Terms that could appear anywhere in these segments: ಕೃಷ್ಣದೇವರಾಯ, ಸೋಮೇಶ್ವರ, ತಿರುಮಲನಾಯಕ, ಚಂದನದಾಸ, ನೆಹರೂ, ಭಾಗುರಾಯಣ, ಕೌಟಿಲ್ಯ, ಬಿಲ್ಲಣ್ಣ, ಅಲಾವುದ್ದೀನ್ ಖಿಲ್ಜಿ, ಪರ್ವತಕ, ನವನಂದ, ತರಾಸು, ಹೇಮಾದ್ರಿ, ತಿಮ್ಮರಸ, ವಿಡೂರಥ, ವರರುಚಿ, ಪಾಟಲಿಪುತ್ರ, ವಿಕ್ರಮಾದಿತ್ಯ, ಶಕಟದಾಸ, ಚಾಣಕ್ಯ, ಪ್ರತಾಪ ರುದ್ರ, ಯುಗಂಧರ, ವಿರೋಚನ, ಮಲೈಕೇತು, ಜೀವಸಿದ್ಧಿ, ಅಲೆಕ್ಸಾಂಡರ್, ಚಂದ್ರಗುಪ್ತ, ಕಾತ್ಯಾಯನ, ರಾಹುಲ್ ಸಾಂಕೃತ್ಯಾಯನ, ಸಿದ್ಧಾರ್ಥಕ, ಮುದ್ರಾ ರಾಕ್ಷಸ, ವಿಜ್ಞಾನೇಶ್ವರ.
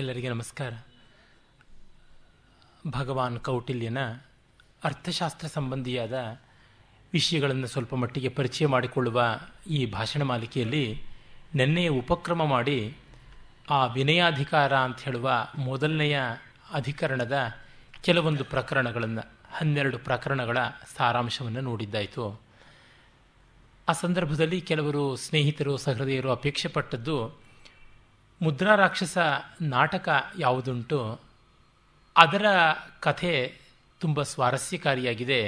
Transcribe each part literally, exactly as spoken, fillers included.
ಎಲ್ಲರಿಗೆ ನಮಸ್ಕಾರ. ಭಗವಾನ್ ಕೌಟಿಲ್ಯನ ಅರ್ಥಶಾಸ್ತ್ರ ಸಂಬಂಧಿಯಾದ ವಿಷಯಗಳನ್ನು ಸ್ವಲ್ಪ ಮಟ್ಟಿಗೆ ಪರಿಚಯ ಮಾಡಿಕೊಳ್ಳುವ ಈ ಭಾಷಣ ಮಾಲಿಕೆಯಲ್ಲಿ ನೆನ್ನೆಯ ಉಪಕ್ರಮ ಮಾಡಿ ಆ ವಿನಯಾಧಿಕಾರ ಅಂತ ಹೇಳುವ ಮೊದಲನೆಯ ಅಧಿಕರಣದ ಕೆಲವೊಂದು ಪ್ರಕರಣಗಳನ್ನು, ಹನ್ನೆರಡು ಪ್ರಕರಣಗಳ ಸಾರಾಂಶವನ್ನು ನೋಡಿದ್ದಾಯಿತು. ಆ ಸಂದರ್ಭದಲ್ಲಿ ಕೆಲವರು ಸ್ನೇಹಿತರು ಸಹೃದಯರು ಅಪೇಕ್ಷೆ ಪಟ್ಟದ್ದು ಮುದ್ರಾ ರಾಕ್ಷಸ ನಾಟಕ ಯಾವುದುಂಟು ಅದರ ಕಥೆ ತುಂಬ ಸ್ವಾರಸ್ಯಕಾರಿಯಾಗಿದೆ,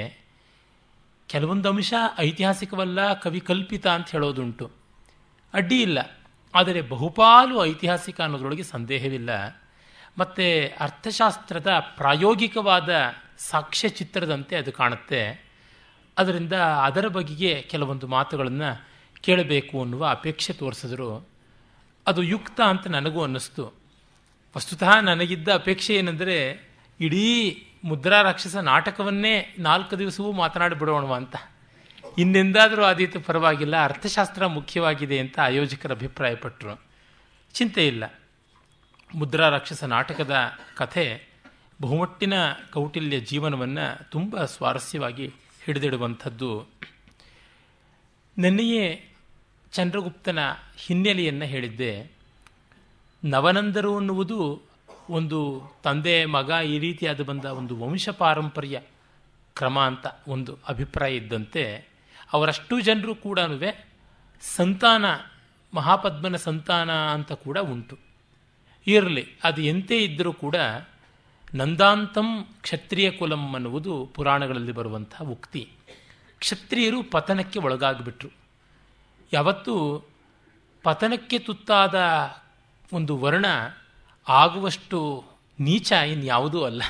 ಕೆಲವೊಂದು ಅಂಶ ಐತಿಹಾಸಿಕವಲ್ಲ ಕವಿ ಕಲ್ಪಿತ ಅಂತ ಹೇಳೋದುಂಟು, ಅಡ್ಡಿ ಇಲ್ಲ, ಆದರೆ ಬಹುಪಾಲು ಐತಿಹಾಸಿಕ ಅನ್ನೋದ್ರೊಳಗೆ ಸಂದೇಹವಿಲ್ಲ, ಮತ್ತು ಅರ್ಥಶಾಸ್ತ್ರದ ಪ್ರಾಯೋಗಿಕವಾದ ಸಾಕ್ಷ್ಯ ಚಿತ್ರದಂತೆ ಅದು ಕಾಣುತ್ತೆ, ಅದರಿಂದ ಅದರ ಬಗೆಗೆ ಕೆಲವೊಂದು ಮಾತುಗಳನ್ನು ಕೇಳಬೇಕು ಅನ್ನುವ ಅಪೇಕ್ಷೆ ತೋರಿಸಿದ್ರು. ಅದು ಯುಕ್ತ ಅಂತ ನನಗೂ ಅನ್ನಿಸ್ತು. ವಸ್ತುತಃ ನನಗಿದ್ದ ಅಪೇಕ್ಷೆ ಏನೆಂದರೆ ಇಡೀ ಮುದ್ರಾ ರಾಕ್ಷಸ ನಾಟಕವನ್ನೇ ನಾಲ್ಕು ದಿವಸವೂ ಮಾತನಾಡಿಬಿಡೋಣ ಅಂತ, ಇನ್ನೆಂದಾದರೂ ಆದೀತು ಪರವಾಗಿಲ್ಲ, ಅರ್ಥಶಾಸ್ತ್ರ ಮುಖ್ಯವಾಗಿದೆ ಅಂತ ಆಯೋಜಕರ ಅಭಿಪ್ರಾಯಪಟ್ಟರು. ಚಿಂತೆ ಇಲ್ಲ, ಮುದ್ರಾ ರಾಕ್ಷಸ ನಾಟಕದ ಕಥೆ ಬಹುಮಟ್ಟಿನ ಕೌಟಿಲ್ಯ ಜೀವನವನ್ನು ತುಂಬ ಸ್ವಾರಸ್ಯವಾಗಿ ಹಿಡಿದಿಡುವಂಥದ್ದು. ನೆನ್ನೆಯೇ ಚಂದ್ರಗುಪ್ತನ ಹಿನ್ನೆಲೆಯನ್ನು ಹೇಳಿದ್ದೆ. ನವನಂದರು ಅನ್ನುವುದು ಒಂದು ತಂದೆ ಮಗ ಈ ರೀತಿಯಾದ ಬಂದ ಒಂದು ವಂಶ ಪಾರಂಪರ್ಯ ಕ್ರಮ ಅಂತ ಒಂದು ಅಭಿಪ್ರಾಯ ಇದ್ದಂತೆ, ಅವರಷ್ಟು ಜನರು ಕೂಡ ಸಂತಾನ ಮಹಾಪದ್ಮನ ಸಂತಾನ ಅಂತ ಕೂಡ ಉಂಟು. ಇರಲಿ, ಅದು ಎಂತೇ ಇದ್ದರೂ ಕೂಡ ನಂದಾಂತಂ ಕ್ಷತ್ರಿಯ ಕುಲಂ ಅನ್ನುವುದು ಪುರಾಣಗಳಲ್ಲಿ ಬರುವಂತಹ ಉಕ್ತಿ. ಕ್ಷತ್ರಿಯರು ಪತನಕ್ಕೆ ಒಳಗಾಗಿಬಿಟ್ರು. ಯಾವತ್ತೂ ಪತನಕ್ಕೆ ತುತ್ತಾದ ಒಂದು ವರ್ಣ ಆಗುವಷ್ಟು ನೀಚ ಇನ್ಯಾವುದೂ ಅಲ್ಲ.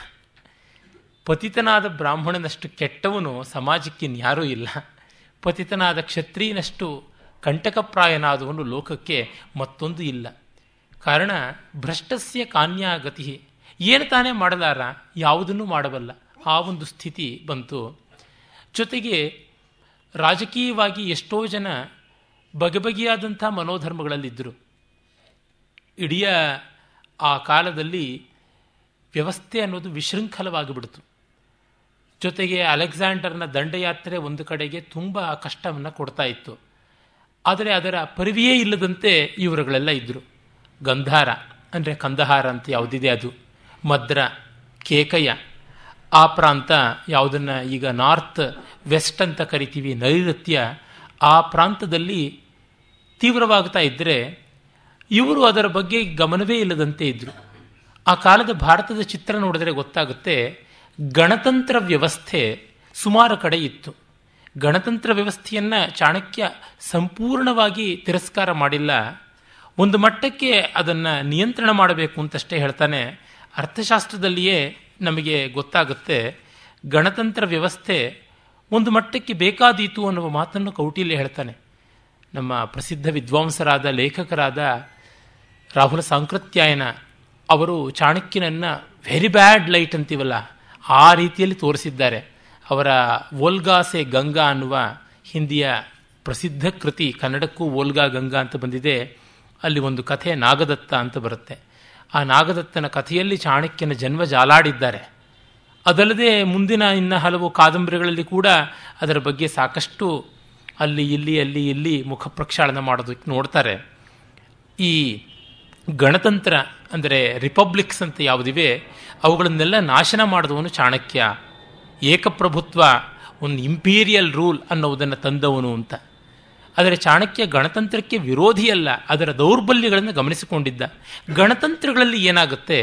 ಪತಿತನಾದ ಬ್ರಾಹ್ಮಣನಷ್ಟು ಕೆಟ್ಟವನು ಸಮಾಜಕ್ಕೆ ಇನ್ಯಾರೂ ಇಲ್ಲ. ಪತಿತನಾದ ಕ್ಷತ್ರಿಯನಷ್ಟು ಕಂಟಕಪ್ರಾಯನಾದವನು ಲೋಕಕ್ಕೆ ಮತ್ತೊಂದು ಇಲ್ಲ. ಕಾರಣ ಭ್ರಷ್ಟಸ್ಯ ಕಾನ್ಯಾಗತಿ, ಏನು ತಾನೇ ಮಾಡಲಾರ, ಯಾವುದನ್ನು ಮಾಡಬಲ್ಲ, ಆ ಒಂದು ಸ್ಥಿತಿ ಬಂತು. ಜೊತೆಗೆ ರಾಜಕೀಯವಾಗಿ ಎಷ್ಟೋ ಜನ ಬಗೆ ಬಗೆಯಾದಂಥ ಮನೋಧರ್ಮಗಳಲ್ಲಿದ್ದರು. ಇಡೀ ಆ ಕಾಲದಲ್ಲಿ ವ್ಯವಸ್ಥೆ ಅನ್ನೋದು ವಿಶೃಂಖಲವಾಗಿಬಿಡ್ತು. ಜೊತೆಗೆ ಅಲೆಕ್ಸಾಂಡರ್ನ ದಂಡಯಾತ್ರೆ ಒಂದು ಕಡೆಗೆ ತುಂಬ ಕಷ್ಟವನ್ನು ಕೊಡ್ತಾ ಇತ್ತು. ಆದರೆ ಅದರ ಪರಿವೆಯೇ ಇಲ್ಲದಂತೆ ಇವರುಗಳೆಲ್ಲ ಇದ್ದರು. ಗಂಧಾರ ಅಂದರೆ ಕಂದಹಾರ ಅಂತ ಯಾವುದಿದೆ ಅದು, ಮದ್ರ, ಕೇಕಯ ಆ ಪ್ರಾಂತ, ಯಾವುದನ್ನು ಈಗ ನಾರ್ತ್ ವೆಸ್ಟ್ ಅಂತ ಕರಿತೀವಿ, ನೈಋತ್ಯ, ಆ ಪ್ರಾಂತದಲ್ಲಿ ತೀವ್ರವಾಗ್ತಾ ಇದ್ದರೆ ಇವರು ಅದರ ಬಗ್ಗೆ ಗಮನವೇ ಇಲ್ಲದಂತೆ ಇದ್ದರು. ಆ ಕಾಲದ ಭಾರತದ ಚಿತ್ರ ನೋಡಿದ್ರೆ ಗೊತ್ತಾಗುತ್ತೆ, ಗಣತಂತ್ರ ವ್ಯವಸ್ಥೆ ಸುಮಾರು ಕಡೆ ಇತ್ತು. ಗಣತಂತ್ರ ವ್ಯವಸ್ಥೆಯನ್ನು ಚಾಣಕ್ಯ ಸಂಪೂರ್ಣವಾಗಿ ತಿರಸ್ಕಾರ ಮಾಡಿಲ್ಲ, ಒಂದು ಮಟ್ಟಕ್ಕೆ ಅದನ್ನು ನಿಯಂತ್ರಣ ಮಾಡಬೇಕು ಅಂತಷ್ಟೇ ಹೇಳ್ತಾನೆ. ಅರ್ಥಶಾಸ್ತ್ರದಲ್ಲಿಯೇ ನಮಗೆ ಗೊತ್ತಾಗುತ್ತೆ ಗಣತಂತ್ರ ವ್ಯವಸ್ಥೆ ಒಂದು ಮಟ್ಟಕ್ಕೆ ಬೇಕಾದೀತು ಅನ್ನುವ ಮಾತನ್ನು ಕೌಟಿಲ್ಯ ಹೇಳ್ತಾನೆ. ನಮ್ಮ ಪ್ರಸಿದ್ಧ ವಿದ್ವಾಂಸರಾದ ಲೇಖಕರಾದ ರಾಹುಲ್ ಸಾಂಕೃತ್ಯಾಯನ ಅವರು ಚಾಣಕ್ಯನನ್ನು ವೆರಿ ಬ್ಯಾಡ್ ಲೈಟ್ ಅಂತೀವಲ್ಲ ಆ ರೀತಿಯಲ್ಲಿ ತೋರಿಸಿದ್ದಾರೆ. ಅವರ ವೋಲ್ಗಾಸೆ ಗಂಗಾ ಅನ್ನುವ ಹಿಂದಿಯ ಪ್ರಸಿದ್ಧ ಕೃತಿ, ಕನ್ನಡಕ್ಕೂ ವೋಲ್ಗಾ ಗಂಗಾ ಅಂತ ಬಂದಿದೆ, ಅಲ್ಲಿ ಒಂದು ಕಥೆ ನಾಗದತ್ತ ಅಂತ ಬರುತ್ತೆ. ಆ ನಾಗದತ್ತನ ಕಥೆಯಲ್ಲಿ ಚಾಣಕ್ಯನ ಜನ್ಮ ಜಾಲಾಡಿದ್ದಾರೆ. ಅದಲ್ಲದೆ ಮುಂದಿನ ಇನ್ನು ಹಲವು ಕಾದಂಬರಿಗಳಲ್ಲಿ ಕೂಡ ಅದರ ಬಗ್ಗೆ ಸಾಕಷ್ಟು ಅಲ್ಲಿ ಇಲ್ಲಿ ಅಲ್ಲಿ ಇಲ್ಲಿ ಮುಖ ಪ್ರಕ್ಷಾಳನ ಮಾಡೋದಕ್ಕೆ ನೋಡ್ತಾರೆ. ಈ ಗಣತಂತ್ರ ಅಂದರೆ ರಿಪಬ್ಲಿಕ್ಸ್ ಅಂತ ಯಾವುದಿವೆ ಅವುಗಳನ್ನೆಲ್ಲ ನಾಶನ ಮಾಡಿದವನು ಚಾಣಕ್ಯ. ಏಕಪ್ರಭುತ್ವ, ಒಂದು ಇಂಪೀರಿಯಲ್ ರೂಲ್ ಅನ್ನೋದನ್ನು ತಂದವನು ಅಂತ. ಆದರೆ ಚಾಣಕ್ಯ ಗಣತಂತ್ರಕ್ಕೆ ವಿರೋಧಿಯಲ್ಲ, ಅದರ ದೌರ್ಬಲ್ಯಗಳನ್ನು ಗಮನಿಸಿಕೊಂಡಿದ್ದ. ಗಣತಂತ್ರಗಳಲ್ಲಿ ಏನಾಗುತ್ತೆ,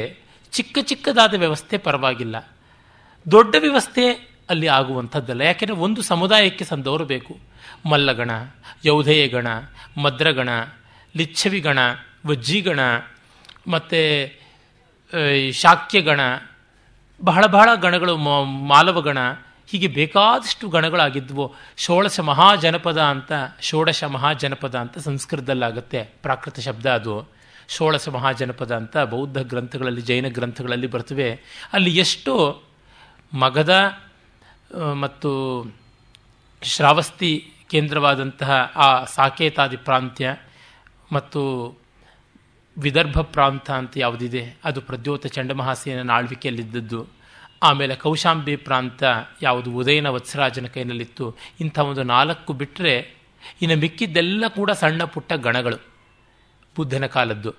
ಚಿಕ್ಕ ಚಿಕ್ಕದಾದ ವ್ಯವಸ್ಥೆ ಪರವಾಗಿಲ್ಲ, ದೊಡ್ಡ ವ್ಯವಸ್ಥೆ ಅಲ್ಲಿ ಆಗುವಂಥದ್ದಲ್ಲ. ಯಾಕೆಂದರೆ ಒಂದು ಸಮುದಾಯಕ್ಕೆ ಸಂದವರು ಬೇಕು. ಮಲ್ಲಗಣ, ಯೌಧೇಯಗಣ, ಮದ್ರಗಣ, ಲಿಚ್ಛವಿಗಣ, ವಜ್ಜಿಗಣ, ಮತ್ತು ಶಾಕ್ಯಗಣ, ಬಹಳ ಬಹಳ ಗಣಗಳು, ಮಾಲವಗಣ, ಹೀಗೆ ಬೇಕಾದಷ್ಟು ಗಣಗಳಾಗಿದ್ವು. ಷೋಡಶ ಮಹಾಜನಪದ ಅಂತ, ಷೋಡಶ ಮಹಾಜನಪದ ಅಂತ ಸಂಸ್ಕೃತದಲ್ಲಾಗುತ್ತೆ, ಪ್ರಾಕೃತ ಶಬ್ದ ಅದು. ಷೋಡಶ ಮಹಾಜನಪದ ಅಂತ ಬೌದ್ಧ ಗ್ರಂಥಗಳಲ್ಲಿ ಜೈನ ಗ್ರಂಥಗಳಲ್ಲಿ ಬರ್ತವೆ. ಅಲ್ಲಿ ಎಷ್ಟು ಮಗಧ ಮತ್ತು ಶ್ರಾವಸ್ತಿ ಕೇಂದ್ರವಾದಂತಹ ಆ ಸಾಕೇತಾದಿ ಪ್ರಾಂತ್ಯ ಮತ್ತು ವಿದರ್ಭ ಪ್ರಾಂತ ಅಂತ ಯಾವುದಿದೆ ಅದು ಪ್ರದ್ಯೋತ ಚಂಡಮಹಾಸೇನ ಆಳ್ವಿಕೆಯಲ್ಲಿದ್ದದ್ದು. ಆಮೇಲೆ ಕೌಶಾಂಬಿ ಪ್ರಾಂತ ಯಾವುದು ಉದಯನ ವತ್ಸರಾಜನ ಕೈನಲ್ಲಿತ್ತು. ಇಂಥ ಒಂದು ನಾಲ್ಕು ಬಿಟ್ಟರೆ ಇನ್ನು ಮಿಕ್ಕಿದ್ದೆಲ್ಲ ಕೂಡ ಸಣ್ಣ ಪುಟ್ಟ ಗಣಗಳು ಬುದ್ಧನ ಕಾಲದ್ದು.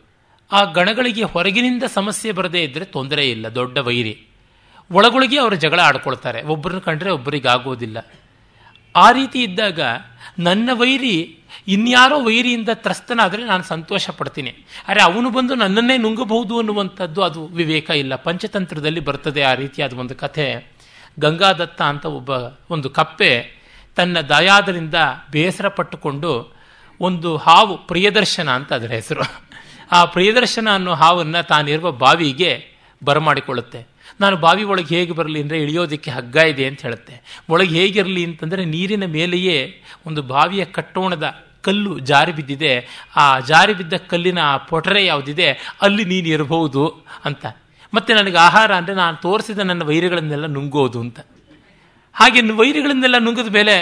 ಆ ಗಣಗಳಿಗೆ ಹೊರಗಿನಿಂದ ಸಮಸ್ಯೆ ಬರದೇ ಇದ್ದರೆ ತೊಂದರೆ ಇಲ್ಲ, ದೊಡ್ಡ ವೈರಿ. ಒಳಗೊಳಗೆ ಅವರು ಜಗಳ ಆಡ್ಕೊಳ್ತಾರೆ, ಒಬ್ಬರನ್ನ ಕಂಡ್ರೆ ಒಬ್ಬರಿಗಾಗೋದಿಲ್ಲ. ಆ ರೀತಿ ಇದ್ದಾಗ ನನ್ನ ವೈರಿ ಇನ್ಯಾರೋ ವೈರಿಯಿಂದ ತ್ರಸ್ತನಾದರೆ ನಾನು ಸಂತೋಷ ಪಡ್ತೀನಿ, ಆದರೆ ಅವನು ಬಂದು ನನ್ನನ್ನೇ ನುಂಗಬಹುದು ಅನ್ನುವಂಥದ್ದು ಅದು ವಿವೇಕ ಇಲ್ಲ. ಪಂಚತಂತ್ರದಲ್ಲಿ ಬರ್ತದೆ ಆ ರೀತಿಯಾದ ಒಂದು ಕಥೆ. ಗಂಗಾದತ್ತ ಅಂತ ಒಬ್ಬ ಒಂದು ಕಪ್ಪೆ ತನ್ನ ದಾಯಾದರಿಂದ ಬೇಸರ ಪಟ್ಟುಕೊಂಡು ಒಂದು ಹಾವು, ಪ್ರಿಯದರ್ಶನ ಅಂತ ಅದರ ಹೆಸರು, ಆ ಪ್ರಿಯದರ್ಶನ ಅನ್ನೋ ಹಾವನ್ನು ತಾನಿರುವ ಬಾವಿಗೆ ಬರಮಾಡಿಕೊಳ್ಳುತ್ತೆ. ನಾನು ಬಾವಿ ಒಳಗೆ ಹೇಗೆ ಬರಲಿ ಅಂದರೆ ಇಳಿಯೋದಕ್ಕೆ ಹಗ್ಗ ಇದೆ ಅಂತ ಹೇಳುತ್ತೆ. ಒಳಗೆ ಹೇಗಿರಲಿ ಅಂತಂದರೆ ನೀರಿನ ಮೇಲೆಯೇ ಒಂದು ಬಾವಿಯ ಕಟ್ಟೋಣದ ಕಲ್ಲು ಜಾರಿ ಬಿದ್ದಿದೆ, ಆ ಜಾರಿ ಬಿದ್ದ ಕಲ್ಲಿನ ಆ ಪೊಟರೆ ಯಾವುದಿದೆ ಅಲ್ಲಿ ನೀನು ಇರಬಹುದು ಅಂತ. ಮತ್ತು ನನಗೆ ಆಹಾರ ಅಂದರೆ ನಾನು ತೋರಿಸಿದ ನನ್ನ ವೈರಿಗಳನ್ನೆಲ್ಲ ನುಂಗೋದು ಅಂತ. ಹಾಗೆ ವೈರಿಗಳನ್ನೆಲ್ಲ ನುಂಗಿದ ಮೇಲೆ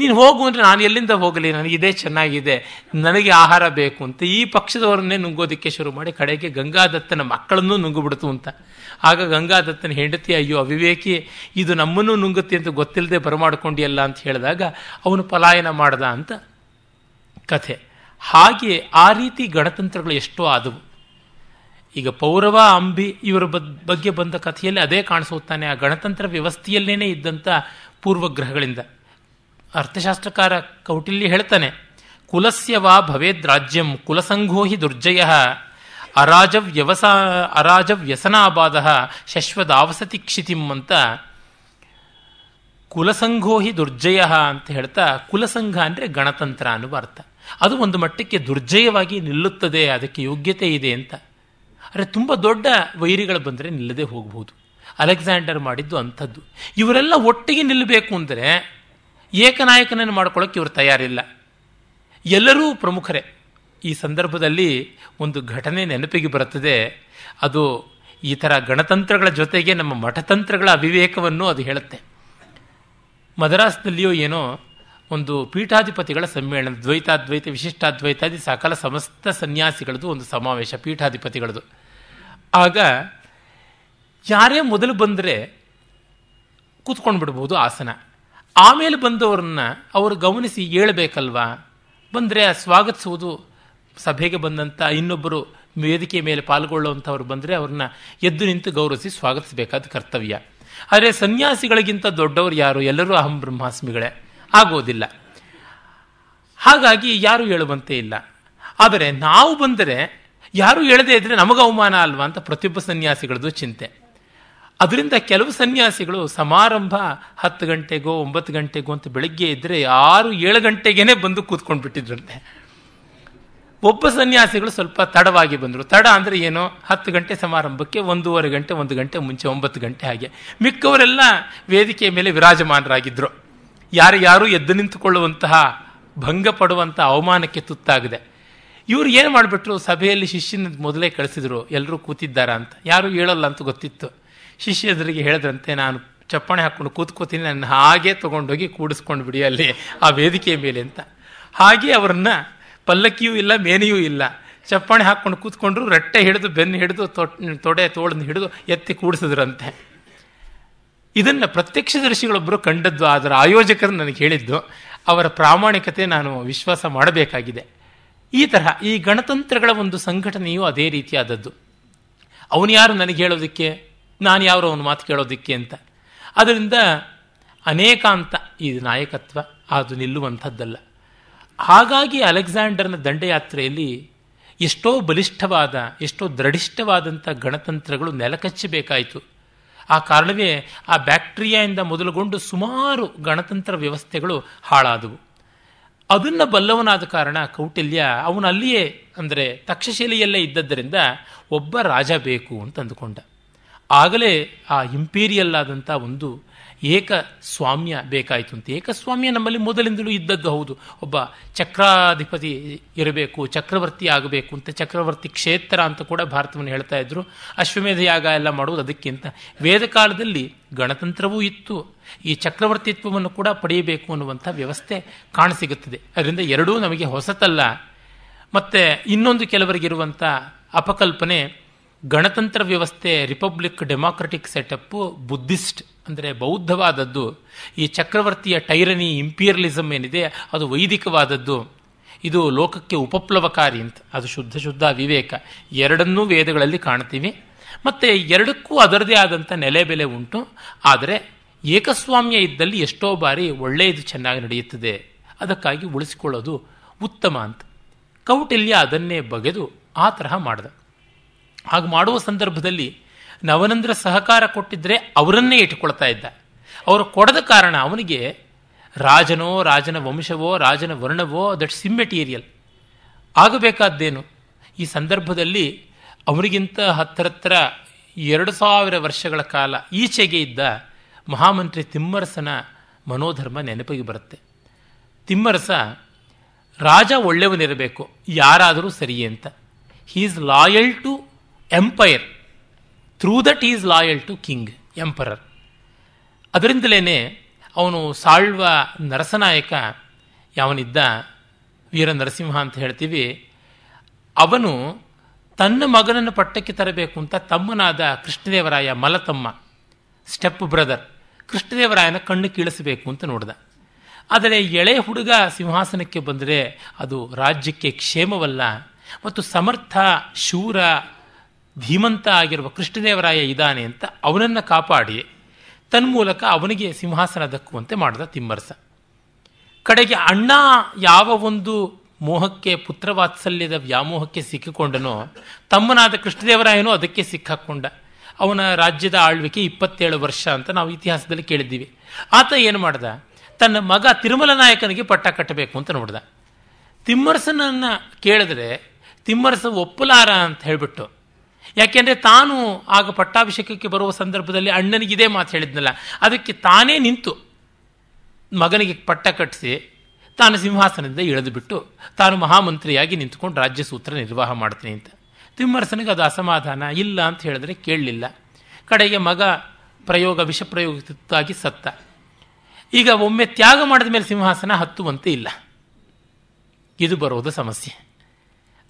ನೀನು ಹೋಗು ಅಂದರೆ ನಾನು ಎಲ್ಲಿಂದ ಹೋಗಲಿ, ನನಗಿದೇ ಚೆನ್ನಾಗಿದೆ, ನನಗೆ ಆಹಾರ ಬೇಕು ಅಂತ ಈ ಪಕ್ಷದವರನ್ನೇ ನುಂಗೋದಕ್ಕೆ ಶುರು ಮಾಡಿ ಕಡೆಗೆ ಗಂಗಾದತ್ತನ ಮಕ್ಕಳನ್ನೂ ನುಂಗುಬಿಡ್ತು ಅಂತ. ಆಗ ಗಂಗಾದತ್ತನ ಹೆಂಡತಿ, ಅಯ್ಯೋ ಅವಿವೇಕಿ, ಇದು ನಮ್ಮನ್ನು ನುಂಗುತ್ತೆ ಅಂತ ಗೊತ್ತಿಲ್ಲದೆ ಬರಮಾಡ್ಕೊಂಡಿಯಲ್ಲ ಅಂತ ಹೇಳಿದಾಗ ಅವನು ಪಲಾಯನ ಮಾಡ್ದ ಅಂತ ಕಥೆ. ಹಾಗೆ ಆ ರೀತಿ ಗಣತಂತ್ರಗಳು ಎಷ್ಟೋ ಆದವು. ಈಗ ಪೌರವ, ಅಂಬಿ ಇವರ ಬಗ್ಗೆ ಬಂದ ಕಥೆಯಲ್ಲಿ ಅದೇ ಕಾಣಿಸುತ್ತಾನೆ, ಆ ಗಣತಂತ್ರ ವ್ಯವಸ್ಥೆಯಲ್ಲೇನೆ ಇದ್ದಂಥ ಪೂರ್ವಗ್ರಹಗಳಿಂದ. ಅರ್ಥಶಾಸ್ತ್ರಕಾರ ಕೌಟಿಲ್ಯ ಹೇಳ್ತಾನೆ, ಕುಲಸ್ಯವಾ ಭವೇದ್ ರಾಜ್ಯಂ ಕುಲಸಂಘೋಹಿ ದುರ್ಜಯ ಅರಾಜವ್ಯವಸ ಅರಾಜವ್ಯಸನಾಬಾಧ ಶಶ್ವದಾವಸತಿ ಕ್ಷಿತಿಂ ಅಂತ. ಕುಲಸಂಘೋಹಿ ದುರ್ಜಯ ಅಂತ ಹೇಳ್ತಾ, ಕುಲಸಂಘ ಅಂದರೆ ಗಣತಂತ್ರ ಅನ್ನುವ ಅರ್ಥ. ಅದು ಒಂದು ಮಟ್ಟಕ್ಕೆ ದುರ್ಜಯವಾಗಿ ನಿಲ್ಲುತ್ತದೆ, ಅದಕ್ಕೆ ಯೋಗ್ಯತೆ ಇದೆ ಅಂತ. ಆದರೆ ತುಂಬ ದೊಡ್ಡ ವೈರಿಗಳು ಬಂದರೆ ನಿಲ್ಲದೆ ಹೋಗಬಹುದು. ಅಲೆಕ್ಸಾಂಡರ್ ಮಾಡಿದ್ದು ಅಂಥದ್ದು. ಇವರೆಲ್ಲ ಒಟ್ಟಿಗೆ ನಿಲ್ಲಬೇಕು ಅಂದರೆ ಏಕನಾಯಕನನ್ನು ಮಾಡ್ಕೊಳ್ಳೋಕ್ಕೆ ಇವರು ತಯಾರಿಲ್ಲ. ಎಲ್ಲರೂ ಪ್ರಮುಖರೇ. ಈ ಸಂದರ್ಭದಲ್ಲಿ ಒಂದು ಘಟನೆ ನೆನಪಿಗೆ ಬರುತ್ತದೆ. ಅದು ಈ ಥರ ಗಣತಂತ್ರಗಳ ಜೊತೆಗೆ ನಮ್ಮ ಮಠತಂತ್ರಗಳ ಅವಿವೇಕವನ್ನು ಅದು ಹೇಳುತ್ತೆ. ಮದ್ರಾಸ್ನಲ್ಲಿಯೋ ಏನೋ ಒಂದು ಪೀಠಾಧಿಪತಿಗಳ ಸಮ್ಮೇಳನ, ದ್ವೈತಾದ್ವೈತ ವಿಶಿಷ್ಟಾದ್ವೈತಾದಿ ಸಕಲ ಸಮಸ್ತ ಸನ್ಯಾಸಿಗಳದ್ದು ಒಂದು ಸಮಾವೇಶ, ಪೀಠಾಧಿಪತಿಗಳದು. ಆಗ ಯಾರೇ ಮೊದಲು ಬಂದರೆ ಕೂತ್ಕೊಂಡು ಬಿಡ್ಬೋದು ಆಸನ. ಆಮೇಲೆ ಬಂದವ್ರನ್ನ ಅವರು ಗಮನಿಸಿ ಏಳಬೇಕಲ್ವಾ, ಬಂದರೆ ಸ್ವಾಗತಿಸುವುದು, ಸಭೆಗೆ ಬಂದಂಥ ಇನ್ನೊಬ್ಬರು ವೇದಿಕೆ ಮೇಲೆ ಪಾಲ್ಗೊಳ್ಳುವಂಥವ್ರು ಬಂದರೆ ಅವ್ರನ್ನ ಎದ್ದು ನಿಂತು ಗೌರವಿಸಿ ಸ್ವಾಗತಿಸಬೇಕಾದ ಕರ್ತವ್ಯ. ಆದರೆ ಸನ್ಯಾಸಿಗಳಿಗಿಂತ ದೊಡ್ಡವರು ಯಾರು, ಎಲ್ಲರೂ ಅಹಂ ಬ್ರಹ್ಮಾಸ್ಮಿಗಳೇ, ಆಗೋದಿಲ್ಲ. ಹಾಗಾಗಿ ಯಾರೂ ಹೇಳುವಂತೆ ಇಲ್ಲ. ಆದರೆ ನಾವು ಬಂದರೆ ಯಾರೂ ಹೇಳದೇ ಇದ್ದರೆ ನಮಗೆ ಅವಮಾನ ಅಲ್ವಾ ಅಂತ ಪ್ರತಿಯೊಬ್ಬ ಸನ್ಯಾಸಿಗಳದ್ದು ಚಿಂತೆ. ಅದರಿಂದ ಕೆಲವು ಸನ್ಯಾಸಿಗಳು ಸಮಾರಂಭ ಹತ್ತು ಗಂಟೆಗೋ ಒಂಬತ್ತು ಗಂಟೆಗೋ ಅಂತ ಬೆಳಗ್ಗೆ ಇದ್ದರೆ ಆರು ಏಳು ಗಂಟೆಗೇನೆ ಬಂದು ಕೂತ್ಕೊಂಡು ಬಿಟ್ಟಿದ್ರಂತೆ. ಒಬ್ಬ ಸನ್ಯಾಸಿಗಳು ಸ್ವಲ್ಪ ತಡವಾಗಿ ಬಂದರು. ತಡ ಅಂದರೆ ಏನೋ, ಹತ್ತು ಗಂಟೆ ಸಮಾರಂಭಕ್ಕೆ ಒಂದೂವರೆ ಗಂಟೆ ಒಂದು ಗಂಟೆ ಮುಂಚೆ, ಒಂಬತ್ತು ಗಂಟೆ ಹಾಗೆ. ಮಿಕ್ಕವರೆಲ್ಲ ವೇದಿಕೆಯ ಮೇಲೆ ವಿರಾಜಮಾನರಾಗಿದ್ದರು. ಯಾರ್ಯಾರೂ ಎದ್ದು ನಿಂತುಕೊಳ್ಳುವಂತಹ ಭಂಗ ಪಡುವಂಥ ಅವಮಾನಕ್ಕೆ ತುತ್ತಾಗಿದೆ. ಇವರು ಏನು ಮಾಡಿಬಿಟ್ರು, ಸಭೆಯಲ್ಲಿ ಶಿಷ್ಯನ ಮೊದಲೇ ಕಳಿಸಿದರು, ಎಲ್ಲರೂ ಕೂತಿದ್ದಾರಾ ಅಂತ. ಯಾರೂ ಹೇಳಲ್ಲ ಅಂತ ಗೊತ್ತಿತ್ತು. ಶಿಷ್ಯರಿಗೆ ಹೇಳಿದ್ರಂತೆ, ನಾನು ಚಪ್ಪಾಣೆ ಹಾಕ್ಕೊಂಡು ಕೂತ್ಕೋತೀನಿ, ನನ್ನ ಹಾಗೆ ತೊಗೊಂಡೋಗಿ ಕೂಡಿಸ್ಕೊಂಡು ಬಿಡಿ ಅಲ್ಲಿ ಆ ವೇದಿಕೆಯ ಮೇಲೆ ಅಂತ. ಹಾಗೆ ಅವ್ರನ್ನ ಪಲ್ಲಕ್ಕಿಯೂ ಇಲ್ಲ, ಮೇನೆಯೂ ಇಲ್ಲ, ಚಪ್ಪಾಣೆ ಹಾಕ್ಕೊಂಡು ಕೂತ್ಕೊಂಡ್ರು. ರಟ್ಟೆ ಹಿಡಿದು, ಬೆನ್ನು ಹಿಡಿದು, ತೊಡೆ ತೋಳನ್ನು ಹಿಡಿದು ಎತ್ತಿ ಕೂಡಿಸಿದ್ರಂತೆ. ಇದನ್ನು ಪ್ರತ್ಯಕ್ಷದರ್ಶಿಗಳೊಬ್ಬರು ಕಂಡದ್ದು. ಅದರ ಆಯೋಜಕರು ನನಗೆ ಹೇಳಿದ್ದು, ಅವರ ಪ್ರಾಮಾಣಿಕತೆ ನಾನು ವಿಶ್ವಾಸ ಮಾಡಬೇಕಾಗಿದೆ. ಈ ತರಹ ಈ ಗಣತಂತ್ರಗಳ ಒಂದು ಸಂಘಟನೆಯು ಅದೇ ರೀತಿಯಾದದ್ದು. ಅವನು ಯಾರು ನನಗೆ ಹೇಳೋದಕ್ಕೆ, ನಾನು ಯಾರು ಅವನ ಮಾತು ಕೇಳೋದಿಕ್ಕೆ ಅಂತ. ಅದರಿಂದ ಅನೇಕ ಅಂತ ಈ ನಾಯಕತ್ವ ಅದು ನಿಲ್ಲುವಂಥದ್ದಲ್ಲ. ಹಾಗಾಗಿ ಅಲೆಕ್ಸಾಂಡರ್ನ ದಂಡಯಾತ್ರೆಯಲ್ಲಿ ಎಷ್ಟೋ ಬಲಿಷ್ಠವಾದ, ಎಷ್ಟೋ ದೃಢಿಷ್ಠವಾದಂಥ ಗಣತಂತ್ರಗಳು ನೆಲಕಚ್ಚಬೇಕಾಯಿತು. ಆ ಕಾರಣವೇ ಆ ಬ್ಯಾಕ್ಟೀರಿಯಾದಿಂದ ಮೊದಲುಗೊಂಡು ಸುಮಾರು ಗಣತಂತ್ರ ವ್ಯವಸ್ಥೆಗಳು ಹಾಳಾದವು. ಅದನ್ನು ಬಲ್ಲವನಾದ ಕಾರಣ ಕೌಟಿಲ್ಯ ಅವನು ಅಲ್ಲಿಯೇ, ಅಂದರೆ ತಕ್ಷಶಿಲೆಯಲ್ಲೇ ಇದ್ದದ್ದರಿಂದ ಒಬ್ಬ ರಾಜ ಬೇಕು ಅಂತ ಅಂದುಕೊಂಡ. ಆಗಲೇ ಆ ಇಂಪೀರಿಯಲ್ ಆದಂಥ ಒಂದು ಏಕಸ್ವಾಮ್ಯ ಬೇಕಾಯಿತು ಅಂತ. ಏಕಸ್ವಾಮ್ಯ ನಮ್ಮಲ್ಲಿ ಮೊದಲಿಂದಲೂ ಇದ್ದದ್ದು ಹೌದು. ಒಬ್ಬ ಚಕ್ರಾಧಿಪತಿ ಇರಬೇಕು, ಚಕ್ರವರ್ತಿ ಆಗಬೇಕು ಅಂತ. ಚಕ್ರವರ್ತಿ ಕ್ಷೇತ್ರ ಅಂತ ಕೂಡ ಭಾರತವನ್ನು ಹೇಳ್ತಾ ಇದ್ರು. ಅಶ್ವಮೇಧ ಯಾಗ ಎಲ್ಲ ಮಾಡುವುದು ಅದಕ್ಕಿಂತ. ವೇದ ಕಾಲದಲ್ಲಿ ಗಣತಂತ್ರವೂ ಇತ್ತು, ಈ ಚಕ್ರವರ್ತಿತ್ವವನ್ನು ಕೂಡ ಪಡೆಯಬೇಕು ಅನ್ನುವಂಥ ವ್ಯವಸ್ಥೆ ಕಾಣಸಿಗುತ್ತದೆ. ಅದರಿಂದ ಎರಡೂ ನಮಗೆ ಹೊಸತಲ್ಲ. ಮತ್ತು ಇನ್ನೊಂದು ಕೆಲವರಿಗಿರುವಂಥ ಅಪಕಲ್ಪನೆ, ಗಣತಂತ್ರ ವ್ಯವಸ್ಥೆ, ರಿಪಬ್ಲಿಕ್, ಡೆಮಾಕ್ರೆಟಿಕ್ ಸೆಟಪ್ಪು ಬುದ್ಧಿಸ್ಟ್ ಅಂದರೆ ಬೌದ್ಧವಾದದ್ದು, ಈ ಚಕ್ರವರ್ತಿಯ ಟೈರನಿ ಇಂಪೀರಿಯಲಿಸಮ್ ಏನಿದೆ ಅದು ವೈದಿಕವಾದದ್ದು, ಇದು ಲೋಕಕ್ಕೆ ಉಪಪ್ಲವಕಾರಿ ಅಂತ. ಅದು ಶುದ್ಧ ಶುದ್ಧ ವಿವೇಕ. ಎರಡನ್ನೂ ವೇದಗಳಲ್ಲಿ ಕಾಣ್ತೀವಿ. ಮತ್ತು ಎರಡಕ್ಕೂ ಅದರದೇ ಆದಂಥ ನೆಲೆ ಬೆಲೆ ಉಂಟು. ಆದರೆ ಏಕಸ್ವಾಮ್ಯ ಇದ್ದಲ್ಲಿ ಎಷ್ಟೋ ಬಾರಿ ಒಳ್ಳೆಯದು ಚೆನ್ನಾಗಿ ನಡೆಯುತ್ತದೆ, ಅದಕ್ಕಾಗಿ ಉಳಿಸಿಕೊಳ್ಳೋದು ಉತ್ತಮ ಅಂತ ಕೌಟಿಲ್ಯ ಅದನ್ನೇ ಬಗೆದು ಆ ತರಹ ಮಾಡಿದ. ಹಾಗೆ ಮಾಡುವ ಸಂದರ್ಭದಲ್ಲಿ ನವನಂದರ ಸಹಕಾರ ಕೊಟ್ಟಿದ್ದರೆ ಅವರನ್ನೇ ಇಟ್ಟುಕೊಳ್ತಾ ಇದ್ದ. ಅವರು ಕೊಡದ ಕಾರಣ ಅವನಿಗೆ ರಾಜನೋ ರಾಜನ ವಂಶವೋ ರಾಜನ ವರ್ಣವೋ ದಟ್ಸ್ ಇಮ್ಮೆಟೀರಿಯಲ್. ಆಗಬೇಕಾದ್ದೇನು? ಈ ಸಂದರ್ಭದಲ್ಲಿ ಅವರಿಗಿಂತ ಹತ್ತರತ್ರ ಎರಡು ಸಾವಿರ ವರ್ಷಗಳ ಕಾಲ ಈಚೆಗೆ ಇದ್ದ ಮಹಾಮಂತ್ರಿ ತಿಮ್ಮರಸನ ಮನೋಧರ್ಮ ನೆನಪಿಗೆ ಬರುತ್ತೆ. ತಿಮ್ಮರಸ ರಾಜ ಒಳ್ಳೆಯವನಿರಬೇಕು ಯಾರಾದರೂ ಸರಿಯೇ ಅಂತ. He is loyal to empire, through that is loyal to king, emperor. ಅದರಿಂದಲೇ ಅವನು ಸಾಳ್ವ ನರಸನಾಯಕ ಯಾವನಿದ್ದ, ವೀರ ನರಸಿಂಹ ಅಂತ ಹೇಳ್ತೀವಿ, ಅವನು ತನ್ನ ಮಗನನ್ನು ಪಟ್ಟಕ್ಕೆ ತರಬೇಕು ಅಂತ ತಮ್ಮನಾದ ಕೃಷ್ಣದೇವರಾಯ ಮಲತಮ್ಮ ಸ್ಟೆಪ್ ಬ್ರದರ್ ಕೃಷ್ಣದೇವರಾಯನ ಕಣ್ಣು ಕೀಳಿಸಬೇಕು ಅಂತ ನೋಡಿದ. ಆದರೆ ಎಳೆ ಹುಡುಗ ಸಿಂಹಾಸನಕ್ಕೆ ಬಂದರೆ ಅದು ರಾಜ್ಯಕ್ಕೆ ಕ್ಷೇಮವಲ್ಲ. ಮತ್ತು ಸಮರ್ಥ ಶೂರ ಧೀಮಂತ ಆಗಿರುವ ಕೃಷ್ಣದೇವರಾಯ ಇದ್ದಾನೆ ಅಂತ ಅವನನ್ನು ಕಾಪಾಡಿ ತನ್ಮೂಲಕ ಅವನಿಗೆ ಸಿಂಹಾಸನ ದಕ್ಕುವಂತೆ ಮಾಡಿದ ತಿಮ್ಮರಸ. ಕಡೆಗೆ ಅಣ್ಣ ಯಾವ ಒಂದು ಮೋಹಕ್ಕೆ, ಪುತ್ರವಾತ್ಸಲ್ಯದ ವ್ಯಾಮೋಹಕ್ಕೆ ಸಿಕ್ಕಿಕೊಂಡನೋ ತಮ್ಮನಾದ ಕೃಷ್ಣದೇವರಾಯನೂ ಅದಕ್ಕೆ ಸಿಕ್ಕಾಕೊಂಡ. ಅವನ ರಾಜ್ಯದ ಆಳ್ವಿಕೆ ಇಪ್ಪತ್ತೇಳು ವರ್ಷ ಅಂತ ನಾವು ಇತಿಹಾಸದಲ್ಲಿ ಕೇಳಿದ್ದೀವಿ. ಆತ ಏನು ಮಾಡ್ದ? ತನ್ನ ಮಗ ತಿರುಮಲನಾಯಕನಿಗೆ ಪಟ್ಟ ಕಟ್ಟಬೇಕು ಅಂತ ನೋಡ್ದ. ತಿಮ್ಮರಸನನ್ನು ಕೇಳಿದ್ರೆ ತಿಮ್ಮರಸ ಒಪ್ಪಲಾರ ಅಂತ ಹೇಳಿಬಿಟ್ಟು, ಯಾಕೆಂದರೆ ತಾನು ಆಗ ಪಟ್ಟಾಭಿಷೇಕಕ್ಕೆ ಬರುವ ಸಂದರ್ಭದಲ್ಲಿ ಅಣ್ಣನಿಗಿದೇ ಮಾತು ಹೇಳಿದ್ನಲ್ಲ, ಅದಕ್ಕೆ ತಾನೇ ನಿಂತು ಮಗನಿಗೆ ಪಟ್ಟ ಕಟ್ಟಿಸಿ ತಾನು ಸಿಂಹಾಸನದಿಂದ ಇಳಿದುಬಿಟ್ಟು ತಾನು ಮಹಾಮಂತ್ರಿಯಾಗಿ ನಿಂತ್ಕೊಂಡು ರಾಜ್ಯ ಸೂತ್ರ ನಿರ್ವಾಹ ಮಾಡ್ತೀನಿ ಅಂತ. ತಿಮ್ಮರಸನಿಗೆ ಅದು ಅಸಮಾಧಾನ. ಇಲ್ಲ ಅಂತ ಹೇಳಿದ್ರೆ ಕೇಳಲಿಲ್ಲ. ಕಡೆಗೆ ಮಗ ಪ್ರಯೋಗ ವಿಷಪ್ರಯೋಗತಾಗಿ ಸತ್ತ. ಈಗ ಒಮ್ಮೆ ತ್ಯಾಗ ಮಾಡಿದ ಮೇಲೆ ಸಿಂಹಾಸನ ಹತ್ತುವಂತೆ ಇಲ್ಲ. ಇದು ಬರೋದು ಸಮಸ್ಯೆ.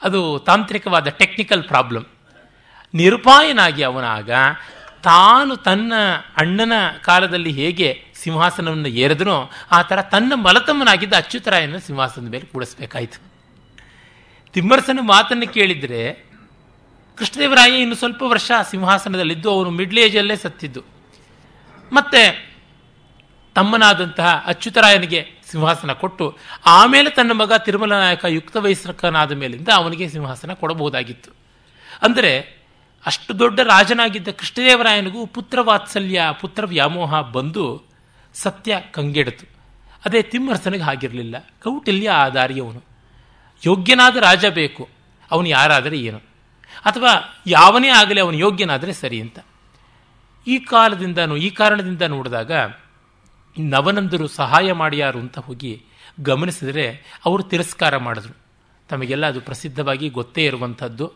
ಅದು ತಾಂತ್ರಿಕವಾದ ಟೆಕ್ನಿಕಲ್ ಪ್ರಾಬ್ಲಮ್. ನಿರುಪಾಯನಾಗಿ ಅವನಾಗ ತಾನು ತನ್ನ ಅಣ್ಣನ ಕಾಲದಲ್ಲಿ ಹೇಗೆ ಸಿಂಹಾಸನವನ್ನು ಏರಿದನೋ ಆ ಥರ ತನ್ನ ಮಲತಮ್ಮನಾಗಿದ್ದ ಅಚ್ಯುತರಾಯನ ಸಿಂಹಾಸನದ ಮೇಲೆ ಕೂಡಿಸ್ಬೇಕಾಯಿತು. ತಿಮ್ಮರಸನ ಮಾತನ್ನು ಕೇಳಿದರೆ ಕೃಷ್ಣದೇವರಾಯ ಇನ್ನು ಸ್ವಲ್ಪ ವರ್ಷ ಸಿಂಹಾಸನದಲ್ಲಿದ್ದು ಅವನು ಮಿಡ್ಲ್ ಏಜಲ್ಲೇ ಸತ್ತಿದ್ದು. ಮತ್ತು ತಮ್ಮನಾದಂತಹ ಅಚ್ಯುತರಾಯನಿಗೆ ಸಿಂಹಾಸನ ಕೊಟ್ಟು ಆಮೇಲೆ ತನ್ನ ಮಗ ತಿರುಮಲನಾಯಕ ಯುಕ್ತ ವಯಸ್ಕನಾದ ಮೇಲಿಂದ ಅವನಿಗೆ ಸಿಂಹಾಸನ ಕೊಡಬಹುದಾಗಿತ್ತು. ಅಂದರೆ ಅಷ್ಟು ದೊಡ್ಡ ರಾಜನಾಗಿದ್ದ ಕೃಷ್ಣದೇವರಾಯನಿಗೂ ಪುತ್ರವಾತ್ಸಲ್ಯ, ಪುತ್ರ ವ್ಯಾಮೋಹ ಬಂದು ಸತ್ಯ ಕಂಗೆಡಿತು. ಅದೇ ತಿಮ್ಮರಸನಿಗೆ ಹಾಗಿರಲಿಲ್ಲ. ಕೌಟಿಲ್ಯ ಆ ದಾರಿಯವನು. ಯೋಗ್ಯನಾದ ರಾಜ ಬೇಕು, ಅವನು ಯಾರಾದರೆ ಏನು, ಅಥವಾ ಯಾವನೇ ಆಗಲಿ ಅವನು ಯೋಗ್ಯನಾದರೆ ಸರಿ ಅಂತ. ಈ ಕಾಲದಿಂದನೂ ಈ ಕಾರಣದಿಂದ ನೋಡಿದಾಗ ನವನಂದರು ಸಹಾಯ ಮಾಡಿ ಯಾರು ಅಂತ ಹೋಗಿ ಗಮನಿಸಿದರೆ ಅವರು ತಿರಸ್ಕಾರ ಮಾಡಿದ್ರು. ತಮಗೆಲ್ಲ ಅದು ಪ್ರಸಿದ್ಧವಾಗಿ ಗೊತ್ತೇ ಇರುವಂಥದ್ದು.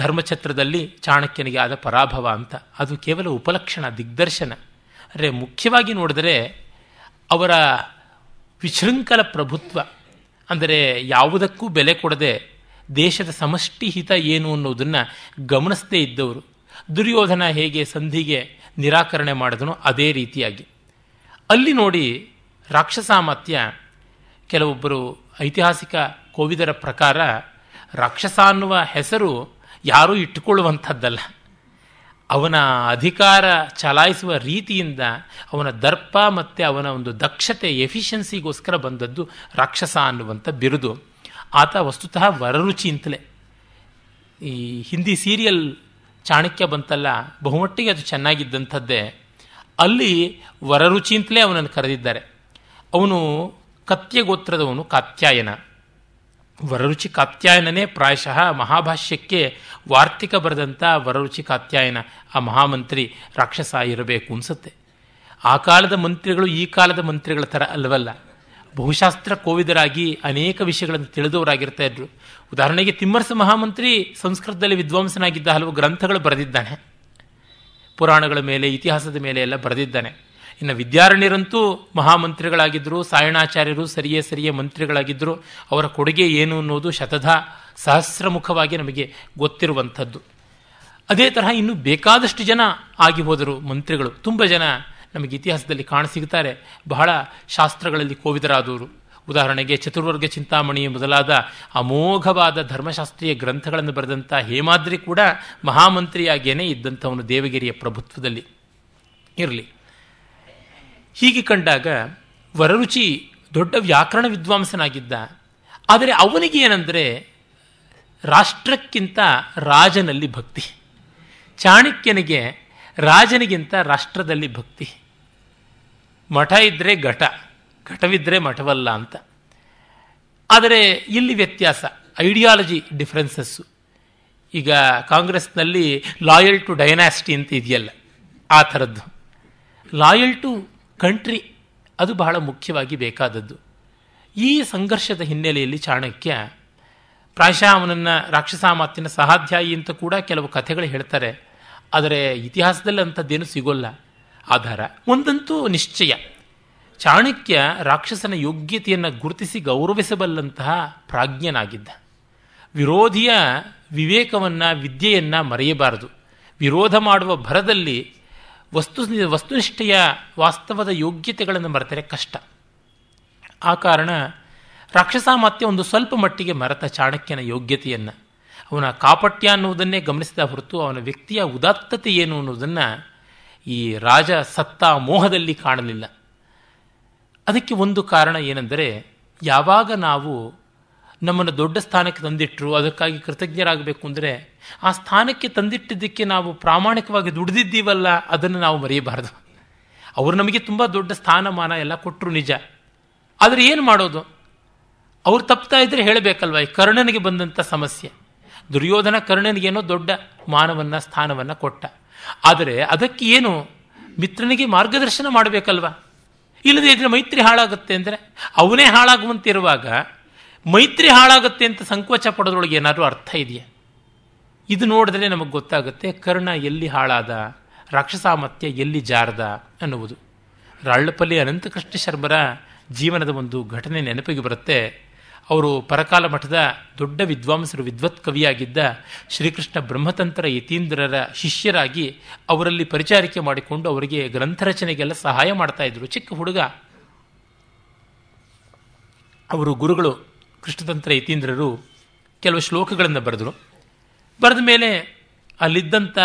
ಧರ್ಮಛತ್ರದಲ್ಲಿ ಚಾಣಕ್ಯನಿಗೆ ಆದ ಪರಾಭವ ಅಂತ. ಅದು ಕೇವಲ ಉಪಲಕ್ಷಣ, ದಿಗ್ದರ್ಶನ. ಅಂದರೆ ಮುಖ್ಯವಾಗಿ ನೋಡಿದರೆ ಅವರ ವಿಶೃಂಖಲ ಪ್ರಭುತ್ವ, ಅಂದರೆ ಯಾವುದಕ್ಕೂ ಬೆಲೆ ಕೊಡದೆ ದೇಶದ ಸಮಷ್ಟಿ ಹಿತ ಏನು ಅನ್ನೋದನ್ನು ಗಮನಿಸದೇ ಇದ್ದವರು. ದುರ್ಯೋಧನ ಹೇಗೆ ಸಂಧಿಗೆ ನಿರಾಕರಣೆ ಮಾಡಿದನೋ ಅದೇ ರೀತಿಯಾಗಿ ಅಲ್ಲಿ ನೋಡಿ ರಾಕ್ಷಸಾಮರ್ಥ್ಯ. ಕೆಲವೊಬ್ಬರು ಐತಿಹಾಸಿಕ ಕೋವಿದರ ಪ್ರಕಾರ ರಾಕ್ಷಸ ಅನ್ನುವ ಹೆಸರು ಯಾರೂ ಇಟ್ಟುಕೊಳ್ಳುವಂಥದ್ದಲ್ಲ. ಅವನ ಅಧಿಕಾರ ಚಲಾಯಿಸುವ ರೀತಿಯಿಂದ, ಅವನ ದರ್ಪ ಮತ್ತು ಅವನ ಒಂದು ದಕ್ಷತೆ, ಎಫಿಷಿಯನ್ಸಿಗೋಸ್ಕರ ಬಂದದ್ದು ರಾಕ್ಷಸ ಅನ್ನುವಂಥ ಬಿರುದು. ಆತ ವಸ್ತುತಃ ವರರುಚಿ ಅಂತಲೇ. ಈ ಹಿಂದಿ ಸೀರಿಯಲ್ ಚಾಣಕ್ಯ ಬಂತಲ್ಲ, ಬಹುಮಟ್ಟಿಗೆ ಅದು ಚೆನ್ನಾಗಿದ್ದಂಥದ್ದೇ. ಅಲ್ಲಿ ವರರುಚಿ ಅಂತಲೇ ಅವನನ್ನು ಕರೆದಿದ್ದಾರೆ. ಅವನು ಕತ್ಯ ಗೋತ್ರದವನು, ಕಾತ್ಯಾಯನ. ವರರುಚಿ ಕಾತ್ಯಾಯನೇ ಪ್ರಾಯಶಃ ಮಹಾಭಾಷ್ಯಕ್ಕೆ ವಾರ್ತಿಕ ಬರೆದಂಥ ವರರುಚಿ ಕಾತ್ಯಾಯನ ಆ ಮಹಾಮಂತ್ರಿ ರಾಕ್ಷಸ ಇರಬೇಕು ಅನಿಸುತ್ತೆ. ಆ ಕಾಲದ ಮಂತ್ರಿಗಳು ಈ ಕಾಲದ ಮಂತ್ರಿಗಳ ಥರ ಅಲ್ಲವಲ್ಲ. ಬಹುಶಾಸ್ತ್ರ ಕೋವಿದರಾಗಿ ಅನೇಕ ವಿಷಯಗಳನ್ನು ತಿಳಿದವರಾಗಿರ್ತಾ ಇದ್ರು. ಉದಾಹರಣೆಗೆ ತಿಮ್ಮರಸ ಮಹಾಮಂತ್ರಿ ಸಂಸ್ಕೃತದಲ್ಲಿ ವಿದ್ವಾಂಸನಾಗಿದ್ದ, ಹಲವು ಗ್ರಂಥಗಳು ಬರೆದಿದ್ದಾನೆ, ಪುರಾಣಗಳ ಮೇಲೆ ಇತಿಹಾಸದ ಮೇಲೆ ಎಲ್ಲ ಬರೆದಿದ್ದಾನೆ. ಇನ್ನು ವಿದ್ಯಾರಣ್ಯರಂತೂ ಮಹಾಮಂತ್ರಿಗಳಾಗಿದ್ದರು, ಸಾಯಣಾಚಾರ್ಯರು ಸರಿಯೇ ಸರಿಯೇ ಮಂತ್ರಿಗಳಾಗಿದ್ದರು. ಅವರ ಕೊಡುಗೆ ಏನು ಅನ್ನೋದು ಶತಧ ಸಹಸ್ರಮುಖವಾಗಿ ನಮಗೆ ಗೊತ್ತಿರುವಂಥದ್ದು. ಅದೇ ತರಹ ಇನ್ನು ಬೇಕಾದಷ್ಟು ಜನ ಆಗಿ ಹೋದರು ಮಂತ್ರಿಗಳು. ತುಂಬ ಜನ ನಮಗೆ ಇತಿಹಾಸದಲ್ಲಿ ಕಾಣಸಿಗ್ತಾರೆ, ಬಹಳ ಶಾಸ್ತ್ರಗಳಲ್ಲಿ ಕೋವಿದರಾದವರು. ಉದಾಹರಣೆಗೆ ಚತುರ್ವರ್ಗ ಚಿಂತಾಮಣಿ ಮೊದಲಾದ ಅಮೋಘವಾದ ಧರ್ಮಶಾಸ್ತ್ರೀಯ ಗ್ರಂಥಗಳನ್ನು ಬರೆದಂಥ ಹೇಮಾದ್ರಿ ಕೂಡ ಮಹಾಮಂತ್ರಿಯಾಗಿಯೇ ಇದ್ದಂಥವನು ದೇವಗಿರಿಯ ಪ್ರಭುತ್ವದಲ್ಲಿ. ಇರಲಿ, ಹೀಗೆ ಕಂಡಾಗ ವರರುಚಿ ದೊಡ್ಡ ವ್ಯಾಕರಣ ವಿದ್ವಾಂಸನಾಗಿದ್ದ. ಆದರೆ ಅವನಿಗೆ ಏನಂದರೆ ರಾಷ್ಟ್ರಕ್ಕಿಂತ ರಾಜನಲ್ಲಿ ಭಕ್ತಿ. ಚಾಣಕ್ಯನಿಗೆ ರಾಜನಿಗಿಂತ ರಾಷ್ಟ್ರದಲ್ಲಿ ಭಕ್ತಿ. ಮಠ ಇದ್ದರೆ ಘಟ, ಘಟವಿದ್ದರೆ ಮಠವಲ್ಲ ಅಂತ. ಆದರೆ ಇಲ್ಲಿ ವ್ಯತ್ಯಾಸ, ಐಡಿಯಾಲಜಿ ಡಿಫ್ರೆನ್ಸಸ್ಸು. ಈಗ ಕಾಂಗ್ರೆಸ್ನಲ್ಲಿ ಲಾಯಲ್ ಟು ಡೈನಾಸ್ಟಿ ಅಂತ ಇದೆಯಲ್ಲ, ಆ ಥರದ್ದು. ಲಾಯಲ್ ಟು ಕಂಟ್ರಿ, ಅದು ಬಹಳ ಮುಖ್ಯವಾಗಿ ಬೇಕಾದದ್ದು. ಈ ಸಂಘರ್ಷದ ಹಿನ್ನೆಲೆಯಲ್ಲಿ ಚಾಣಕ್ಯ ಪ್ರಾಯಶಃ ಅವನನ್ನು ರಾಕ್ಷಸ ಮಾತಿನ ಸಹಾಧ್ಯಾಯಿ ಅಂತ ಕೂಡ ಕೆಲವು ಕಥೆಗಳು ಹೇಳ್ತಾರೆ. ಆದರೆ ಇತಿಹಾಸದಲ್ಲಿ ಅಂಥದ್ದೇನು ಸಿಗೋಲ್ಲ ಆಧಾರ. ಒಂದಂತೂ ನಿಶ್ಚಯ, ಚಾಣಕ್ಯ ರಾಕ್ಷಸನ ಯೋಗ್ಯತೆಯನ್ನು ಗುರುತಿಸಿ ಗೌರವಿಸಬಲ್ಲಂತಹ ಪ್ರಾಜ್ಞನಾಗಿದ್ದ. ವಿರೋಧಿಯ ವಿವೇಕವನ್ನು, ವಿದ್ಯೆಯನ್ನು ಮರೆಯಬಾರದು. ವಿರೋಧ ಮಾಡುವ ಭರದಲ್ಲಿ ವಸ್ತು ವಸ್ತುನಿಷ್ಠೆಯ ವಾಸ್ತವದ ಯೋಗ್ಯತೆಗಳನ್ನು ಮರೆತರೆ ಕಷ್ಟ. ಆ ಕಾರಣ ರಾಕ್ಷಸ ಮಾತ್ಯ ಒಂದು ಸ್ವಲ್ಪ ಮಟ್ಟಿಗೆ ಮರೆತ ಚಾಣಕ್ಯನ ಯೋಗ್ಯತೆಯನ್ನು, ಅವನ ಕಾಪಟ್ಯ ಅನ್ನುವುದನ್ನೇ ಗಮನಿಸಿದ ಹೊರತು ಅವನ ವ್ಯಕ್ತಿಯ ಉದಾತ್ತತೆ ಏನು ಅನ್ನೋದನ್ನು ಈ ರಾಜ ಸತ್ತಾ ಮೋಹದಲ್ಲಿ ಕಾಣಲಿಲ್ಲ. ಅದಕ್ಕೆ ಒಂದು ಕಾರಣ ಏನೆಂದರೆ, ಯಾವಾಗ ನಾವು ನಮ್ಮನ್ನು ದೊಡ್ಡ ಸ್ಥಾನಕ್ಕೆ ತಂದಿಟ್ಟರು ಅದಕ್ಕಾಗಿ ಕೃತಜ್ಞರಾಗಬೇಕು ಅಂದರೆ, ಆ ಸ್ಥಾನಕ್ಕೆ ತಂದಿಟ್ಟಿದ್ದಕ್ಕೆ ನಾವು ಪ್ರಾಮಾಣಿಕವಾಗಿ ದುಡಿದಿದ್ದೀವಲ್ಲ ಅದನ್ನು ನಾವು ಮರೆಯಬಾರದು. ಅವರು ನಮಗೆ ತುಂಬ ದೊಡ್ಡ ಸ್ಥಾನಮಾನ ಎಲ್ಲ ಕೊಟ್ಟರು ನಿಜ, ಆದರೆ ಏನು ಮಾಡೋದು, ಅವ್ರು ತಪ್ತಾ ಇದ್ದರೆ ಹೇಳಬೇಕಲ್ವ. ಈ ಕರ್ಣನಿಗೆ ಬಂದಂಥ ಸಮಸ್ಯೆ, ದುರ್ಯೋಧನ ಕರ್ಣನಿಗೇನೋ ದೊಡ್ಡ ಮಾನವನ್ನು ಸ್ಥಾನವನ್ನು ಕೊಟ್ಟ, ಆದರೆ ಅದಕ್ಕೆ ಏನು ಮಿತ್ರನಿಗೆ ಮಾರ್ಗದರ್ಶನ ಮಾಡಬೇಕಲ್ವ. ಇಲ್ಲದೇ ಇದ್ರೆ ಮೈತ್ರಿ ಹಾಳಾಗುತ್ತೆ ಅಂದರೆ, ಅವನೇ ಹಾಳಾಗುವಂತಿರುವಾಗ ಮೈತ್ರಿ ಹಾಳಾಗುತ್ತೆ ಅಂತ ಸಂಕೋಚ ಪಡೋದ್ರೊಳಗೆ ಏನಾದರೂ ಅರ್ಥ ಇದೆಯಾ? ಇದು ನೋಡಿದ್ರೆ ನಮಗೆ ಗೊತ್ತಾಗುತ್ತೆ ಕರ್ಣ ಎಲ್ಲಿ ಹಾಳಾದ, ರಾಕ್ಷಸಾಮರ್ಥ್ಯ ಎಲ್ಲಿ ಜಾರದ ಅನ್ನುವುದು. ರಾಳ್ಳಪಲ್ಲಿ ಅನಂತಕೃಷ್ಣ ಶರ್ಮರ ಜೀವನದ ಒಂದು ಘಟನೆ ನೆನಪಿಗೆ ಬರುತ್ತೆ. ಅವರು ಪರಕಾಲ ಮಠದ ದೊಡ್ಡ ವಿದ್ವಾಂಸರು, ವಿದ್ವತ್ ಕವಿಯಾಗಿದ್ದ ಶ್ರೀಕೃಷ್ಣ ಬ್ರಹ್ಮತಂತ್ರ ಯತೀಂದ್ರರ ಶಿಷ್ಯರಾಗಿ ಅವರಲ್ಲಿ ಪರಿಚಾರಿಕೆ ಮಾಡಿಕೊಂಡು ಅವರಿಗೆ ಗ್ರಂಥರಚನೆಗೆಲ್ಲ ಸಹಾಯ ಮಾಡ್ತಾ ಇದ್ರು. ಚಿಕ್ಕ ಹುಡುಗ ಅವರು, ಗುರುಗಳು ಕೃಷ್ಣತಂತ್ರ ಯತೀಂದ್ರರು ಕೆಲವು ಶ್ಲೋಕಗಳನ್ನು ಬರೆದರು. ಬರೆದ ಮೇಲೆ ಅಲ್ಲಿದ್ದಂಥ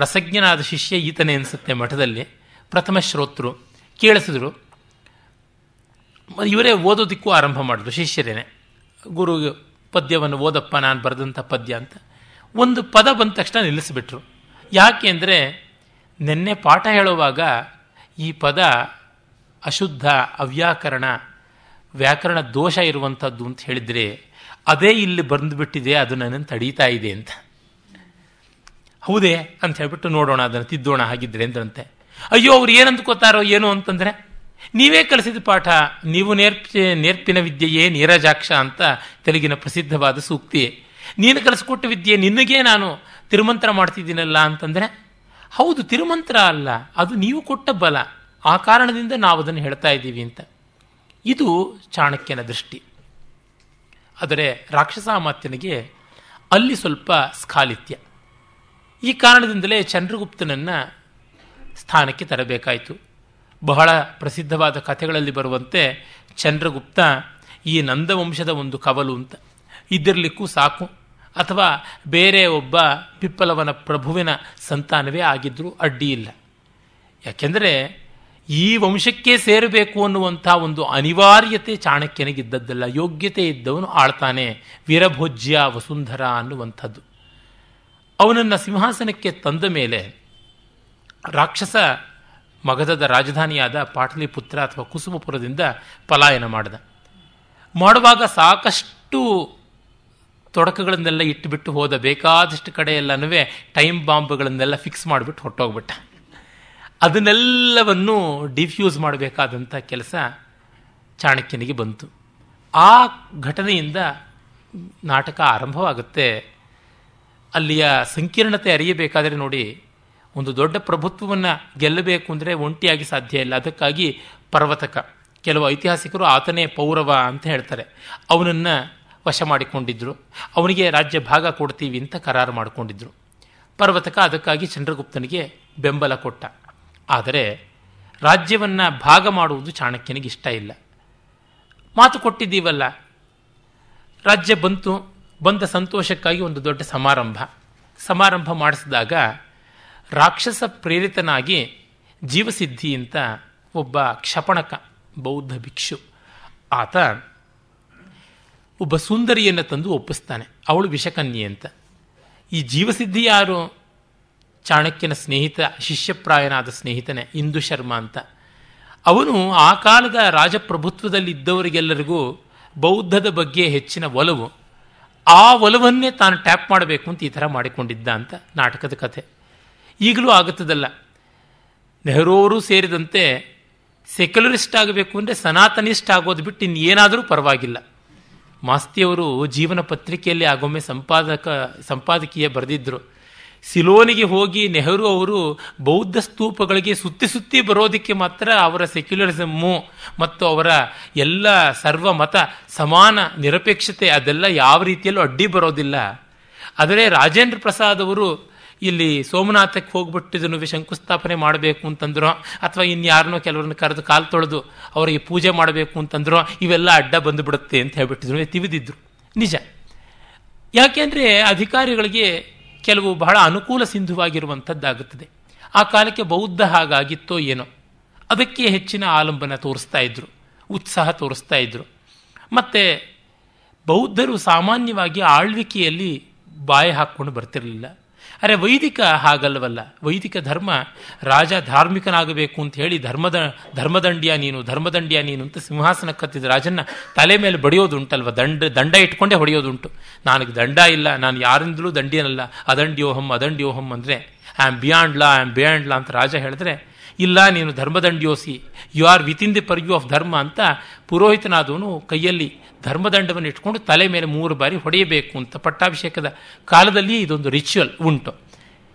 ರಸಜ್ಞನಾದ ಶಿಷ್ಯ ಈತನೇ ಅನಿಸುತ್ತೆ ಮಠದಲ್ಲಿ, ಪ್ರಥಮ ಶ್ರೋತೃರು ಕೇಳಿಸಿದ್ರು. ಇವರೇ ಓದೋದಿಕ್ಕೂ ಆರಂಭ ಮಾಡಿದ್ರು, ಶಿಷ್ಯರೇನೆ. ಗುರು ಪದ್ಯವನ್ನು ಓದಪ್ಪ, ನಾನು ಬರೆದಂಥ ಪದ್ಯ ಅಂತ. ಒಂದು ಪದ ಬಂದ ತಕ್ಷಣ ನಿಲ್ಲಿಸಿಬಿಟ್ರು. ಯಾಕೆ ಅಂದರೆ, ನಿನ್ನೆ ಪಾಠ ಹೇಳುವಾಗ ಈ ಪದ ಅಶುದ್ಧ, ಅವ್ಯಾಕರಣ, ವ್ಯಾಕರಣ ದೋಷ ಇರುವಂಥದ್ದು ಅಂತ ಹೇಳಿದರೆ, ಅದೇ ಇಲ್ಲಿ ಬಂದುಬಿಟ್ಟಿದೆ, ಅದು ನನ್ನನ್ನು ತಡೀತಾ ಇದೆ ಅಂತ. ಹೌದೇ ಅಂತ ಹೇಳ್ಬಿಟ್ಟು ನೋಡೋಣ, ಅದನ್ನು ತಿದ್ದೋಣ ಹಾಗಿದ್ರೆ ಅಂದ್ರಂತೆ. ಅಯ್ಯೋ, ಅವ್ರು ಏನಂದ್ಕೋತಾರೋ ಏನೋ ಅಂತಂದರೆ, ನೀವೇ ಕಲಿಸಿದ ಪಾಠ, ನೀವು ನೇರ್ಪಿ ನೇರ್ಪಿನ ವಿದ್ಯೆಯೇ ನೀರಜಾಕ್ಷ ಅಂತ ತೆಲುಗಿನ ಪ್ರಸಿದ್ಧವಾದ ಸೂಕ್ತಿ. ನೀನು ಕಲಿಸ್ಕೊಟ್ಟ ವಿದ್ಯೆ ನಿನಗೇ ನಾನು ತಿರುಮಂತ್ರ ಮಾಡ್ತಿದ್ದೀನಲ್ಲ ಅಂತಂದರೆ, ಹೌದು ತಿರುಮಂತ್ರ ಅಲ್ಲ, ಅದು ನೀವು ಕೊಟ್ಟ ಬಲ, ಆ ಕಾರಣದಿಂದ ನಾವು ಅದನ್ನು ಹೇಳ್ತಾ ಇದ್ದೀವಿ ಅಂತ. ಇದು ಚಾಣಕ್ಯನ ದೃಷ್ಟಿ. ಆದರೆ ರಾಕ್ಷಸ ಮಾತಿನಿಗೆ ಅಲ್ಲಿ ಸ್ವಲ್ಪ ಸ್ಖಾಲಿತ್ಯ. ಈ ಕಾರಣದಿಂದಲೇ ಚಂದ್ರಗುಪ್ತನನ್ನು ಸ್ಥಾನಕ್ಕೆ ತರಬೇಕಾಯಿತು. ಬಹಳ ಪ್ರಸಿದ್ಧವಾದ ಕಥೆಗಳಲ್ಲಿ ಬರುವಂತೆ ಚಂದ್ರಗುಪ್ತ ಈ ನಂದವಂಶದ ಒಂದು ಕವಲು ಅಂತ ಇದ್ದಿರಲಿಕ್ಕೂ ಸಾಕು, ಅಥವಾ ಬೇರೆ ಒಬ್ಬ ಪಿಪ್ಪಲವನ ಪ್ರಭುವಿನ ಸಂತಾನವೇ ಆಗಿದ್ದರೂ ಅಡ್ಡಿ ಇಲ್ಲ. ಯಾಕೆಂದರೆ ಈ ವಂಶಕ್ಕೆ ಸೇರಬೇಕು ಅನ್ನುವಂಥ ಒಂದು ಅನಿವಾರ್ಯತೆ ಚಾಣಕ್ಯನಿಗಿದ್ದದ್ದಲ್ಲ. ಯೋಗ್ಯತೆ ಇದ್ದವನು ಆಳ್ತಾನೆ, ವೀರಭೋಜ್ಯ ವಸುಂಧರ ಅನ್ನುವಂಥದ್ದು. ಅವನನ್ನು ಸಿಂಹಾಸನಕ್ಕೆ ತಂದ ಮೇಲೆ ರಾಕ್ಷಸ ಮಗಧದ ರಾಜಧಾನಿಯಾದ ಪಾಟಲಿಪುತ್ರ ಅಥವಾ ಕುಸುಮಪುರದಿಂದ ಪಲಾಯನ ಮಾಡಿದ. ಮಾಡುವಾಗ ಸಾಕಷ್ಟು ತೊಡಕುಗಳನ್ನೆಲ್ಲ ಇಟ್ಟುಬಿಟ್ಟು ಹೋದ. ಬೇಕಾದಷ್ಟು ಕಡೆಯೆಲ್ಲನೂ ಟೈಮ್ ಬಾಂಬ್ಗಳನ್ನೆಲ್ಲ ಫಿಕ್ಸ್ ಮಾಡಿಬಿಟ್ಟು ಹೊರಟೋಗ್ಬಿಟ್ಟ. ಅದನ್ನೆಲ್ಲವನ್ನು ಡಿಫ್ಯೂಸ್ ಮಾಡಬೇಕಾದಂಥ ಕೆಲಸ ಚಾಣಕ್ಯನಿಗೆ ಬಂತು. ಆ ಘಟನೆಯಿಂದ ನಾಟಕ ಆರಂಭವಾಗುತ್ತೆ. ಅಲ್ಲಿಯ ಸಂಕೀರ್ಣತೆ ಅರಿಯಬೇಕಾದರೆ ನೋಡಿ, ಒಂದು ದೊಡ್ಡ ಪ್ರಭುತ್ವವನ್ನು ಗೆಲ್ಲಬೇಕು ಅಂದರೆ ಒಂಟಿಯಾಗಿ ಸಾಧ್ಯ ಇಲ್ಲ. ಅದಕ್ಕಾಗಿ ಪರ್ವತಕ, ಕೆಲವು ಐತಿಹಾಸಿಕರು ಆತನೇ ಪೌರವ ಅಂತ ಹೇಳ್ತಾರೆ, ಅವನನ್ನು ವಶ ಮಾಡಿಕೊಂಡಿದ್ದರು, ಅವನಿಗೆ ರಾಜ್ಯ ಭಾಗ ಕೊಡ್ತೀವಿ ಅಂತ ಕರಾರು ಮಾಡಿಕೊಂಡಿದ್ದರು. ಪರ್ವತಕ ಅದಕ್ಕಾಗಿ ಚಂದ್ರಗುಪ್ತನಿಗೆ ಬೆಂಬಲ ಕೊಟ್ಟ. ಆದರೆ ರಾಜ್ಯವನ್ನು ಭಾಗ ಮಾಡುವುದು ಚಾಣಕ್ಯನಿಗೆ ಇಷ್ಟ ಇಲ್ಲ. ಮಾತು ಕೊಟ್ಟಿದ್ದೀವಲ್ಲ, ರಾಜ್ಯ ಬಂತು, ಬಂದ ಸಂತೋಷಕ್ಕಾಗಿ ಒಂದು ದೊಡ್ಡ ಸಮಾರಂಭ ಸಮಾರಂಭ ಮಾಡಿಸಿದಾಗ ರಾಕ್ಷಸ ಪ್ರೇರಿತನಾಗಿ ಜೀವಸಿದ್ಧಿ ಅಂತ ಒಬ್ಬ ಕ್ಷಪಣಕ ಬೌದ್ಧ ಭಿಕ್ಷು, ಆತ ಒಬ್ಬ ಸುಂದರಿಯನ್ನು ತಂದು ಒಪ್ಪಿಸ್ತಾನೆ, ಅವಳು ವಿಷಕನ್ಯೆ ಅಂತ. ಈ ಜೀವಸಿದ್ಧಿ ಯಾರು? ಚಾಣಕ್ಯನ ಸ್ನೇಹಿತ, ಶಿಷ್ಯಪ್ರಾಯನಾದ ಸ್ನೇಹಿತನೇ, ಇಂದು ಶರ್ಮಾ ಅಂತ. ಅವನು ಆ ಕಾಲದ ರಾಜಪ್ರಭುತ್ವದಲ್ಲಿದ್ದವರಿಗೆಲ್ಲರಿಗೂ ಬೌದ್ಧದ ಬಗ್ಗೆ ಹೆಚ್ಚಿನ ಒಲವು, ಆ ಒಲವನ್ನೇ ತಾನು ಟ್ಯಾಪ್ ಮಾಡಬೇಕು ಅಂತ ಈ ಥರ ಮಾಡಿಕೊಂಡಿದ್ದ ಅಂತ ನಾಟಕದ ಕಥೆ. ಈಗಲೂ ಆಗುತ್ತದಲ್ಲ, ನೆಹರೂ ಅವರು ಸೇರಿದಂತೆ ಸೆಕ್ಯುಲರಿಸ್ಟ್ ಆಗಬೇಕು ಅಂದರೆ ಸನಾತನಿಸ್ಟ್ ಆಗೋದು ಬಿಟ್ಟು ಇನ್ನೇನಾದರೂ ಪರವಾಗಿಲ್ಲ. ಮಾಸ್ತಿಯವರು ಜೀವನ ಪತ್ರಿಕೆಯಲ್ಲಿ ಆಗೊಮ್ಮೆ ಸಂಪಾದಕ ಸಂಪಾದಕೀಯ ಬರೆದಿದ್ದರು, ಸಿಲೋನಿಗೆ ಹೋಗಿ ನೆಹರು ಅವರು ಬೌದ್ಧ ಸ್ತೂಪಗಳಿಗೆ ಸುತ್ತಿ ಸುತ್ತಿ ಬರೋದಕ್ಕೆ ಮಾತ್ರ ಅವರ ಸೆಕ್ಯುಲರಿಸಮ್ಮು ಮತ್ತು ಅವರ ಎಲ್ಲ ಸರ್ವಮತ ಸಮಾನ ನಿರಪೇಕ್ಷತೆ ಅದೆಲ್ಲ ಯಾವ ರೀತಿಯಲ್ಲೂ ಅಡ್ಡಿ ಬರೋದಿಲ್ಲ. ಆದರೆ ರಾಜೇಂದ್ರ ಪ್ರಸಾದ್ ಅವರು ಇಲ್ಲಿ ಸೋಮನಾಥಕ್ಕೆ ಹೋಗ್ಬಿಟ್ಟು ಇದನ್ನು ಶಂಕುಸ್ಥಾಪನೆ ಮಾಡಬೇಕು ಅಂತಂದ್ರೋ, ಅಥವಾ ಇನ್ಯಾರನ್ನೋ ಕೆಲವರನ್ನ ಕರೆದು ಕಾಲು ತೊಳೆದು ಅವರಿಗೆ ಪೂಜೆ ಮಾಡಬೇಕು ಅಂತಂದ್ರೋ, ಇವೆಲ್ಲ ಅಡ್ಡ ಬಂದುಬಿಡುತ್ತೆ ಅಂತ ಹೇಳ್ಬಿಟ್ಟಿದ್ರು, ತಿವಿದಿದ್ರು. ನಿಜ. ಯಾಕೆಂದರೆ ಅಧಿಕಾರಿಗಳಿಗೆ ಕೆಲವು ಬಹಳ ಅನುಕೂಲ ಸಿಂಧುವಾಗಿರುವಂಥದ್ದಾಗುತ್ತದೆ. ಆ ಕಾಲಕ್ಕೆ ಬೌದ್ಧ ಹಾಗಾಗಿತ್ತೋ ಏನೋ, ಅದಕ್ಕೆ ಹೆಚ್ಚಿನ ಆಲಂಬನ ತೋರಿಸ್ತಾ ಇದ್ದರು, ಉತ್ಸಾಹ ತೋರಿಸ್ತಾ ಇದ್ದರು. ಮತ್ತು ಬೌದ್ಧರು ಸಾಮಾನ್ಯವಾಗಿ ಆಳ್ವಿಕೆಯಲ್ಲಿ ಬಾಯಿ ಹಾಕ್ಕೊಂಡು ಬರ್ತಿರಲಿಲ್ಲ. ಅರೆ ವೈದಿಕ ಹಾಗಲ್ವಲ್ಲ, ವೈದಿಕ ಧರ್ಮ ರಾಜ ಧಾರ್ಮಿಕನಾಗಬೇಕು ಅಂತ ಹೇಳಿ ಧರ್ಮದ ಧರ್ಮದಂಡಿಯ ನೀನು ಧರ್ಮದಂಡಿಯ ನೀನು ಅಂತ ಸಿಂಹಾಸನ ಕತ್ತಿದ ರಾಜನ್ನ ತಲೆ ಮೇಲೆ ಬಡಿಯೋದುಂಟಲ್ವ, ದಂಡ ದಂಡ ಇಟ್ಕೊಂಡೇ ಹೊಡೆಯೋದುಂಟು. ನನಗೆ ದಂಡ ಇಲ್ಲ, ನಾನು ಯಾರಿಂದಲೂ ದಂಡಿಯನಲ್ಲ, ಅದಂಡಿಯೋಹಂ ಅದಂಡಿಯೋಹಂ ಅಂದರೆ I am beyond law I am beyond law ಅಂತ ರಾಜ ಹೇಳಿದ್ರೆ, ಇಲ್ಲ ನೀನು ಧರ್ಮದಂಡಿಯೋಸಿ, you are within the purview of dharma ಅಂತ ಪುರೋಹಿತನಾದವನು ಕೈಯಲ್ಲಿ ಧರ್ಮದಂಡವನ್ನು ಇಟ್ಕೊಂಡು ತಲೆ ಮೇಲೆ ಮೂರು ಬಾರಿ ಹೊಡೆಯಬೇಕು ಅಂತ ಪಟ್ಟಾಭಿಷೇಕದ ಕಾಲದಲ್ಲಿ ಇದೊಂದು ರಿಚುವಲ್ ಉಂಟು.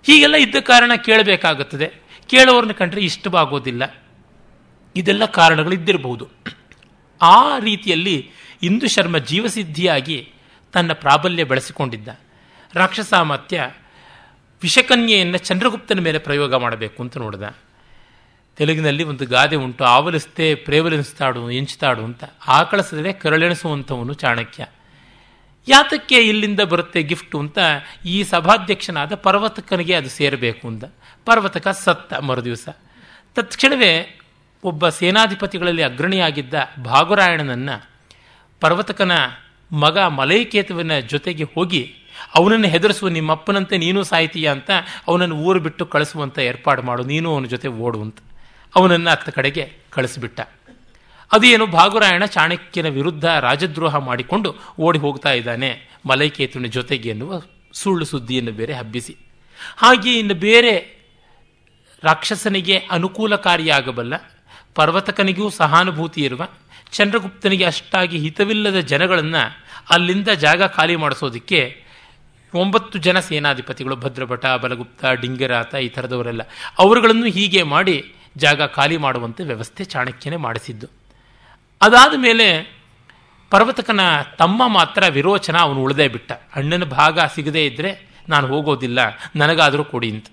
ಹೀಗೆಲ್ಲ ಇದ್ದ ಕಾರಣ ಕೇಳಬೇಕಾಗುತ್ತದೆ, ಕೇಳೋರನ್ನ ಕಂಡ್ರೆ ಇಷ್ಟವಾಗೋದಿಲ್ಲ, ಇದೆಲ್ಲ ಕಾರಣಗಳಿದ್ದಿರಬಹುದು. ಆ ರೀತಿಯಲ್ಲಿ ಇಂದು ಶರ್ಮ ಜೀವಸಿದ್ಧಿಯಾಗಿ ತನ್ನ ಪ್ರಾಬಲ್ಯ ಬೆಳೆಸಿಕೊಂಡಿದ್ದ. ರಾಕ್ಷಸಾಮತ್ಯ ವಿಷಕನ್ಯೆಯನ್ನು ಚಂದ್ರಗುಪ್ತನ ಮೇಲೆ ಪ್ರಯೋಗ ಮಾಡಬೇಕು ಅಂತ ನೋಡಿದ. ತೆಲುಗಿನಲ್ಲಿ ಒಂದು ಗಾದೆ ಉಂಟು, ಆವಲಿಸ್ತೆ ಪ್ರೇವಲಿಸ್ತಾಡು ಎಂಚ್ತಾಡು ಅಂತ, ಆಕಳಿಸಿದ್ರೆ ಕರಳೆಣಿಸುವಂಥವನು ಚಾಣಕ್ಯ. ಯಾತಕ್ಕೆ ಇಲ್ಲಿಂದ ಬರುತ್ತೆ ಗಿಫ್ಟು ಅಂತ ಈ ಸಭಾಧ್ಯಕ್ಷನಾದ ಪರ್ವತಕನಿಗೆ ಅದು ಸೇರಬೇಕು ಅಂತ. ಪರ್ವತಕ ಸತ್ತ ಮರುದಿವಸ. ತತ್ಕ್ಷಣವೇ ಒಬ್ಬ ಸೇನಾಧಿಪತಿಗಳಲ್ಲಿ ಅಗ್ರಣಿಯಾಗಿದ್ದ ಭಾಗುರಾಯಣನನ್ನು ಪರ್ವತಕನ ಮಗ ಮಲೈಕೇತುವಿನ ಜೊತೆಗೆ ಹೋಗಿ ಅವನನ್ನು ಹೆದರಿಸುವ, ನಿಮ್ಮಪ್ಪನಂತೆ ನೀನೂ ಸಾಯ್ತೀಯ ಅಂತ ಅವನನ್ನು ಊರು ಬಿಟ್ಟು ಕಳಿಸುವಂಥ ಏರ್ಪಾಡು ಮಾಡು, ನೀನು ಅವನ ಜೊತೆ ಓಡು ಅಂತ ಅವನನ್ನು ಅತ್ತ ಕಡೆಗೆ ಕಳಿಸಿಬಿಟ್ಟ. ಅದೇನು, ಭಾಗುರಾಯಣ ಚಾಣಕ್ಯನ ವಿರುದ್ಧ ರಾಜದ್ರೋಹ ಮಾಡಿಕೊಂಡು ಓಡಿ ಹೋಗ್ತಾ ಇದ್ದಾನೆ ಮಲೈಕೇತುವಿನ ಜೊತೆಗೆ ಎನ್ನುವ ಸುಳ್ಳು ಸುದ್ದಿಯನ್ನು ಬೇರೆ ಹಬ್ಬಿಸಿ, ಹಾಗೆಯೇ ಇನ್ನು ಬೇರೆ ರಾಕ್ಷಸನಿಗೆ ಅನುಕೂಲಕಾರಿಯಾಗಬಲ್ಲ, ಪರ್ವತಕನಿಗೂ ಸಹಾನುಭೂತಿ ಇರುವ, ಚಂದ್ರಗುಪ್ತನಿಗೆ ಅಷ್ಟಾಗಿ ಹಿತವಿಲ್ಲದ ಜನಗಳನ್ನು ಅಲ್ಲಿಂದ ಜಾಗ ಖಾಲಿ ಮಾಡಿಸೋದಕ್ಕೆ ಒಂಬತ್ತು ಜನ ಸೇನಾಧಿಪತಿಗಳು, ಭದ್ರಭಟ, ಬಲಗುಪ್ತ, ಡಿಂಗರಾತ, ಈ ಥರದವರೆಲ್ಲ, ಅವರುಗಳನ್ನು ಹೀಗೆ ಮಾಡಿ ಜಾಗ ಖಾಲಿ ಮಾಡುವಂಥ ವ್ಯವಸ್ಥೆ ಚಾಣಕ್ಯನೇ ಮಾಡಿಸಿದ್ದು. ಅದಾದ ಮೇಲೆ ಪರ್ವತಕನ ತಮ್ಮ ಮಾತ್ರ ವಿರೋಚನ, ಅವನು ಉಳಿದೇ ಬಿಟ್ಟ. ಅಣ್ಣನ ಭಾಗ ಸಿಗದೇ ಇದ್ದರೆ ನಾನು ಹೋಗೋದಿಲ್ಲ, ನನಗಾದರೂ ಕೊಡಿ ಅಂತ.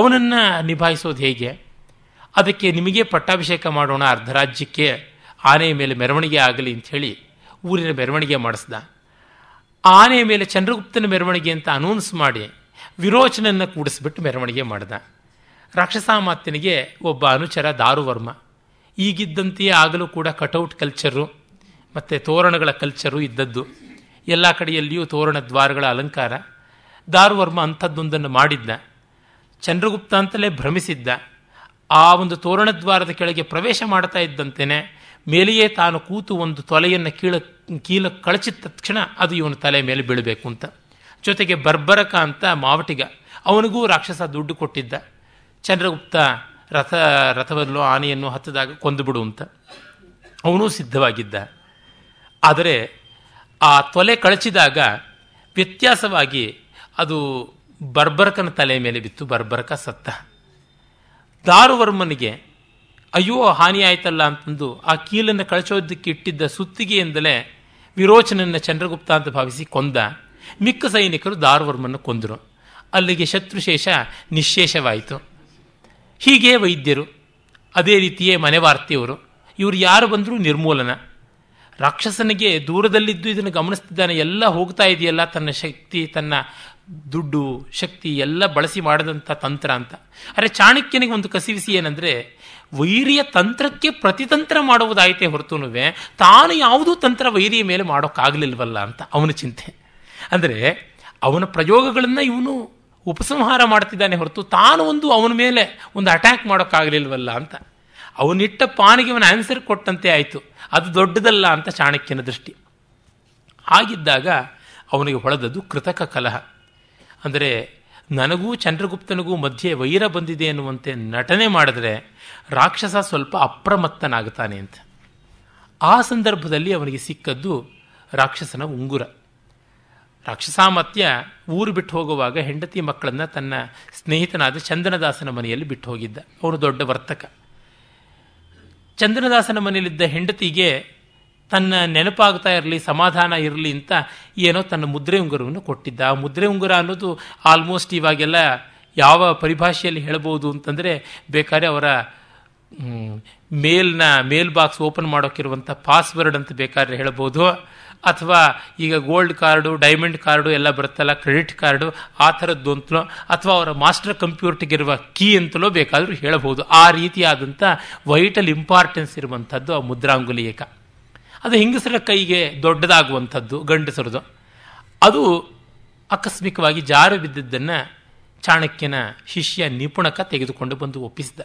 ಅವನನ್ನು ನಿಭಾಯಿಸೋದು ಹೇಗೆ? ಅದಕ್ಕೆ ನಿಮಗೆ ಪಟ್ಟಾಭಿಷೇಕ ಮಾಡೋಣ, ಅರ್ಧರಾಜ್ಯಕ್ಕೆ ಆನೆಯ ಮೇಲೆ ಮೆರವಣಿಗೆ ಆಗಲಿ ಅಂಥೇಳಿ ಊರಿನ ಮೆರವಣಿಗೆ ಮಾಡಿಸ್ದ. ಆನೆಯ ಮೇಲೆ ಚಂದ್ರಗುಪ್ತನ ಮೆರವಣಿಗೆ ಅಂತ ಅನೌನ್ಸ್ ಮಾಡಿ ವಿರೋಚನನ್ನು ಕೂಡಿಸ್ಬಿಟ್ಟು ಮೆರವಣಿಗೆ ಮಾಡಿದ. ರಾಕ್ಷಸಾಮಾತ್ಯನಿಗೆ ಒಬ್ಬ ಅನುಚರ ದಾರುವರ್ಮ, ಈಗಿದ್ದಂತೆಯೇ ಆಗಲೂ ಕೂಡ ಕಟೌಟ್ ಕಲ್ಚರು ಮತ್ತು ತೋರಣಗಳ ಕಲ್ಚರು ಇದ್ದದ್ದು, ಎಲ್ಲ ಕಡೆಯಲ್ಲಿಯೂ ತೋರಣ ದ್ವಾರಗಳ ಅಲಂಕಾರ. ದಾರುವರ್ಮ ಅಂಥದ್ದೊಂದನ್ನು ಮಾಡಿದ್ದ, ಚಂದ್ರಗುಪ್ತ ಅಂತಲೇ ಭ್ರಮಿಸಿದ್ದ. ಆ ಒಂದು ತೋರಣದ್ವಾರದ ಕೆಳಗೆ ಪ್ರವೇಶ ಮಾಡ್ತಾ ಇದ್ದಂತೆಯೇ ಮೇಲೆಯೇ ತಾನು ಕೂತು ಒಂದು ತೊಲೆಯನ್ನು ಕೀಳ ಕೀಲಕ್ಕೆ ಕಳಚಿದ ತಕ್ಷಣ ಅದು ಇವನ ತಲೆ ಮೇಲೆ ಬೀಳಬೇಕು ಅಂತ. ಜೊತೆಗೆ ಬರ್ಬರಕ ಅಂತ ಮಾವಟಿಗ, ಅವನಿಗೂ ರಾಕ್ಷಸ ದುಡ್ಡು ಕೊಟ್ಟಿದ್ದ, ಚಂದ್ರಗುಪ್ತ ರಥ ರಥವಲ್ಲೋ ಆನೆಯನ್ನು ಹತ್ತಿದಾಗ ಕೊಂದುಬಿಡು ಅಂತ. ಅವನೂ ಸಿದ್ಧವಾಗಿದ್ದ. ಆದರೆ ಆ ತೊಲೆ ಕಳಚಿದಾಗ ವ್ಯತ್ಯಾಸವಾಗಿ ಅದು ಬರ್ಬರಕನ ತಲೆ ಮೇಲೆ ಬಿತ್ತು, ಬರ್ಬರಕ ಸತ್ತ. ದಾರುವರ್ಮನಿಗೆ ಅಯ್ಯೋ ಹಾನಿಯಾಯ್ತಲ್ಲ ಅಂತಂದು ಆ ಕೀಲನ್ನು ಕಳಚೋದಕ್ಕೆ ಇಟ್ಟಿದ್ದ ಸುತ್ತಿಗೆಯಿಂದಲೇ ವಿರೋಚನನ್ನ ಚಂದ್ರಗುಪ್ತ ಅಂತ ಭಾವಿಸಿ ಕೊಂದ. ಮಿಕ್ಕ ಸೈನಿಕರು ದಾರುವರ್ಮನ್ನು ಕೊಂದರು. ಅಲ್ಲಿಗೆ ಶತ್ರುಶೇಷ ನಿಶ್ಶೇಷವಾಯಿತು. ಹೀಗೆ ವೈದ್ಯರು, ಅದೇ ರೀತಿಯೇ ಮನೆವಾರ್ತೆಯವರು, ಇವರು ಯಾರು ಬಂದರೂ ನಿರ್ಮೂಲನ. ರಾಕ್ಷಸನಿಗೆ ದೂರದಲ್ಲಿದ್ದು ಇದನ್ನು ಗಮನಿಸ್ತಿದ್ದಾನೆ, ಎಲ್ಲ ಹೋಗ್ತಾ ಇದೆಯಲ್ಲ, ತನ್ನ ಶಕ್ತಿ ತನ್ನ ದುಡ್ಡು ಶಕ್ತಿ ಎಲ್ಲ ಬಳಸಿ ಮಾಡಿದಂಥ ತಂತ್ರ ಅಂತ. ಆದರೆ ಚಾಣಕ್ಯನಿಗೆ ಒಂದು ಕಸಿವಿಸಿ ಏನಂದರೆ, ವೈರಿಯ ತಂತ್ರಕ್ಕೆ ಪ್ರತಿತಂತ್ರ ಮಾಡುವುದಾಯಿತೇ ಹೊರತುನೂ ತಾನು ಯಾವುದೂ ತಂತ್ರ ವೈರಿಯ ಮೇಲೆ ಮಾಡೋಕ್ಕಾಗಲಿಲ್ವಲ್ಲ ಅಂತ ಅವನ ಚಿಂತೆ. ಅಂದರೆ ಅವನ ಪ್ರಯೋಗಗಳನ್ನು ಇವನು ಉಪಸಂಹಾರ ಮಾಡ್ತಿದ್ದಾನೆ ಹೊರತು ತಾನು ಒಂದು ಅವನ ಮೇಲೆ ಒಂದು ಅಟ್ಯಾಕ್ ಮಾಡೋಕ್ಕಾಗಲಿಲ್ವಲ್ಲ ಅಂತ. ಅವನಿಟ್ಟ ಪಾನಿಗೆ ಅವನ ಆನ್ಸರ್ ಕೊಟ್ಟಂತೆ ಆಯಿತು. ಅದು ದೊಡ್ಡದಲ್ಲ ಅಂತ ಚಾಣಕ್ಯನ ದೃಷ್ಟಿ. ಹಾಗಿದ್ದಾಗ ಅವನಿಗೆ ಹೊಳೆದದ್ದು ಕೃತಕ ಕಲಹ. ಅಂದರೆ ನನಗೂ ಚಂದ್ರಗುಪ್ತನಿಗೂ ಮಧ್ಯೆ ವೈರ ಬಂದಿದೆ ಎನ್ನುವಂತೆ ನಟನೆ ಮಾಡಿದ್ರೆ ರಾಕ್ಷಸ ಸ್ವಲ್ಪ ಅಪ್ರಮತ್ತನಾಗುತ್ತಾನೆ ಅಂತ. ಆ ಸಂದರ್ಭದಲ್ಲಿ ಅವನಿಗೆ ಸಿಕ್ಕದ್ದು ರಾಕ್ಷಸನ ಉಂಗುರ. ರಾಕ್ಷಸಾಮತ್ಯ ಊರು ಬಿಟ್ಟು ಹೋಗುವಾಗ ಹೆಂಡತಿ ಮಕ್ಕಳನ್ನು ತನ್ನ ಸ್ನೇಹಿತನಾದ ಚಂದನದಾಸನ ಮನೆಯಲ್ಲಿ ಬಿಟ್ಟು ಹೋಗಿದ್ದ. ಅವನು ದೊಡ್ಡ ವರ್ತಕ. ಚಂದನದಾಸನ ಮನೆಯಲ್ಲಿದ್ದ ಹೆಂಡತಿಗೆ ತನ್ನ ನೆನಪಾಗ್ತಾ ಇರಲಿ, ಸಮಾಧಾನ ಇರಲಿ ಅಂತ ಏನೋ ತನ್ನ ಮುದ್ರೆ ಉಂಗುರವನ್ನು ಕೊಟ್ಟಿದ್ದ. ಆ ಮುದ್ರೆ ಉಂಗುರ ಅನ್ನೋದು ಆಲ್ಮೋಸ್ಟ್ ಇವಾಗೆಲ್ಲ ಯಾವ ಪರಿಭಾಷೆಯಲ್ಲಿ ಹೇಳ್ಬೋದು ಅಂತಂದರೆ, ಬೇಕಾದ್ರೆ ಅವರ ಮೇಲ್ನ ಮೇಲ್ ಬಾಕ್ಸ್ ಓಪನ್ ಮಾಡೋಕ್ಕಿರುವಂಥ ಪಾಸ್ವರ್ಡ್ ಅಂತ ಬೇಕಾದ್ರೆ ಹೇಳ್ಬೋದು, ಅಥವಾ ಈಗ ಗೋಲ್ಡ್ ಕಾರ್ಡು ಡೈಮಂಡ್ ಕಾರ್ಡು ಎಲ್ಲ ಬರುತ್ತಲ್ಲ, ಕ್ರೆಡಿಟ್ ಕಾರ್ಡು ಆ ಥರದ್ದು ಅಂತಲೋ, ಅಥವಾ ಅವರ ಮಾಸ್ಟರ್ ಕಂಪ್ಯೂಟರ್ಗಿರುವ ಕೀ ಅಂತಲೋ ಬೇಕಾದರೂ ಹೇಳಬಹುದು. ಆ ರೀತಿಯಾದಂಥ ವೈಟಲ್ ಇಂಪಾರ್ಟೆನ್ಸ್ ಇರುವಂಥದ್ದು ಆ ಮುದ್ರಾಂಗುಲಿಯಕ. ಅದು ಹೆಂಗಸರ ಕೈಗೆ ದೊಡ್ಡದಾಗುವಂಥದ್ದು, ಗಂಡಸರದು. ಅದು ಆಕಸ್ಮಿಕವಾಗಿ ಜಾರು ಬಿದ್ದದ್ದನ್ನು ಚಾಣಕ್ಯನ ಶಿಷ್ಯ ನಿಪುಣಕ ತೆಗೆದುಕೊಂಡು ಬಂದು ಒಪ್ಪಿಸಿದ.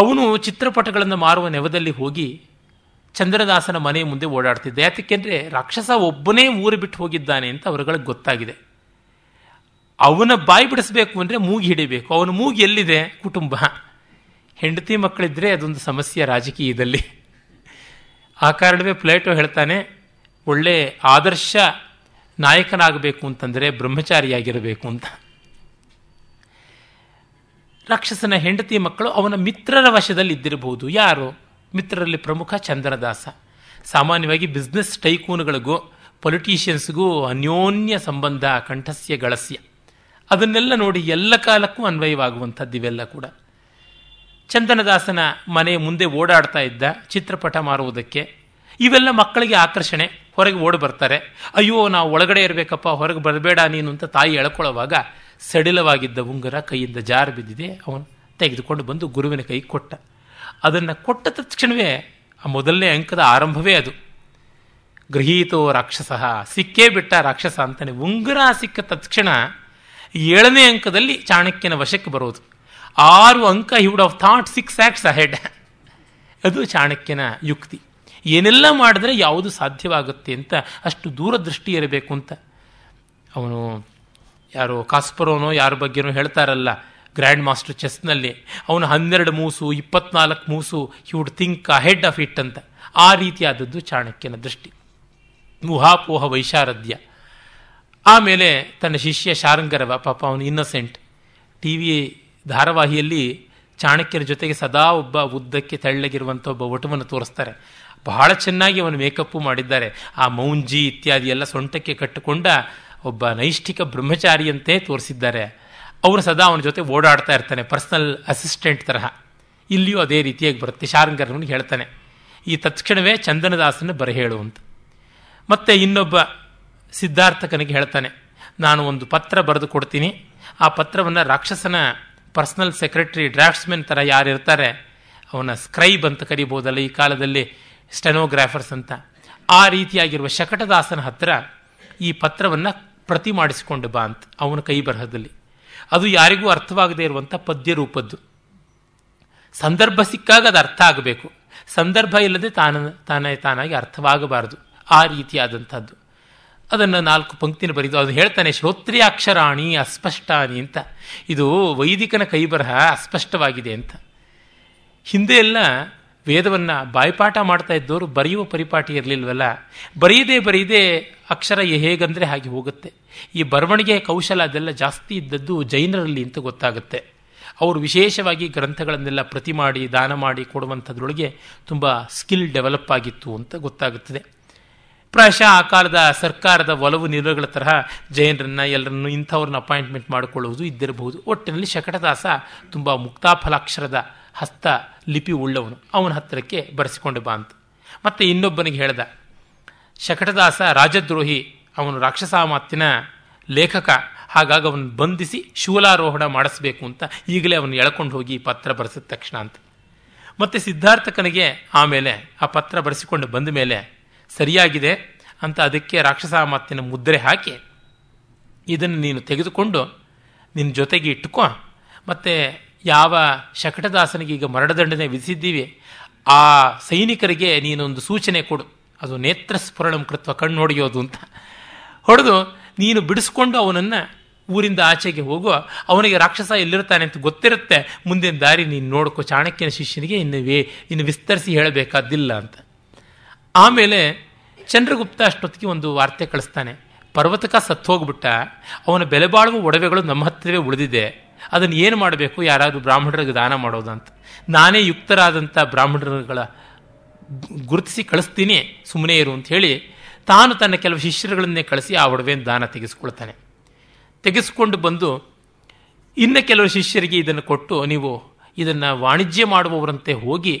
ಅವನು ಚಿತ್ರಪಟಗಳನ್ನು ಮಾರುವ ನೆವದಲ್ಲಿ ಹೋಗಿ ಚಂದ್ರದಾಸನ ಮನೆ ಮುಂದೆ ಓಡಾಡ್ತಿದ್ದ. ಯಾಕೆಂದರೆ ರಾಕ್ಷಸ ಒಬ್ಬನೇ ಊರು ಬಿಟ್ಟು ಹೋಗಿದ್ದಾನೆ ಅಂತ ಅವರುಗಳಿಗೆ ಗೊತ್ತಾಗಿದೆ. ಅವನ ಬಾಯಿ ಬಿಡಿಸಬೇಕು ಅಂದರೆ ಮೂಗಿ ಹಿಡಿಬೇಕು. ಅವನ ಮೂಗಿ ಎಲ್ಲಿದೆ? ಕುಟುಂಬ, ಹೆಂಡತಿ ಮಕ್ಕಳಿದ್ರೆ ಅದೊಂದು ಸಮಸ್ಯೆ ರಾಜಕೀಯದಲ್ಲಿ. ಆ ಕಾರಣವೇ ಪ್ಲೇಟೋ ಹೇಳ್ತಾನೆ, ಒಳ್ಳೆ ಆದರ್ಶ ನಾಯಕನಾಗಬೇಕು ಅಂತಂದರೆ ಬ್ರಹ್ಮಚಾರಿಯಾಗಿರಬೇಕು ಅಂತ. ರಾಕ್ಷಸನ ಹೆಂಡತಿ ಮಕ್ಕಳು ಅವನ ಮಿತ್ರರ ವಶದಲ್ಲಿ ಇದ್ದಿರಬಹುದು. ಯಾರು ಮಿತ್ರರಲ್ಲಿ? ಪ್ರಮುಖ ಚಂದ್ರದಾಸ. ಸಾಮಾನ್ಯವಾಗಿ ಬಿಸ್ನೆಸ್ ಟೈಕೂನ್ಗಳಿಗೂ ಪೊಲಿಟೀಷಿಯನ್ಸ್ಗೂ ಅನ್ಯೋನ್ಯ ಸಂಬಂಧ, ಕಂಠಸ್ಯ ಗಳಸ್ಯ. ಅದನ್ನೆಲ್ಲ ನೋಡಿ ಎಲ್ಲ ಕಾಲಕ್ಕೂ ಅನ್ವಯವಾಗುವಂಥದ್ದು ಇವೆಲ್ಲ ಕೂಡ. ಚಂದನದಾಸನ ಮನೆ ಮುಂದೆ ಓಡಾಡ್ತಾ ಇದ್ದ ಚಿತ್ರಪಟ ಮಾರುವುದಕ್ಕೆ. ಇವೆಲ್ಲ ಮಕ್ಕಳಿಗೆ ಆಕರ್ಷಣೆ, ಹೊರಗೆ ಓಡಿ ಬರ್ತಾರೆ. ಅಯ್ಯೋ ನಾವು ಒಳಗಡೆ ಇರಬೇಕಪ್ಪ, ಹೊರಗೆ ಬರಬೇಡ ನೀನು ಅಂತ ತಾಯಿ ಎಳ್ಕೊಳ್ಳುವಾಗ ಸಡಿಲವಾಗಿದ್ದ ಉಂಗುರ ಕೈಯಿಂದ ಜಾರು ಬಿದ್ದಿದೆ. ಅವನು ತೆಗೆದುಕೊಂಡು ಬಂದು ಗುರುವಿನ ಕೈ ಕೊಟ್ಟ. ಅದನ್ನು ಕೊಟ್ಟ ತಕ್ಷಣವೇ ಆ ಮೊದಲನೇ ಅಂಕದ ಆರಂಭವೇ ಅದು. ಗೃಹೀತೋ ರಾಕ್ಷಸ, ಸಿಕ್ಕೇ ಬಿಟ್ಟ ರಾಕ್ಷಸ ಅಂತಾನೆ. ಉಂಗುರ ಸಿಕ್ಕ ತಕ್ಷಣ ಏಳನೇ ಅಂಕದಲ್ಲಿ ಚಾಣಕ್ಯನ ವಶಕ್ಕೆ ಬರೋದು. ಆರು ಅಂಕ, he would of thought six acts ahead. ಅದು ಚಾಣಕ್ಯನ ಯುಕ್ತಿ. ಏನೆಲ್ಲ ಮಾಡಿದ್ರೆ ಯಾವುದು ಸಾಧ್ಯವಾಗುತ್ತೆ ಅಂತ ಅಷ್ಟು ದೂರದೃಷ್ಟಿ ಇರಬೇಕು ಅಂತ. ಅವನು ಯಾರೋ ಕಾಸ್ಪರೋನೋ ಯಾರ ಬಗ್ಗೆನೋ ಹೇಳ್ತಾರಲ್ಲ ಗ್ರ್ಯಾಂಡ್ ಮಾಸ್ಟರ್ ಚೆಸ್ನಲ್ಲಿ, ಅವನು ಹನ್ನೆರಡು ಮೂಸು ಇಪ್ಪತ್ನಾಲ್ಕು moves, he would think ahead of it ಅಂತ. ಆ ರೀತಿಯಾದದ್ದು ಚಾಣಕ್ಯನ ದೃಷ್ಟಿ. ಊಹಾಪೋಹ ವೈಶಾರದ್ಯ. ಆಮೇಲೆ ತನ್ನ ಶಿಷ್ಯ ಶಾರಂಗರವ, ಪಾಪ ಅವನು ಇನ್ನಸೆಂಟ್, ಟಿ ವಿ ಧಾರಾವಾಹಿಯಲ್ಲಿ ಚಾಣಕ್ಯನ ಜೊತೆಗೆ ಸದಾ ಒಬ್ಬ ಉದ್ದಕ್ಕೆ ತೆಳ್ಳಗಿರುವಂಥ ಒಬ್ಬ ಒಟವನ್ನು ತೋರಿಸ್ತಾರೆ. ಬಹಳ ಚೆನ್ನಾಗಿ ಅವನು ಮೇಕಪ್ಪು ಮಾಡಿದ್ದಾರೆ. ಆ ಮೌಂಜಿ ಇತ್ಯಾದಿ ಎಲ್ಲ ಸೊಂಟಕ್ಕೆ ಕಟ್ಟಿಕೊಂಡ ಒಬ್ಬ ನೈಷ್ಠಿಕ ಬ್ರಹ್ಮಚಾರಿಯಂತೆ ತೋರಿಸಿದ್ದಾರೆ. ಅವನು ಸದಾ ಅವನ ಜೊತೆ ಓಡಾಡ್ತಾ ಇರ್ತಾನೆ, ಪರ್ಸನಲ್ ಅಸಿಸ್ಟೆಂಟ್ ತರಹ. ಇಲ್ಲಿಯೂ ಅದೇ ರೀತಿಯಾಗಿ ಬರುತ್ತೆ. ಶಾರಂಗರವನಿಗೆ ಹೇಳ್ತಾನೆ ಈ ತತ್ಕ್ಷಣವೇ ಚಂದನದಾಸನ ಬರಹೇಳು ಅಂತ. ಮತ್ತೆ ಇನ್ನೊಬ್ಬ ಸಿದ್ಧಾರ್ಥಕನಿಗೆ ಹೇಳ್ತಾನೆ, ನಾನು ಒಂದು ಪತ್ರ ಬರೆದು ಕೊಡ್ತೀನಿ, ಆ ಪತ್ರವನ್ನು ರಾಕ್ಷಸನ ಪರ್ಸನಲ್ ಸೆಕ್ರೆಟರಿ ಡ್ರಾಫ್ಟ್ಸ್ಮೆನ್ ಥರ ಯಾರಿರ್ತಾರೆ, ಅವನ ಸ್ಕ್ರೈಬ್ ಅಂತ ಕರಿಬೋದಲ್ಲ ಈ ಕಾಲದಲ್ಲಿ, ಸ್ಟೆನೋಗ್ರಾಫರ್ಸ್ ಅಂತ, ಆ ರೀತಿಯಾಗಿರುವ ಶಕಟದಾಸನ ಹತ್ರ ಈ ಪತ್ರವನ್ನು ಪ್ರತಿ ಮಾಡಿಸಿಕೊಂಡು ಬಾ ಅಂತ ಅವನ ಕೈ ಬರಹದಲ್ಲಿ. ಅದು ಯಾರಿಗೂ ಅರ್ಥವಾಗದೇ ಇರುವಂಥ ಪದ್ಯ ರೂಪದ್ದು. ಸಂದರ್ಭ ಸಿಕ್ಕಾಗ ಅದು ಅರ್ಥ ಆಗಬೇಕು, ಸಂದರ್ಭ ಇಲ್ಲದೆ ತಾನ ತಾನೇ ತಾನಾಗಿ ಅರ್ಥವಾಗಬಾರದು. ಆ ರೀತಿಯಾದಂಥದ್ದು. ಅದನ್ನು ನಾಲ್ಕು ಪಂಕ್ತಿನ ಬರೆದು ಅದು ಹೇಳ್ತಾನೆ, ಶ್ರೋತ್ರಿಯಾಕ್ಷರಾಣಿ ಅಸ್ಪಷ್ಟಾನಿ ಅಂತ. ಇದು ವೈದಿಕನ ಕೈಬರಹ ಅಸ್ಪಷ್ಟವಾಗಿದೆ ಅಂತ. ಹಿಂದೆ ಎಲ್ಲ ವೇದವನ್ನು ಬಾಯ್ಪಾಠ ಮಾಡ್ತಾ ಇದ್ದವರು ಬರೆಯುವ ಪರಿಪಾಠಿ ಇರಲಿಲ್ವಲ್ಲ, ಬರೆಯದೇ ಬರೆಯದೇ ಅಕ್ಷರ ಹೇಗಂದರೆ ಹಾಗೆ ಹೋಗುತ್ತೆ. ಈ ಬರವಣಿಗೆ ಕೌಶಲ ಅದೆಲ್ಲ ಜಾಸ್ತಿ ಇದ್ದದ್ದು ಜೈನರಲ್ಲಿ ಅಂತ ಗೊತ್ತಾಗುತ್ತೆ. ಅವರು ವಿಶೇಷವಾಗಿ ಗ್ರಂಥಗಳನ್ನೆಲ್ಲ ಪ್ರತಿ ಮಾಡಿ ದಾನ ಮಾಡಿ ಕೊಡುವಂಥದ್ರೊಳಗೆ ತುಂಬ ಸ್ಕಿಲ್ ಡೆವಲಪ್ ಆಗಿತ್ತು ಅಂತ ಗೊತ್ತಾಗುತ್ತದೆ. ಪ್ರಾಯಶಃ ಆ ಕಾಲದ ಸರ್ಕಾರದ ಒಲವು ನಿಲುವುಗಳ ತರಹ ಜೈನರನ್ನು ಎಲ್ಲರನ್ನು ಇಂಥವ್ರನ್ನ ಅಪಾಯಿಂಟ್ಮೆಂಟ್ ಮಾಡಿಕೊಳ್ಳುವುದು ಇದ್ದಿರಬಹುದು. ಒಟ್ಟಿನಲ್ಲಿ ಶಕಟದಾಸ ತುಂಬ ಮುಕ್ತಾಫಲಾಕ್ಷರದ ಹಸ್ತ ಲಿಪಿ ಉಳ್ಳವನು, ಅವನ ಹತ್ತಿರಕ್ಕೆ ಬರೆಸಿಕೊಂಡು ಬಾ ಅಂತ. ಮತ್ತು ಇನ್ನೊಬ್ಬನಿಗೆ ಹೇಳ್ದ, ಶಕಟದಾಸ ರಾಜದ್ರೋಹಿ, ಅವನು ರಾಕ್ಷಸ ಮಾತಿನ ಲೇಖಕ, ಹಾಗಾಗಿ ಅವನು ಬಂಧಿಸಿ ಶೂಲಾರೋಹಣ ಮಾಡಿಸಬೇಕು ಅಂತ ಈಗಲೇ ಅವನು ಎಳ್ಕೊಂಡು ಹೋಗಿ ಪತ್ರ ಬರೆಸಿದ ತಕ್ಷಣ ಅಂತ. ಮತ್ತು ಸಿದ್ಧಾರ್ಥಕನಿಗೆ ಆಮೇಲೆ ಆ ಪತ್ರ ಬರೆಸಿಕೊಂಡು ಬಂದ ಮೇಲೆ ಸರಿಯಾಗಿದೆ ಅಂತ ಅದಕ್ಕೆ ರಾಕ್ಷಸ ಮಾತಿನ ಮುದ್ರೆ ಹಾಕಿ, ಇದನ್ನು ನೀನು ತೆಗೆದುಕೊಂಡು ನಿನ್ನ ಜೊತೆಗೆ ಇಟ್ಟುಕೊ, ಮತ್ತು ಯಾವ ಶಕಟದಾಸನಿಗೆ ಈಗ ಮರಣದಂಡನೆ ವಿಧಿಸಿದ್ದೀವಿ ಆ ಸೈನಿಕರಿಗೆ ನೀನೊಂದು ಸೂಚನೆ ಕೊಡು, ಅದು ನೇತ್ರ ಸ್ಫುರಣಂ ಕೃತ್ವ, ಕಣ್ಣು ಹೊಡೆಯೋದು ಅಂತ ಹೊಡೆದು ನೀನು ಬಿಡಿಸ್ಕೊಂಡು ಅವನನ್ನು ಊರಿಂದ ಆಚೆಗೆ ಹೋಗು, ಅವನಿಗೆ ರಾಕ್ಷಸ ಎಲ್ಲಿರ್ತಾನೆ ಅಂತ ಗೊತ್ತಿರುತ್ತೆ, ಮುಂದಿನ ದಾರಿ ನೀನು ನೋಡ್ಕೊ, ಚಾಣಕ್ಯನ ಶಿಷ್ಯನಿಗೆ ಇನ್ನು ವೇ ಇನ್ನು ವಿಸ್ತರಿಸಿ ಹೇಳಬೇಕಾದಿಲ್ಲ ಅಂತ. ಆಮೇಲೆ ಚಂದ್ರಗುಪ್ತ ಅಷ್ಟೊತ್ತಿಗೆ ಒಂದು ವಾರ್ತೆ ಕಳಿಸ್ತಾನೆ, ಪರ್ವತಕ ಸತ್ತು ಹೋಗ್ಬಿಟ್ಟ, ಅವನ ಬೆಲೆಬಾಳುವ ಒಡವೆಗಳು ನಮ್ಮ ಹತ್ತಿರವೇ ಉಳಿದಿದೆ, ಅದನ್ನು ಏನು ಮಾಡಬೇಕು, ಯಾರಾದರೂ ಬ್ರಾಹ್ಮಣರಿಗೆ ದಾನ ಮಾಡೋದಂತ. ನಾನೇ ಯುಕ್ತರಾದಂಥ ಬ್ರಾಹ್ಮಣರುಗಳ ಗುರುತಿಸಿ ಕಳಿಸ್ತೀನಿ, ಸುಮ್ಮನೆ ಇರು ಅಂತ ಹೇಳಿ ತಾನು ತನ್ನ ಕೆಲವು ಶಿಷ್ಯರುಗಳನ್ನೇ ಕಳಿಸಿ ಆ ಒಡವೆಯನ್ನು ದಾನ ತೆಗೆಸ್ಕೊಳ್ತಾನೆ. ತೆಗೆಸ್ಕೊಂಡು ಬಂದು ಇನ್ನು ಕೆಲವು ಶಿಷ್ಯರಿಗೆ ಇದನ್ನು ಕೊಟ್ಟು, ನೀವು ಇದನ್ನು ವಾಣಿಜ್ಯ ಮಾಡುವವರಂತೆ ಹೋಗಿ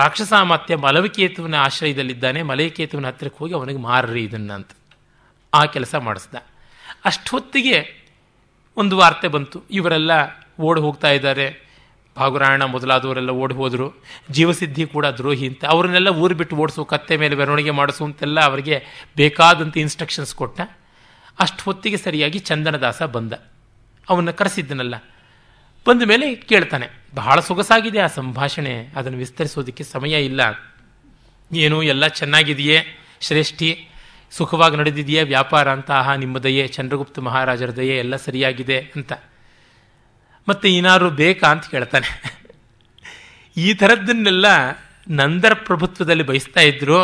ರಾಕ್ಷಸ ಮತ್ತೆ ಮಲೈಕೇತುವಿನ ಆಶ್ರಯದಲ್ಲಿದ್ದಾನೆ, ಮಲೈಕೇತುವಿನ ಹತ್ತಿರಕ್ಕೆ ಹೋಗಿ ಅವನಿಗೆ ಮಾರ್ರಿ ಇದನ್ನು ಅಂತ ಆ ಕೆಲಸ ಮಾಡಿಸ್ದ. ಅಷ್ಟೊತ್ತಿಗೆ ಒಂದು ವಾರ್ತೆ ಬಂತು, ಇವರೆಲ್ಲ ಓಡಿ ಹೋಗ್ತಾ ಇದ್ದಾರೆ, ಭಾಗುರಾಯಣ ಮೊದಲಾದವರೆಲ್ಲ ಓಡಿ ಹೋದರು, ಜೀವಸಿದ್ಧಿ ಕೂಡ ದ್ರೋಹಿ ಅಂತ, ಅವರನ್ನೆಲ್ಲ ಊರು ಬಿಟ್ಟು ಓಡಿಸು, ಕತ್ತೆ ಮೇಲೆ ಬೆರವಣಿಗೆ ಮಾಡಿಸು ಅಂತೆಲ್ಲ ಅವರಿಗೆ ಬೇಕಾದಂಥ ಇನ್ಸ್ಟ್ರಕ್ಷನ್ಸ್ ಕೊಟ್ಟ. ಅಷ್ಟು ಹೊತ್ತಿಗೆ ಸರಿಯಾಗಿ ಚಂದನದಾಸ ಬಂದ, ಅವನ್ನ ಕರೆಸಿದ್ದನಲ್ಲ. ಬಂದ ಮೇಲೆ ಕೇಳ್ತಾನೆ, ಬಹಳ ಸೊಗಸಾಗಿದೆ ಆ ಸಂಭಾಷಣೆ, ಅದನ್ನು ವಿಸ್ತರಿಸೋದಕ್ಕೆ ಸಮಯ ಇಲ್ಲ, ಏನು ಎಲ್ಲ ಚೆನ್ನಾಗಿದೆಯೇ, ಶ್ರೇಷ್ಠಿ ಸುಖವಾಗಿ ನಡೆದಿದೆಯೇ ವ್ಯಾಪಾರ ಅಂತ, ಆಹಾ ನಿಮ್ಮ ದಯೆ, ಚಂದ್ರಗುಪ್ತ ಮಹಾರಾಜರ ದಯೆ, ಎಲ್ಲ ಸರಿಯಾಗಿದೆ ಅಂತ. ಮತ್ತೆ ಏನಾರು ಬೇಕಾ ಅಂತ ಕೇಳ್ತಾನೆ. ಈ ಥರದ್ದನ್ನೆಲ್ಲ ನಂದರ ಪ್ರಭುತ್ವದಲ್ಲಿ ಬಯಸ್ತಾ ಇದ್ರು,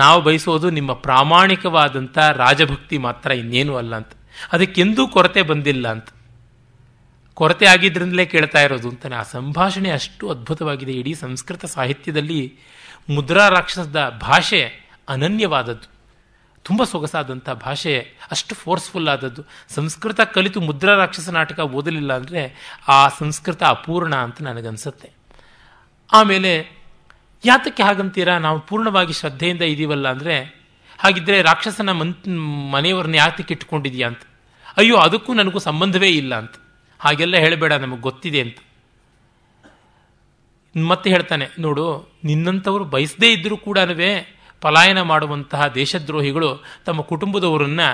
ನಾವು ಬಯಸೋದು ನಿಮ್ಮ ಪ್ರಾಮಾಣಿಕವಾದಂಥ ರಾಜಭಕ್ತಿ ಮಾತ್ರ, ಇನ್ನೇನು ಅಲ್ಲ ಅಂತ, ಅದಕ್ಕೆಂದೂ ಕೊರತೆ ಬಂದಿಲ್ಲ ಅಂತ, ಕೊರತೆ ಆಗಿದ್ದರಿಂದಲೇ ಕೇಳ್ತಾ ಇರೋದು ಅಂತಾನೆ. ಆ ಸಂಭಾಷಣೆ ಅಷ್ಟು ಅದ್ಭುತವಾಗಿದೆ. ಇಡೀ ಸಂಸ್ಕೃತ ಸಾಹಿತ್ಯದಲ್ಲಿ ಮುದ್ರಾ ರಾಕ್ಷಸದ ಭಾಷೆ ಅನನ್ಯವಾದದ್ದು, ತುಂಬ ಸೊಗಸಾದಂಥ ಭಾಷೆ, ಅಷ್ಟು ಫೋರ್ಸ್ಫುಲ್ ಆದದ್ದು. ಸಂಸ್ಕೃತ ಕಲಿತು ಮುದ್ರಾ ರಾಕ್ಷಸ ನಾಟಕ ಓದಲಿಲ್ಲ ಅಂದರೆ ಆ ಸಂಸ್ಕೃತ ಅಪೂರ್ಣ ಅಂತ ನನಗನ್ಸುತ್ತೆ. ಆಮೇಲೆ ಯಾತಕ್ಕೆ ಹಾಗಂತೀರಾ, ನಾವು ಪೂರ್ಣವಾಗಿ ಶ್ರದ್ಧೆಯಿಂದ ಇದ್ದೀವಲ್ಲ ಅಂದರೆ, ಹಾಗಿದ್ದರೆ ರಾಕ್ಷಸನ ಮನ್ ಮನೆಯವ್ರನ್ನ ಯಾತಕ್ಕೆ ಇಟ್ಕೊಂಡಿದೀಯಾ ಅಂತ. ಅಯ್ಯೋ ಅದಕ್ಕೂ ನನಗೂ ಸಂಬಂಧವೇ ಇಲ್ಲ ಅಂತ, ಹಾಗೆಲ್ಲ ಹೇಳಬೇಡ ನಮಗೆ ಗೊತ್ತಿದೆ ಅಂತ. ಮತ್ತೆ ಹೇಳ್ತಾನೆ, ನೋಡು ನಿನ್ನಂಥವ್ರು ಬಯಸದೇ ಇದ್ದರೂ ಕೂಡ ಪಲಾಯನ ಮಾಡುವಂತಹ ದೇಶದ್ರೋಹಿಗಳು ತಮ್ಮ ಕುಟುಂಬದವರನ್ನು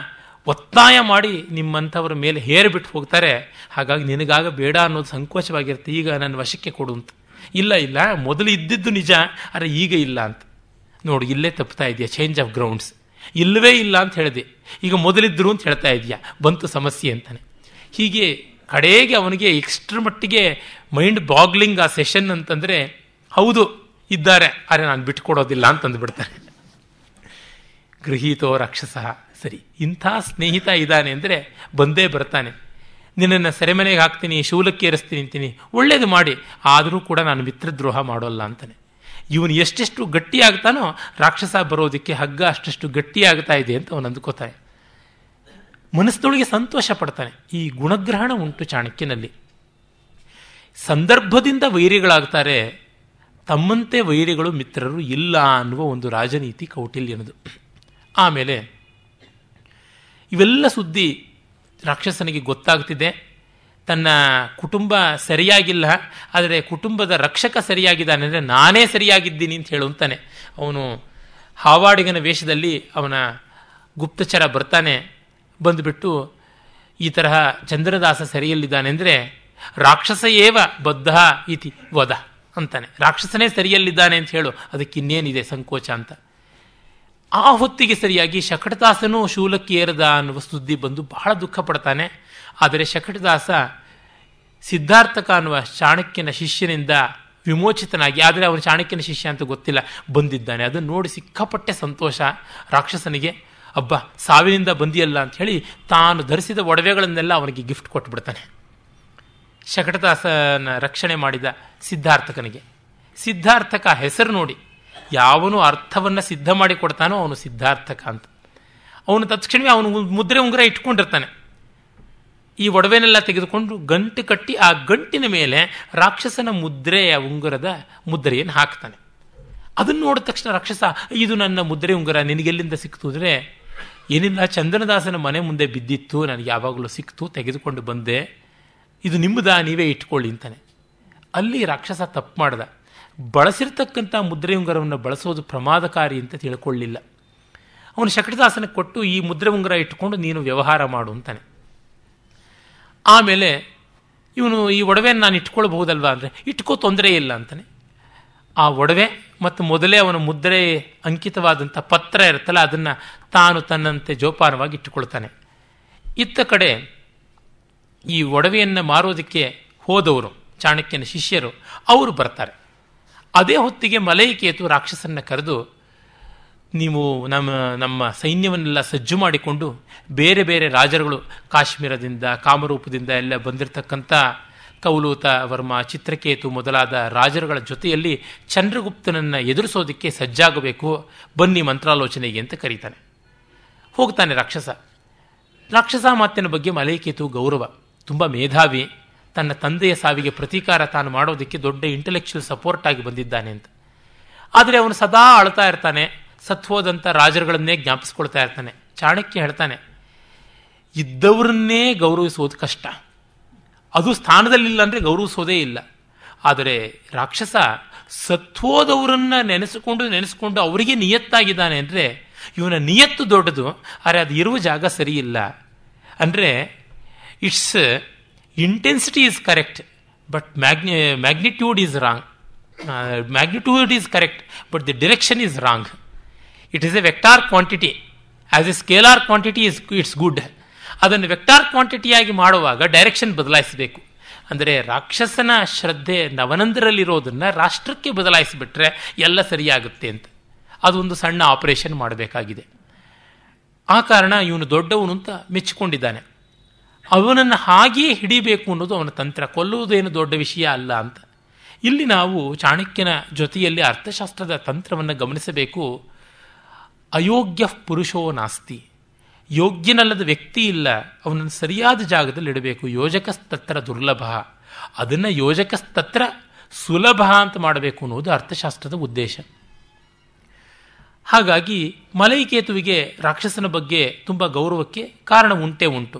ಒತ್ತಾಯ ಮಾಡಿ ನಿಮ್ಮಂಥವ್ರ ಮೇಲೆ ಹೇರಿಬಿಟ್ಟು ಹೋಗ್ತಾರೆ, ಹಾಗಾಗಿ ನಿನಗಾಗ ಬೇಡ ಅನ್ನೋದು ಸಂಕೋಚವಾಗಿರುತ್ತೆ, ಈಗ ನನ್ನ ವಶಕ್ಕೆ ಕೊಡು ಅಂತ. ಇಲ್ಲ ಇಲ್ಲ ಮೊದಲು ಇದ್ದಿದ್ದು ನಿಜ, ಆದರೆ ಈಗ ಇಲ್ಲ ಅಂತ. ನೋಡು ಇಲ್ಲೇ ತಪ್ತಾ ಇದೆಯಾ, ಚೇಂಜ್ ಆಫ್ ಗ್ರೌಂಡ್ಸ್, ಇಲ್ಲವೇ ಇಲ್ಲ ಅಂತ ಹೇಳಿದೆ, ಈಗ ಮೊದಲಿದ್ದರು ಅಂತ ಹೇಳ್ತಾ ಇದೆಯಾ, ಬಂತು ಸಮಸ್ಯೆ ಅಂತಾನೆ. ಹೀಗೆ ಕಡೆಗೆ ಅವನಿಗೆ ಎಕ್ಸ್ಟ್ರ ಮಟ್ಟಿಗೆ ಮೈಂಡ್ ಬಾಗ್ಲಿಂಗ್ ಆ ಸೆಷನ್ ಅಂತಂದರೆ, ಹೌದು ಇದ್ದಾರೆ ಆದರೆ ನಾನು ಬಿಟ್ಟುಕೊಡೋದಿಲ್ಲ ಅಂತಂದುಬಿಡ್ತಾನೆ. ಗೃಹೀತೋ ರಾಕ್ಷಸ, ಸರಿ ಇಂಥ ಸ್ನೇಹಿತ ಇದ್ದಾನೆ ಅಂದರೆ ಬಂದೇ ಬರ್ತಾನೆ, ನಿನ್ನನ್ನು ಸೆರೆಮನೆಗೆ ಹಾಕ್ತೀನಿ, ಶೂಲಕ್ಕೆ ಏರಿಸ್ತೀನಿ ಅಂತೀನಿ, ಒಳ್ಳೇದು ಮಾಡಿ, ಆದರೂ ಕೂಡ ನಾನು ಮಿತ್ರದ್ರೋಹ ಮಾಡೋಲ್ಲ ಅಂತಾನೆ. ಇವನು ಎಷ್ಟೆಷ್ಟು ಗಟ್ಟಿಯಾಗ್ತಾನೋ ರಾಕ್ಷಸ ಬರೋದಕ್ಕೆ ಹಗ್ಗ ಅಷ್ಟೆಷ್ಟು ಗಟ್ಟಿಯಾಗ್ತಾ ಇದೆ ಅಂತ ಅವನು ಅಂದ್ಕೋತಾನೆ. ಮನಸ್ಸಿನೊಳಗೆ ಸಂತೋಷ ಪಡ್ತಾನೆ. ಈ ಗುಣಗ್ರಹಣ ಉಂಟು ಚಾಣಕ್ಯನಲ್ಲಿ. ಸಂದರ್ಭದಿಂದ ವೈರಿಗಳಾಗ್ತಾರೆ, ತಮ್ಮಂತೆ ವೈರಿಗಳು ಮಿತ್ರರು ಇಲ್ಲ ಅನ್ನುವ ಒಂದು ರಾಜನೀತಿ ಕೌಟಿಲ್ಯನದು. ಆಮೇಲೆ ಇವೆಲ್ಲ ಸುದ್ದಿ ರಾಕ್ಷಸನಿಗೆ ಗೊತ್ತಾಗ್ತಿದೆ. ತನ್ನ ಕುಟುಂಬ ಸರಿಯಾಗಿಲ್ಲ, ಆದರೆ ಕುಟುಂಬದ ರಕ್ಷಕ ಸರಿಯಾಗಿದ್ದಾನೆ ಅಂದರೆ ನಾನೇ ಸರಿಯಾಗಿದ್ದೀನಿ ಅಂತ ಹೇಳುವಂತಾನೆ. ಅವನು ಹಾವಾಡಿಗನ ವೇಷದಲ್ಲಿ ಅವನ ಗುಪ್ತಚರ ಬರ್ತಾನೆ, ಬಂದುಬಿಟ್ಟು ಈ ತರಹ ಚಂದ್ರದಾಸ ಸರಿಯಲ್ಲಿದ್ದಾನೆ ಅಂದರೆ ರಾಕ್ಷಸ ಏವ ಬದ್ಧ ಇತಿ ವದ ಅಂತಾನೆ, ರಾಕ್ಷಸನೇ ಸರಿಯಲ್ಲಿದ್ದಾನೆ ಅಂತ ಹೇಳು, ಅದಕ್ಕಿನ್ನೇನಿದೆ ಸಂಕೋಚ ಅಂತ. ಆ ಹೊತ್ತಿಗೆ ಸರಿಯಾಗಿ ಶಕಟದಾಸನೂ ಶೂಲಕ್ಕೆ ಏರದ ಅನ್ನುವ ಸುದ್ದಿ ಬಂದು ಬಹಳ ದುಃಖ ಪಡ್ತಾನೆ. ಆದರೆ ಶಕಟದಾಸ ಸಿದ್ಧಾರ್ಥಕ ಅನ್ನುವ ಚಾಣಕ್ಯನ ಶಿಷ್ಯನಿಂದ ವಿಮೋಚಿತನಾಗಿ, ಆದರೆ ಅವನು ಚಾಣಕ್ಯನ ಶಿಷ್ಯ ಅಂತ ಗೊತ್ತಿಲ್ಲ, ಬಂದಿದ್ದಾನೆ. ಅದನ್ನು ನೋಡಿ ಸಿಕ್ಕಾಪಟ್ಟೆ ಸಂತೋಷ ರಾಕ್ಷಸನಿಗೆ. ಹಬ್ಬ ಸಾವಿನಿಂದ ಬಂದಿಯಲ್ಲ ಅಂತ ಹೇಳಿ ತಾನು ಧರಿಸಿದ ಒಡವೆಗಳನ್ನೆಲ್ಲ ಅವನಿಗೆ ಗಿಫ್ಟ್ ಕೊಟ್ಟುಬಿಡ್ತಾನೆ. ಶಕಟದಾಸನ ರಕ್ಷಣೆ ಮಾಡಿದ ಸಿದ್ಧಾರ್ಥಕನಿಗೆ, ಸಿದ್ಧಾರ್ಥಕ ಹೆಸರು ನೋಡಿ ಯಾವನು ಅರ್ಥವನ್ನು ಸಿದ್ಧ ಮಾಡಿ ಕೊಡ್ತಾನೋ ಅವನು ಸಿದ್ಧಾರ್ಥಕ ಅಂತ. ಅವನು ತಕ್ಷಣವೇ ಅವನು ಮುದ್ರೆ ಉಂಗುರ ಇಟ್ಕೊಂಡಿರ್ತಾನೆ. ಈ ಒಡವೆನೆಲ್ಲ ತೆಗೆದುಕೊಂಡು ಗಂಟು ಕಟ್ಟಿ ಆ ಗಂಟಿನ ಮೇಲೆ ರಾಕ್ಷಸನ ಮುದ್ರೆಯ ಉಂಗುರದ ಮುದ್ರೆಯನ್ನು ಹಾಕ್ತಾನೆ. ಅದನ್ನು ನೋಡಿದ ತಕ್ಷಣ ರಾಕ್ಷಸ, ಇದು ನನ್ನ ಮುದ್ರೆ ಉಂಗುರ ನಿನಗೆಲ್ಲಿಂದ ಸಿಕ್ತು ಅಂದರೆ, ಏನಿಲ್ಲ ಚಂದನದಾಸನ ಮನೆ ಮುಂದೆ ಬಿದ್ದಿತ್ತು, ನನಗೆ ಯಾವಾಗಲೂ ಸಿಕ್ತು, ತೆಗೆದುಕೊಂಡು ಬಂದೆ, ಇದು ನಿಮ್ಮದ, ನೀವೇ ಇಟ್ಕೊಳ್ಳಿ ಅಂತಾನೆ. ಅಲ್ಲಿ ರಾಕ್ಷಸ ತಪ್ಪು ಮಾಡ್ದ, ಬಳಸಿರ್ತಕ್ಕಂಥ ಮುದ್ರೆ ಉಂಗುರವನ್ನು ಬಳಸೋದು ಪ್ರಮಾದಕಾರಿ ಅಂತ ತಿಳ್ಕೊಳ್ಳಿಲ್ಲ. ಅವನು ಶಕಟದಾಸನ ಕೊಟ್ಟು ಈ ಮುದ್ರೆ ಉಂಗುರ ಇಟ್ಟುಕೊಂಡು ನೀನು ವ್ಯವಹಾರ ಮಾಡು ಅಂತಾನೆ. ಆಮೇಲೆ ಇವನು ಈ ಒಡವೆಯನ್ನು ನಾನು ಇಟ್ಕೊಳ್ಬಹುದಲ್ವಾ ಅಂದರೆ, ಇಟ್ಕೋ ತೊಂದರೆ ಇಲ್ಲ ಅಂತಾನೆ. ಆ ಒಡವೆ ಮತ್ತು ಮೊದಲೇ ಅವನ ಮುದ್ರೆ ಅಂಕಿತವಾದಂಥ ಪತ್ರ ಇರುತ್ತಲ್ಲ ಅದನ್ನು ತಾನು ತನ್ನಂತೆ ಜೋಪಾನವಾಗಿ ಇಟ್ಟುಕೊಳ್ತಾನೆ. ಇತ್ತ ಕಡೆ ಈ ಒಡವೆಯನ್ನು ಮಾರೋದಕ್ಕೆ ಹೋದವರು ಚಾಣಕ್ಯನ ಶಿಷ್ಯರು ಅವರು ಬರ್ತಾರೆ. ಅದೇ ಹೊತ್ತಿಗೆ ಮಲೈಕೇತು ರಾಕ್ಷಸನ್ನು ಕರೆದು, ನೀವು ನಮ್ಮ ನಮ್ಮ ಸೈನ್ಯವನ್ನೆಲ್ಲ ಸಜ್ಜು ಮಾಡಿಕೊಂಡು ಬೇರೆ ಬೇರೆ ರಾಜರುಗಳು ಕಾಶ್ಮೀರದಿಂದ ಕಾಮರೂಪದಿಂದ ಎಲ್ಲ ಬಂದಿರತಕ್ಕಂಥ ಕೌಲೂತ ವರ್ಮ, ಚಿತ್ರಕೇತು ಮೊದಲಾದ ರಾಜರುಗಳ ಜೊತೆಯಲ್ಲಿ ಚಂದ್ರಗುಪ್ತನನ್ನು ಎದುರಿಸೋದಕ್ಕೆ ಸಜ್ಜಾಗಬೇಕು, ಬನ್ನಿ ಮಂತ್ರಾಲೋಚನೆಗೆ ಅಂತ ಕರೀತಾನೆ. ಹೋಗ್ತಾನೆ ರಾಕ್ಷಸ. ರಾಕ್ಷಸ ಮಾತಿನ ಬಗ್ಗೆ ಮಲೈಕೇತು ಗೌರವ, ತುಂಬ ಮೇಧಾವಿ, ತನ್ನ ತಂದೆಯ ಸಾವಿಗೆ ಪ್ರತೀಕಾರ ತಾನು ಮಾಡೋದಕ್ಕೆ ದೊಡ್ಡ ಇಂಟೆಲೆಕ್ಚುಯಲ್ ಸಪೋರ್ಟ್ ಆಗಿ ಬಂದಿದ್ದಾನೆ ಅಂತ. ಆದರೆ ಅವನು ಸದಾ ಅಳ್ತಾ ಇರ್ತಾನೆ, ಸತ್ವದಂಥ ರಾಜರುಗಳನ್ನೇ ಜ್ಞಾಪಿಸ್ಕೊಳ್ತಾ ಇರ್ತಾನೆ. ಚಾಣಕ್ಯ ಹೇಳ್ತಾನೆ, ಇದ್ದವರನ್ನೇ ಗೌರವಿಸೋದು ಕಷ್ಟ, ಅದು ಸ್ಥಾನದಲ್ಲಿಲ್ಲ ಅಂದರೆ ಗೌರವಿಸೋದೇ ಇಲ್ಲ. ಆದರೆ ರಾಕ್ಷಸ ಸತ್ವೋದವರನ್ನು ನೆನೆಸಿಕೊಂಡು ನೆನೆಸಿಕೊಂಡು ಅವರಿಗೆ ನಿಯತ್ತಾಗಿದ್ದಾನೆ ಅಂದರೆ ಇವನ ನಿಯತ್ತು ದೊಡ್ಡದು, ಆದರೆ ಅದು ಇರುವ ಜಾಗ ಸರಿ ಇಲ್ಲ. ಅಂದರೆ it's intensity is correct but magni magnitude is wrong magnitude is correct but the direction is wrong. It is a vector quantity, as a scalar quantity is it's good. ಅದನ್ನು ವೆಕ್ಟಾರ್ ಕ್ವಾಂಟಿಟಿಯಾಗಿ ಮಾಡುವಾಗ ಡೈರೆಕ್ಷನ್ ಬದಲಾಯಿಸಬೇಕು. ಅಂದರೆ ರಾಕ್ಷಸನ ಶ್ರದ್ಧೆ ನವನಂದರಲ್ಲಿರೋದನ್ನು ರಾಷ್ಟ್ರಕ್ಕೆ ಬದಲಾಯಿಸಿಬಿಟ್ರೆ ಎಲ್ಲ ಸರಿಯಾಗುತ್ತೆ ಅಂತ. ಅದೊಂದು ಸಣ್ಣ ಆಪರೇಷನ್ ಮಾಡಬೇಕಾಗಿದೆ. ಆ ಕಾರಣ ಇವನು ದೊಡ್ಡವನು ಅಂತ ಮೆಚ್ಚಿಕೊಂಡಿದ್ದಾನೆ. ಅವನನ್ನು ಹಾಗೆಯೇ ಹಿಡಿಬೇಕು ಅನ್ನೋದು ಅವನ ತಂತ್ರ, ಕೊಲ್ಲುವುದೇನು ದೊಡ್ಡ ವಿಷಯ ಅಲ್ಲ ಅಂತ. ಇಲ್ಲಿ ನಾವು ಚಾಣಕ್ಯನ ಜೊತೆಯಲ್ಲಿ ಅರ್ಥಶಾಸ್ತ್ರದ ತಂತ್ರವನ್ನು ಗಮನಿಸಬೇಕು. ಅಯೋಗ್ಯ ಪುರುಷೋ ನಾಸ್ತಿ, ಯೋಗ್ಯನಲ್ಲದ ವ್ಯಕ್ತಿ ಇಲ್ಲ, ಅವನನ್ನು ಸರಿಯಾದ ಜಾಗದಲ್ಲಿ ಇಡಬೇಕು. ಯೋಜಕಸ್ತತ್ರ ದುರ್ಲಭ, ಅದನ್ನು ಯೋಜಕಸ್ತತ್ರ ಸುಲಭ ಅಂತ ಮಾಡಬೇಕು ಅನ್ನೋದು ಅರ್ಥಶಾಸ್ತ್ರದ ಉದ್ದೇಶ. ಹಾಗಾಗಿ ಮಲೈಕೇತುವಿಗೆ ರಾಕ್ಷಸನ ಬಗ್ಗೆ ತುಂಬ ಗೌರವಕ್ಕೆ ಕಾರಣ ಉಂಟೇ ಉಂಟು.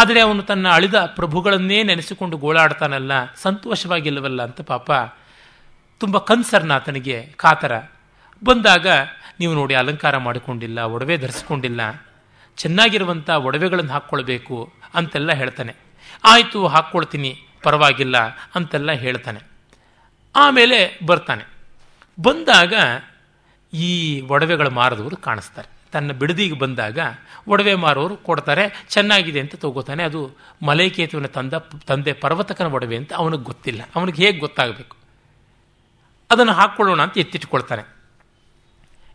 ಆದರೆ ಅವನು ತನ್ನ ಅಳಿದ ಪ್ರಭುಗಳನ್ನೇ ನೆನೆಸಿಕೊಂಡು ಗೋಳಾಡ್ತಾನಲ್ಲ, ಸಂತೋಷವಾಗಿಲ್ಲವಲ್ಲ ಅಂತ ಪಾಪ ತುಂಬ ಕನ್ಸರ್ನ ಆತನಿಗೆ, ಕಾತರ. ಬಂದಾಗ ನೀವು ನೋಡಿ ಅಲಂಕಾರ ಮಾಡಿಕೊಂಡಿಲ್ಲ, ಒಡವೆ ಧರಿಸ್ಕೊಂಡಿಲ್ಲ, ಚೆನ್ನಾಗಿರುವಂಥ ಒಡವೆಗಳನ್ನು ಹಾಕ್ಕೊಳ್ಬೇಕು ಅಂತೆಲ್ಲ ಹೇಳ್ತಾನೆ. ಆಯಿತು ಹಾಕ್ಕೊಳ್ತೀನಿ ಪರವಾಗಿಲ್ಲ ಅಂತೆಲ್ಲ ಹೇಳ್ತಾನೆ. ಆಮೇಲೆ ಬರ್ತಾನೆ. ಬಂದಾಗ ಈ ಒಡವೆಗಳು ಮಾರದವರು ಕಾಣಿಸ್ತಾರೆ. ತನ್ನ ಬಿಡದಿಗೆ ಬಂದಾಗ ಒಡವೆ ಮಾರೋರು ಕೊಡ್ತಾರೆ, ಚೆನ್ನಾಗಿದೆ ಅಂತ ತಗೋತಾನೆ. ಅದು ಮಲೈಕೇತುವಿನ ತಂದ ತಂದೆ ಪರ್ವತಕನ ಒಡವೆ ಅಂತ ಅವನಿಗೆ ಗೊತ್ತಿಲ್ಲ. ಅವನಿಗೆ ಹೇಗೆ ಗೊತ್ತಾಗಬೇಕು? ಅದನ್ನು ಹಾಕ್ಕೊಳ್ಳೋಣ ಅಂತ ಎತ್ತಿಟ್ಕೊಳ್ತಾನೆ.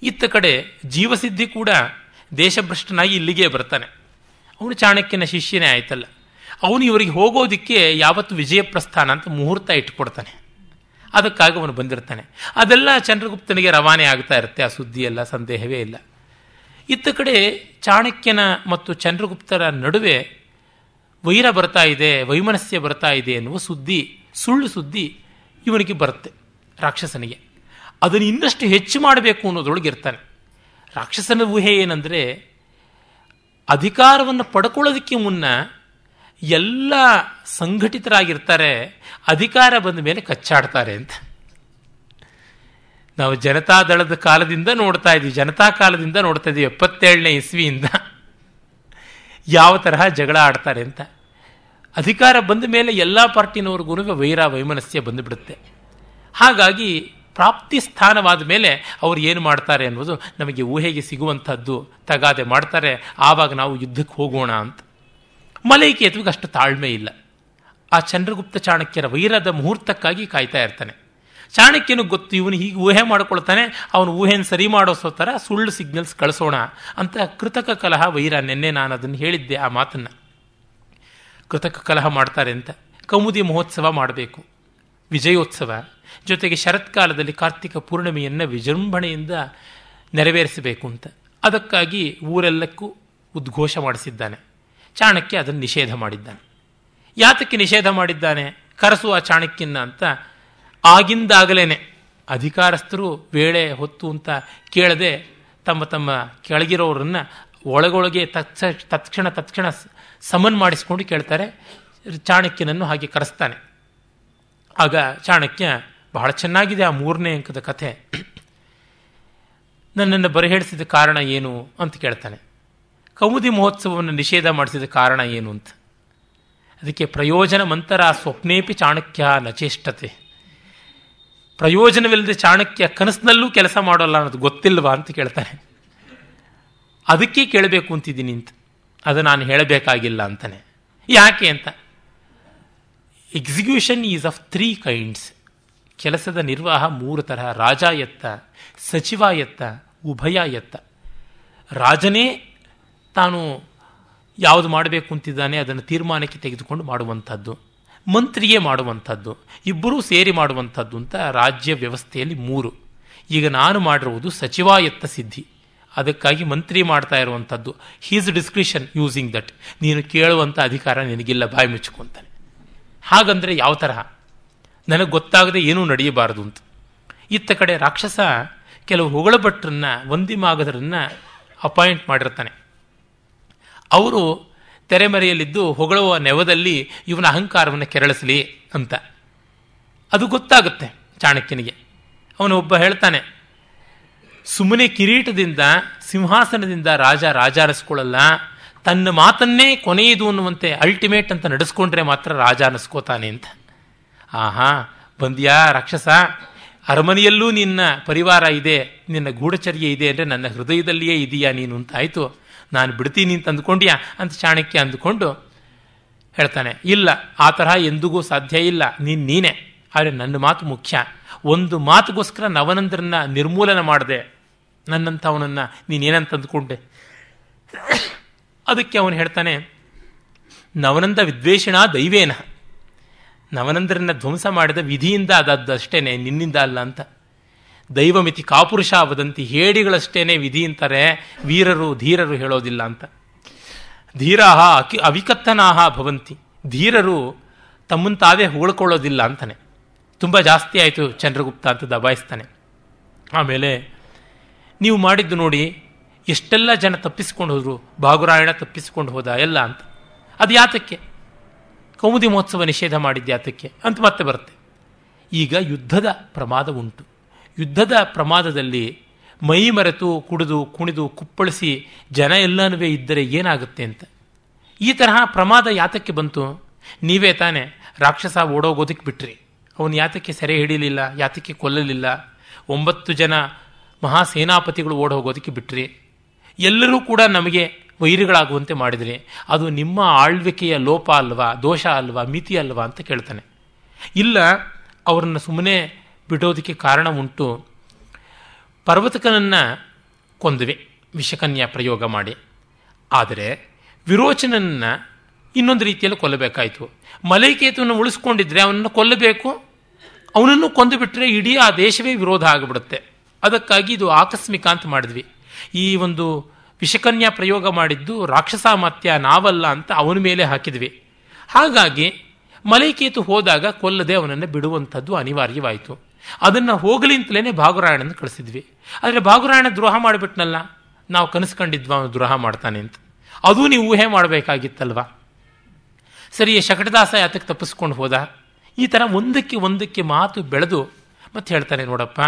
ಇತ್ತ ಕಡೆ ಜೀವಸಿದ್ಧಿ ಕೂಡ ದೇಶಭ್ರಷ್ಟನಾಗಿ ಇಲ್ಲಿಗೆ ಬರ್ತಾನೆ. ಅವನು ಚಾಣಕ್ಯನ ಶಿಷ್ಯನೇ ಆಯ್ತಲ್ಲ. ಅವನು ಇವರಿಗೆ ಹೋಗೋದಕ್ಕೆ ಯಾವತ್ತು ವಿಜಯಪ್ರಸ್ಥಾನ ಅಂತ ಮುಹೂರ್ತ ಇಟ್ಟುಕೊಡ್ತಾನೆ, ಅದಕ್ಕಾಗಿ ಅವನು ಬಂದಿರ್ತಾನೆ. ಅದೆಲ್ಲ ಚಂದ್ರಗುಪ್ತನಿಗೆ ರವಾನೆ ಆಗ್ತಾ ಇರುತ್ತೆ, ಆ ಸುದ್ದಿ ಎಲ್ಲ ಸಂದೇಹವೇ ಇಲ್ಲ. ಇತ್ತ ಕಡೆ ಚಾಣಕ್ಯನ ಮತ್ತು ಚಂದ್ರಗುಪ್ತರ ನಡುವೆ ವೈರ ಬರ್ತಾ ಇದೆ, ವೈಮನಸ್ಯ ಬರ್ತಾ ಇದೆ ಎನ್ನುವ ಸುದ್ದಿ, ಸುಳ್ಳು ಸುದ್ದಿ ಇವನಿಗೆ ಬರುತ್ತೆ, ರಾಕ್ಷಸನಿಗೆ. ಅದನ್ನು ಇನ್ನಷ್ಟು ಹೆಚ್ಚು ಮಾಡಬೇಕು ಅನ್ನೋದ್ರೊಳಗೆ ಇರ್ತಾನೆ. ರಾಕ್ಷಸನ ಊಹೆ ಏನಂದರೆ, ಅಧಿಕಾರವನ್ನು ಪಡ್ಕೊಳ್ಳೋದಕ್ಕೆ ಮುನ್ನ ಎಲ್ಲ ಸಂಘಟಿತರಾಗಿರ್ತಾರೆ, ಅಧಿಕಾರ ಬಂದ ಮೇಲೆ ಕಚ್ಚಾಡ್ತಾರೆ ಅಂತ. ನಾವು ಜನತಾದಳದ ಕಾಲದಿಂದ ನೋಡ್ತಾ ಇದ್ವಿ, ಜನತಾ ಕಾಲದಿಂದ ನೋಡ್ತಾ ಇದ್ವಿ, ಎಪ್ಪತ್ತೇಳನೇ ಇಸ್ವಿಯಿಂದ ಯಾವ ತರಹ ಜಗಳ ಆಡ್ತಾರೆ ಅಂತ. ಅಧಿಕಾರ ಬಂದ ಮೇಲೆ ಎಲ್ಲ ಪಾರ್ಟಿನವ್ರಿಗೂ ವೈರ ವೈಮನಸ್ಯ ಬಂದುಬಿಡುತ್ತೆ. ಹಾಗಾಗಿ ಪ್ರಾಪ್ತಿ ಸ್ಥಾನವಾದ ಮೇಲೆ ಅವ್ರು ಏನು ಮಾಡ್ತಾರೆ ಅನ್ನೋದು ನಮಗೆ ಊಹೆಗೆ ಸಿಗುವಂಥದ್ದು, ತಗಾದೆ ಮಾಡ್ತಾರೆ, ಆವಾಗ ನಾವು ಯುದ್ಧಕ್ಕೆ ಹೋಗೋಣ ಅಂತ. ಮಲೈಕೇತುವಿಗೆ ಅಷ್ಟು ತಾಳ್ಮೆ ಇಲ್ಲ. ಆ ಚಂದ್ರಗುಪ್ತ ಚಾಣಕ್ಯರ ವೈರದ ಮುಹೂರ್ತಕ್ಕಾಗಿ ಕಾಯ್ತಾ ಇರ್ತಾನೆ. ಚಾಣಕ್ಯನು ಗೊತ್ತು ಇವನು ಹೀಗೆ ಊಹೆ ಮಾಡ್ಕೊಳ್ತಾನೆ, ಅವನು ಊಹೆಯನ್ನು ಸರಿ ಮಾಡೋಸೋತರ ಸುಳ್ಳು ಸಿಗ್ನಲ್ಸ್ ಕಳಿಸೋಣ ಅಂತ ಕೃತಕ ಕಲಹ ವೈರ. ನಿನ್ನೆ ನಾನು ಅದನ್ನು ಹೇಳಿದ್ದೆ ಆ ಮಾತನ್ನು, ಕೃತಕ ಕಲಹ ಮಾಡ್ತಾರೆ ಅಂತ. ಕೌಮುದಿ ಮಹೋತ್ಸವ ಮಾಡಬೇಕು, ವಿಜಯೋತ್ಸವ, ಜೊತೆಗೆ ಶರತ್ಕಾಲದಲ್ಲಿ ಕಾರ್ತಿಕ ಪೂರ್ಣಿಮೆಯನ್ನು ವಿಜೃಂಭಣೆಯಿಂದ ನೆರವೇರಿಸಬೇಕು ಅಂತ. ಅದಕ್ಕಾಗಿ ಊರೆಲ್ಲಕ್ಕೂ ಉದ್ಘೋಷ ಮಾಡಿಸಿದ್ದಾನೆ. ಚಾಣಕ್ಯ ಅದನ್ನು ನಿಷೇಧ ಮಾಡಿದ್ದಾನೆ. ಯಾತಕ್ಕೆ ನಿಷೇಧ ಮಾಡಿದ್ದಾನೆ? ಕರಸು ಆ ಚಾಣಕ್ಯನ ಅಂತ ಆಗಿಂದಾಗಲೇನೆ ಅಧಿಕಾರಸ್ಥರು ವೇಳೆ ಹೊತ್ತು ಅಂತ ಕೇಳದೆ ತಮ್ಮ ತಮ್ಮ ಕೆಳಗಿರೋರನ್ನು ಒಳಗೊಳಗೆ ತತ್ಸ ತತ್ಕ್ಷಣ ತತ್ಕ್ಷಣ ಸಮನ್ ಮಾಡಿಸ್ಕೊಂಡು ಕೇಳ್ತಾರೆ. ಚಾಣಕ್ಯನನ್ನು ಹಾಗೆ ಕರೆಸ್ತಾನೆ. ಆಗ ಚಾಣಕ್ಯ, ಬಹಳ ಚೆನ್ನಾಗಿದೆ ಆ ಮೂರನೇ ಅಂಕದ ಕಥೆ, ನನ್ನನ್ನು ಬರಹೇಳಿಸಿದ ಕಾರಣ ಏನು ಅಂತ ಕೇಳ್ತಾನೆ. ಕೌಮುದಿ ಮಹೋತ್ಸವವನ್ನು ನಿಷೇಧ ಮಾಡಿಸಿದ ಕಾರಣ ಏನು ಅಂತ. ಅದಕ್ಕೆ ಪ್ರಯೋಜನ ಮಂತರ ಸ್ವಪ್ನೇಪಿ ಚಾಣಕ್ಯ ನಚೇಷ್ಟತೆ, ಪ್ರಯೋಜನವಿಲ್ಲದೆ ಚಾಣಕ್ಯ ಕನಸಿನಲ್ಲೂ ಕೆಲಸ ಮಾಡೋಲ್ಲ ಅನ್ನೋದು ಗೊತ್ತಿಲ್ವಾ ಅಂತ ಕೇಳ್ತಾನೆ. ಅದಕ್ಕೆ ಕೇಳಬೇಕು ಅಂತಿದ್ದೀನಿ ಅಂತ, ಅದು ನಾನು ಹೇಳಬೇಕಾಗಿಲ್ಲ ಅಂತಾನೆ. ಯಾಕೆ ಅಂತ, execution is of three kinds. ಕೆಲಸದ ನಿರ್ವಾಹ ಮೂರು ತರಹ, ರಾಜಾಯತ್ತ, ಸಚಿವಾಯತ್ತ, ಉಭಯಾಯತ್ತ. ರಾಜನೇ ತಾನು ಯಾವುದು ಮಾಡಬೇಕು ಅಂತಿದ್ದಾನೆ ಅದನ್ನು ತೀರ್ಮಾನಕ್ಕೆ ತೆಗೆದುಕೊಂಡು ಮಾಡುವಂಥದ್ದು, ಮಂತ್ರಿಯೇ ಮಾಡುವಂಥದ್ದು, ಇಬ್ಬರೂ ಸೇರಿ ಮಾಡುವಂಥದ್ದು ಅಂತ ರಾಜ್ಯ ವ್ಯವಸ್ಥೆಯಲ್ಲಿ ಮೂರು. ಈಗ ನಾನು ಮಾಡಿರುವುದು ಸಚಿವಾಯತ್ತ ಸಿದ್ಧಿ, ಅದಕ್ಕಾಗಿ ಮಂತ್ರಿ ಮಾಡ್ತಾ ಇರುವಂಥದ್ದು. ಹೀಸ್ ಡಿಸ್ಕ್ರಿಷನ್ ಯೂಸಿಂಗ್ ದಟ್, ನೀನು ಕೇಳುವಂಥ ಅಧಿಕಾರ ನಿನಗಿಲ್ಲ, ಬಾಯಿ ಮುಚ್ಚಿಕೊಂತಾನೆ. ಹಾಗಂದರೆ ಯಾವ ತರಹ, ನನಗೆ ಗೊತ್ತಾಗದೆ ಏನೂ ನಡೆಯಬಾರದು ಅಂತ. ಇತ್ತ ಕಡೆ ರಾಕ್ಷಸ ಕೆಲವು ಹೊಗಳಭಟ್ರನ್ನ, ವಂದಿಮಾಗದರನ್ನು ಅಪಾಯಿಂಟ್ ಮಾಡಿರ್ತಾನೆ. ಅವರು ತೆರೆಮರೆಯಲ್ಲಿದ್ದು ಹೊಗಳುವ ನೆವದಲ್ಲಿ ಇವನ ಅಹಂಕಾರವನ್ನು ಕೆರಳಿಸಲಿ ಅಂತ ಅದು ಗೊತ್ತಾಗುತ್ತೆ ಚಾಣಕ್ಯನಿಗೆ. ಅವನೊಬ್ಬ ಹೇಳ್ತಾನೆ, ಸುಮ್ಮನೆ ಕಿರೀಟದಿಂದ ಸಿಂಹಾಸನದಿಂದ ರಾಜ ರಾಜ ಅನಿಸ್ಕೊಳ್ಳಲ್ಲ, ತನ್ನ ಮಾತನ್ನೇ ಕೊನೆಯದು ಅನ್ನುವಂತೆ ಅಲ್ಟಿಮೇಟ್ ಅಂತ ನಡೆಸ್ಕೊಂಡ್ರೆ ಮಾತ್ರ ರಾಜ ಅನಿಸ್ಕೋತಾನೆ ಅಂತ. ಆಹಾ, ಬಂದ್ಯಾ ರಾಕ್ಷಸ, ಅರಮನೆಯಲ್ಲೂ ನಿನ್ನ ಪರಿವಾರ ಇದೆ, ನಿನ್ನ ಗೂಢಚರ್ಯ ಇದೆ, ಅಂದರೆ ನನ್ನ ಹೃದಯದಲ್ಲಿಯೇ ಇದೆಯಾ ನೀನು ಅಂತಾಯಿತು, ನಾನು ಬಿಡ್ತೀನಿ ಅಂತ ಅಂದ್ಕೊಂಡ್ಯಾ ಅಂತ ಚಾಣಕ್ಯ ಅಂದುಕೊಂಡು ಹೇಳ್ತಾನೆ, ಇಲ್ಲ ಆ ತರಹ ಎಂದಿಗೂ ಸಾಧ್ಯ ಇಲ್ಲ, ನೀನು ನೀನೇ, ಆದರೆ ನನ್ನ ಮಾತು ಮುಖ್ಯ. ಒಂದು ಮಾತುಗೋಸ್ಕರ ನವನಂದರನ್ನ ನಿರ್ಮೂಲನ ಮಾಡಿದೆ, ನನ್ನಂಥವನನ್ನು ನೀನೇನಂತ ಅಂದ್ಕೊಂಡೆ. ಅದಕ್ಕೆ ಅವನು ಹೇಳ್ತಾನೆ, ನವನಂದ ವಿದ್ವೇಷಣ ದೈವೇನ, ನವನಂದರನ್ನ ಧ್ವಂಸ ಮಾಡಿದ ವಿಧಿಯಿಂದ ಅದಾದ್ದು ಅಷ್ಟೇನೆ, ನಿನ್ನಿಂದ ಅಲ್ಲ ಅಂತ. ದೈವಮಿತಿ ಕಾಪುರುಷ ವದಂತಿ, ಹೇಡಿಗಳಷ್ಟೇನೆ ವಿಧಿ ಅಂತಾರೆ, ವೀರರು ಧೀರರು ಹೇಳೋದಿಲ್ಲ ಅಂತ. ಧೀರಾಹ ಅಕಿ ಅವಿಕತ್ತನಾಹ ಭವಂತಿ, ಧೀರರು ತಮ್ಮನ್ನು ತಾವೇ ಹೊಗಳ್ಕೊಳ್ಳೋದಿಲ್ಲ ಅಂತಾನೆ. ತುಂಬ ಜಾಸ್ತಿ ಆಯಿತು ಚಂದ್ರಗುಪ್ತ ಅಂತ ದಬಾಯಿಸ್ತಾನೆ. ಆಮೇಲೆ ನೀವು ಮಾಡಿದ್ದು ನೋಡಿ, ಎಷ್ಟೆಲ್ಲ ಜನ ತಪ್ಪಿಸ್ಕೊಂಡು ಹೋದರು, ಭಾಗುರಾಯಣ ತಪ್ಪಿಸ್ಕೊಂಡು ಹೋದ ಎಲ್ಲ ಅಂತ. ಅದು ಯಾತಕ್ಕೆ ಕೌಮುದಿ ಮಹೋತ್ಸವ ನಿಷೇಧ ಮಾಡಿದ್ದು ಯಾತಕ್ಕೆ ಅಂತ ಮತ್ತೆ ಬರುತ್ತೆ. ಈಗ ಯುದ್ಧದ ಪ್ರಮಾದ ಉಂಟು. ಯುದ್ಧದ ಪ್ರಮಾದದಲ್ಲಿ ಮೈ ಮರೆತು ಕುಡಿದು ಕುಣಿದು ಕುಪ್ಪಳಿಸಿ ಜನ ಎಲ್ಲನೂ ಇದ್ದರೆ ಏನಾಗುತ್ತೆ ಅಂತ. ಈ ತರಹ ಪ್ರಮಾದ ಯಾತಕ್ಕೆ ಬಂತು? ನೀವೇ ತಾನೇ ರಾಕ್ಷಸ ಓಡೋಗೋದಕ್ಕೆ ಬಿಟ್ರಿ, ಅವನು ಯಾತಕ್ಕೆ ಸೆರೆ ಹಿಡಿಯಲಿಲ್ಲ, ಯಾತಕ್ಕೆ ಕೊಲ್ಲಲಿಲ್ಲ? ಒಂಬತ್ತು ಜನ ಮಹಾಸೇನಾಪತಿಗಳು ಓಡ ಹೋಗೋದಕ್ಕೆ ಬಿಟ್ರಿ, ಎಲ್ಲರೂ ಕೂಡ ನಮಗೆ ವೈರಿಗಳಾಗುವಂತೆ ಮಾಡಿದ್ರಿ, ಅದು ನಿಮ್ಮ ಆಳ್ವಿಕೆಯ ಲೋಪ ಅಲ್ವಾ, ದೋಷ ಅಲ್ವಾ, ಮಿತಿ ಅಲ್ವಾ ಅಂತ ಕೇಳ್ತಾನೆ. ಇಲ್ಲ, ಅವರನ್ನು ಸುಮ್ಮನೆ ಬಿಡೋದಕ್ಕೆ ಕಾರಣ ಉಂಟು. ಪರ್ವತಕನನ್ನು ಕೊಂದುವೆ ವಿಷಕನ್ಯಾ ಪ್ರಯೋಗ ಮಾಡಿ, ಆದರೆ ವಿರೋಚನನ್ನು ಇನ್ನೊಂದು ರೀತಿಯಲ್ಲಿ ಕೊಲ್ಲಬೇಕಾಯಿತು. ಮಲೈಕೇತುವನ್ನು ಉಳಿಸ್ಕೊಂಡಿದ್ರೆ ಅವನನ್ನು ಕೊಲ್ಲಬೇಕು, ಅವನನ್ನು ಕೊಂದು ಬಿಟ್ಟರೆ ಇಡೀ ಆ ದೇಶವೇ ವಿರೋಧ ಆಗಿಬಿಡುತ್ತೆ. ಅದಕ್ಕಾಗಿ ಇದು ಆಕಸ್ಮಿಕ ಅಂತ ಮಾಡಿದ್ವಿ. ಈ ಒಂದು ವಿಷಕನ್ಯಾ ಪ್ರಯೋಗ ಮಾಡಿದ್ದು ರಾಕ್ಷಸ ಮಾತ್ಯ ನಾವಲ್ಲ ಅಂತ ಅವನ ಮೇಲೆ ಹಾಕಿದ್ವಿ. ಹಾಗಾಗಿ ಮಲೈಕೇತು ಹೋದಾಗ ಕೊಲ್ಲದೆ ಅವನನ್ನು ಬಿಡುವಂಥದ್ದು ಅನಿವಾರ್ಯವಾಯಿತು. ಅದನ್ನು ಹೋಗಲಿಂತಲೇ ಭಾಗುರಾಯಣನ ಕಳಿಸಿದ್ವಿ. ಆದರೆ ಭಾಗುರಾಯಣ ದ್ರೋಹ ಮಾಡಿಬಿಟ್ನಲ್ಲ, ನಾವು ಕನಸ್ಕೊಂಡಿದ್ವ ಅವನು ದ್ರೋಹ ಮಾಡ್ತಾನೆ ಅಂತ, ಅದೂ ನೀವು ಊಹೆ ಮಾಡಬೇಕಾಗಿತ್ತಲ್ವ. ಸರಿ, ಶಕಟದಾಸ ಯಾತಕ್ಕೆ ತಪ್ಪಿಸ್ಕೊಂಡು ಹೋದ? ಈ ಥರ ಒಂದಕ್ಕೆ ಒಂದಕ್ಕೆ ಮಾತು ಬೆಳೆದು ಮತ್ತೆ ಹೇಳ್ತಾನೆ, ನೋಡಪ್ಪ,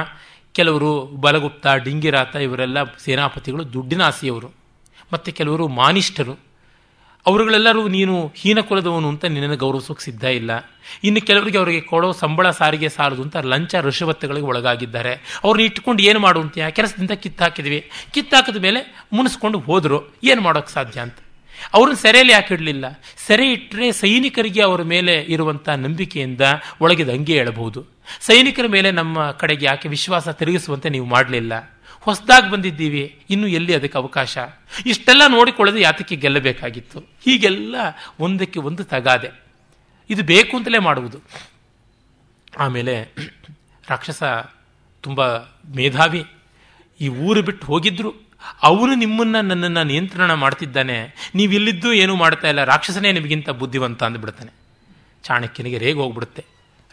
ಕೆಲವರು ಬಲಗುಪ್ತ, ಡಿಂಗಿರಾತ ಇವರೆಲ್ಲ ಸೇನಾಪತಿಗಳು ದುಡ್ಡಿನಾಸೆಯವರು, ಮತ್ತು ಕೆಲವರು ಮಾನಿಷ್ಠರು, ಅವರುಗಳೆಲ್ಲರೂ ನೀನು ಹೀನ ಕುಲದವನು ಅಂತ ನಿನ್ನನ್ನು ಗೌರವಿಸೋಕೆ ಸಿದ್ಧ ಇಲ್ಲ. ಇನ್ನು ಕೆಲವರಿಗೆ ಅವರಿಗೆ ಕೊಡೋ ಸಂಬಳ ಸಾರಿಗೆ ಸಾಲದು ಅಂತ ಲಂಚ ಋಷವತ್ತುಗಳಿಗೆ ಒಳಗಾಗಿದ್ದಾರೆ, ಅವ್ರನ್ನ ಇಟ್ಕೊಂಡು ಏನು ಮಾಡುವಂತೆಯಾ, ಕೆಲಸದಿಂದ ಕಿತ್ತಾಕಿದ್ವಿ, ಕಿತ್ತಾಕಿದ ಮೇಲೆ ಮುನಿಸ್ಕೊಂಡು ಹೋದರು, ಏನು ಮಾಡೋಕ್ಕೆ ಸಾಧ್ಯ ಅಂತ. ಅವ್ರನ್ನ ಸೆರೆಯಲ್ಲಿ ಯಾಕೆ ಇಡಲಿಲ್ಲ? ಸೆರೆ ಇಟ್ಟರೆ ಸೈನಿಕರಿಗೆ ಅವರ ಮೇಲೆ ಇರುವಂಥ ನಂಬಿಕೆಯಿಂದ ಒಳಗಿದ ಅಂಗೇ ಹೇಳಬಹುದು, ಸೈನಿಕರ ಮೇಲೆ ನಮ್ಮ ಕಡೆಗೆ ಯಾಕೆ ವಿಶ್ವಾಸ ತಿರುಗಿಸುವಂತೆ ನೀವು ಮಾಡಲಿಲ್ಲ? ಹೊಸದಾಗಿ ಬಂದಿದ್ದೀವಿ, ಇನ್ನೂ ಎಲ್ಲಿ ಅದಕ್ಕೆ ಅವಕಾಶ? ಇಷ್ಟೆಲ್ಲ ನೋಡಿಕೊಳ್ಳದೆ ಯಾತಕ್ಕೆ ಗೆಲ್ಲಬೇಕಾಗಿತ್ತು? ಹೀಗೆಲ್ಲ ಒಂದಕ್ಕೆ ಒಂದು ತಗಾದೆ. ಇದು ಬೇಕು ಅಂತಲೇ ಮಾಡುವುದು. ಆಮೇಲೆ ರಾಕ್ಷಸ ತುಂಬ ಮೇಧಾವಿ, ಈ ಊರು ಬಿಟ್ಟು ಹೋಗಿದ್ರು. ಅವನು ನಿಮ್ಮನ್ನು ನನ್ನನ್ನು ನಿಯಂತ್ರಣ ಮಾಡ್ತಿದ್ದಾನೆ, ನೀವಿಲ್ಲಿದ್ದು ಏನೂ ಮಾಡ್ತಾ ಇಲ್ಲ, ರಾಕ್ಷಸನೇ ನಿಮಗಿಂತ ಬುದ್ಧಿವಂತ ಅಂದ್ಬಿಡ್ತಾನೆ. ಚಾಣಕ್ಯನಿಗೆ ರೇಗ ಹೋಗ್ಬಿಡುತ್ತೆ,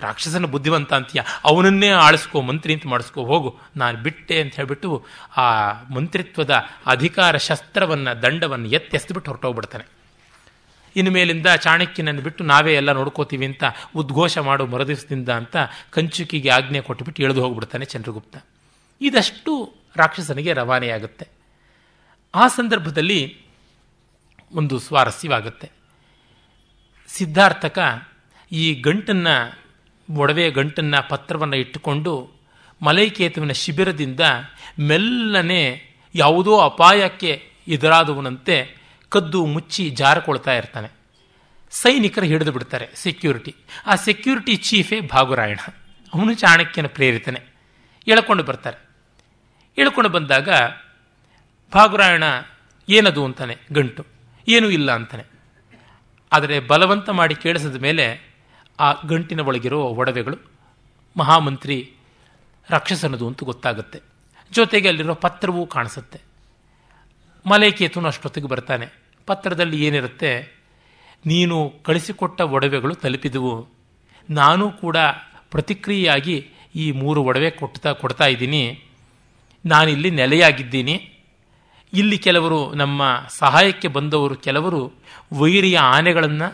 ರಾಕ್ಷಸನ ಬುದ್ಧಿವಂತ ಅಂತೀಯ, ಅವನನ್ನೇ ಆಳಿಸ್ಕೋ, ಮಂತ್ರಿ ಅಂತ ಮಾಡಿಸ್ಕೋ, ಹೋಗು, ನಾನು ಬಿಟ್ಟೆ ಅಂತ ಹೇಳಿಬಿಟ್ಟು ಆ ಮಂತ್ರಿತ್ವದ ಅಧಿಕಾರ ಶಸ್ತ್ರವನ್ನು, ದಂಡವನ್ನು ಎತ್ತೆಸ್ದುಬಿಟ್ಟು ಹೊರಟೋಗ್ಬಿಡ್ತಾನೆ. ಇನ್ನು ಮೇಲಿಂದ ಚಾಣಕ್ಯನನ್ನು ಬಿಟ್ಟು ನಾವೇ ಎಲ್ಲ ನೋಡ್ಕೋತೀವಿ ಅಂತ ಉದ್ಘೋಷ ಮಾಡೋ ಮರದಿವಸದಿಂದ ಅಂತ ಕಂಚುಕಿಗೆ ಆಜ್ಞೆ ಕೊಟ್ಟುಬಿಟ್ಟು ಎಳೆದು ಹೋಗ್ಬಿಡ್ತಾನೆ ಚಂದ್ರಗುಪ್ತ. ಇದಷ್ಟು ರಾಕ್ಷಸನಿಗೆ ರವಾನೆಯಾಗುತ್ತೆ. ಆ ಸಂದರ್ಭದಲ್ಲಿ ಒಂದು ಸ್ವಾರಸ್ಯವಾಗುತ್ತೆ. ಸಿದ್ಧಾರ್ಥಕ ಈ ಗಂಟನ್ನು, ಒಡವೆ ಗಂಟನ್ನು, ಪತ್ರವನ್ನು ಇಟ್ಟುಕೊಂಡು ಮಲೈಕೇತುವಿನ ಶಿಬಿರದಿಂದ ಮೆಲ್ಲನೆ ಯಾವುದೋ ಅಪಾಯಕ್ಕೆ ಎದುರಾದವನಂತೆ ಕದ್ದು ಮುಚ್ಚಿ ಜಾರಿಕೊಳ್ತಾ ಇರ್ತಾನೆ. ಸೈನಿಕರು ಹಿಡಿದು ಬಿಡ್ತಾರೆ, ಸೆಕ್ಯೂರಿಟಿ. ಆ ಸೆಕ್ಯೂರಿಟಿ ಚೀಫೇ ಭಾಗುರಾಯಣ, ಅವನು ಚಾಣಕ್ಯನ ಪ್ರೇರಿತನೇ. ಎಳ್ಕೊಂಡು ಬರ್ತಾರೆ. ಎಳ್ಕೊಂಡು ಬಂದಾಗ ಭಾಗುರಾಯಣ ಏನದು ಅಂತಾನೆ, ಗಂಟು ಏನೂ ಇಲ್ಲ ಅಂತಾನೆ. ಆದರೆ ಬಲವಂತ ಮಾಡಿ ಕೇಳಿಸಿದ ಮೇಲೆ ಆ ಗಂಟಿನ ಒಳಗಿರೋ ಒಡವೆಗಳು ಮಹಾಮಂತ್ರಿ ರಾಕ್ಷಸನದು ಅಂತೂ ಗೊತ್ತಾಗುತ್ತೆ. ಜೊತೆಗೆ ಅಲ್ಲಿರೋ ಪತ್ರವೂ ಕಾಣಿಸುತ್ತೆ. ಮಲೈಕೇತುನು ಅಷ್ಟೊತ್ತಿಗೆ ಬರ್ತಾನೆ. ಪತ್ರದಲ್ಲಿ ಏನಿರುತ್ತೆ, ನೀನು ಕಳಿಸಿಕೊಟ್ಟ ಒಡವೆಗಳು ತಲುಪಿದವು, ನಾನು ಕೂಡ ಪ್ರತಿಕ್ರಿಯೆಯಾಗಿ ಈ ಮೂರು ಒಡವೆ ಕೊಡ್ತಾ ಕೊಡ್ತಾ ಇದ್ದೀನಿ, ನಾನಿಲ್ಲಿ ನೆಲೆಯಾಗಿದ್ದೀನಿ, ಇಲ್ಲಿ ಕೆಲವರು ನಮ್ಮ ಸಹಾಯಕ್ಕೆ ಬಂದವರು, ಕೆಲವರು ವೈರಿಯ ಆನೆಗಳನ್ನು,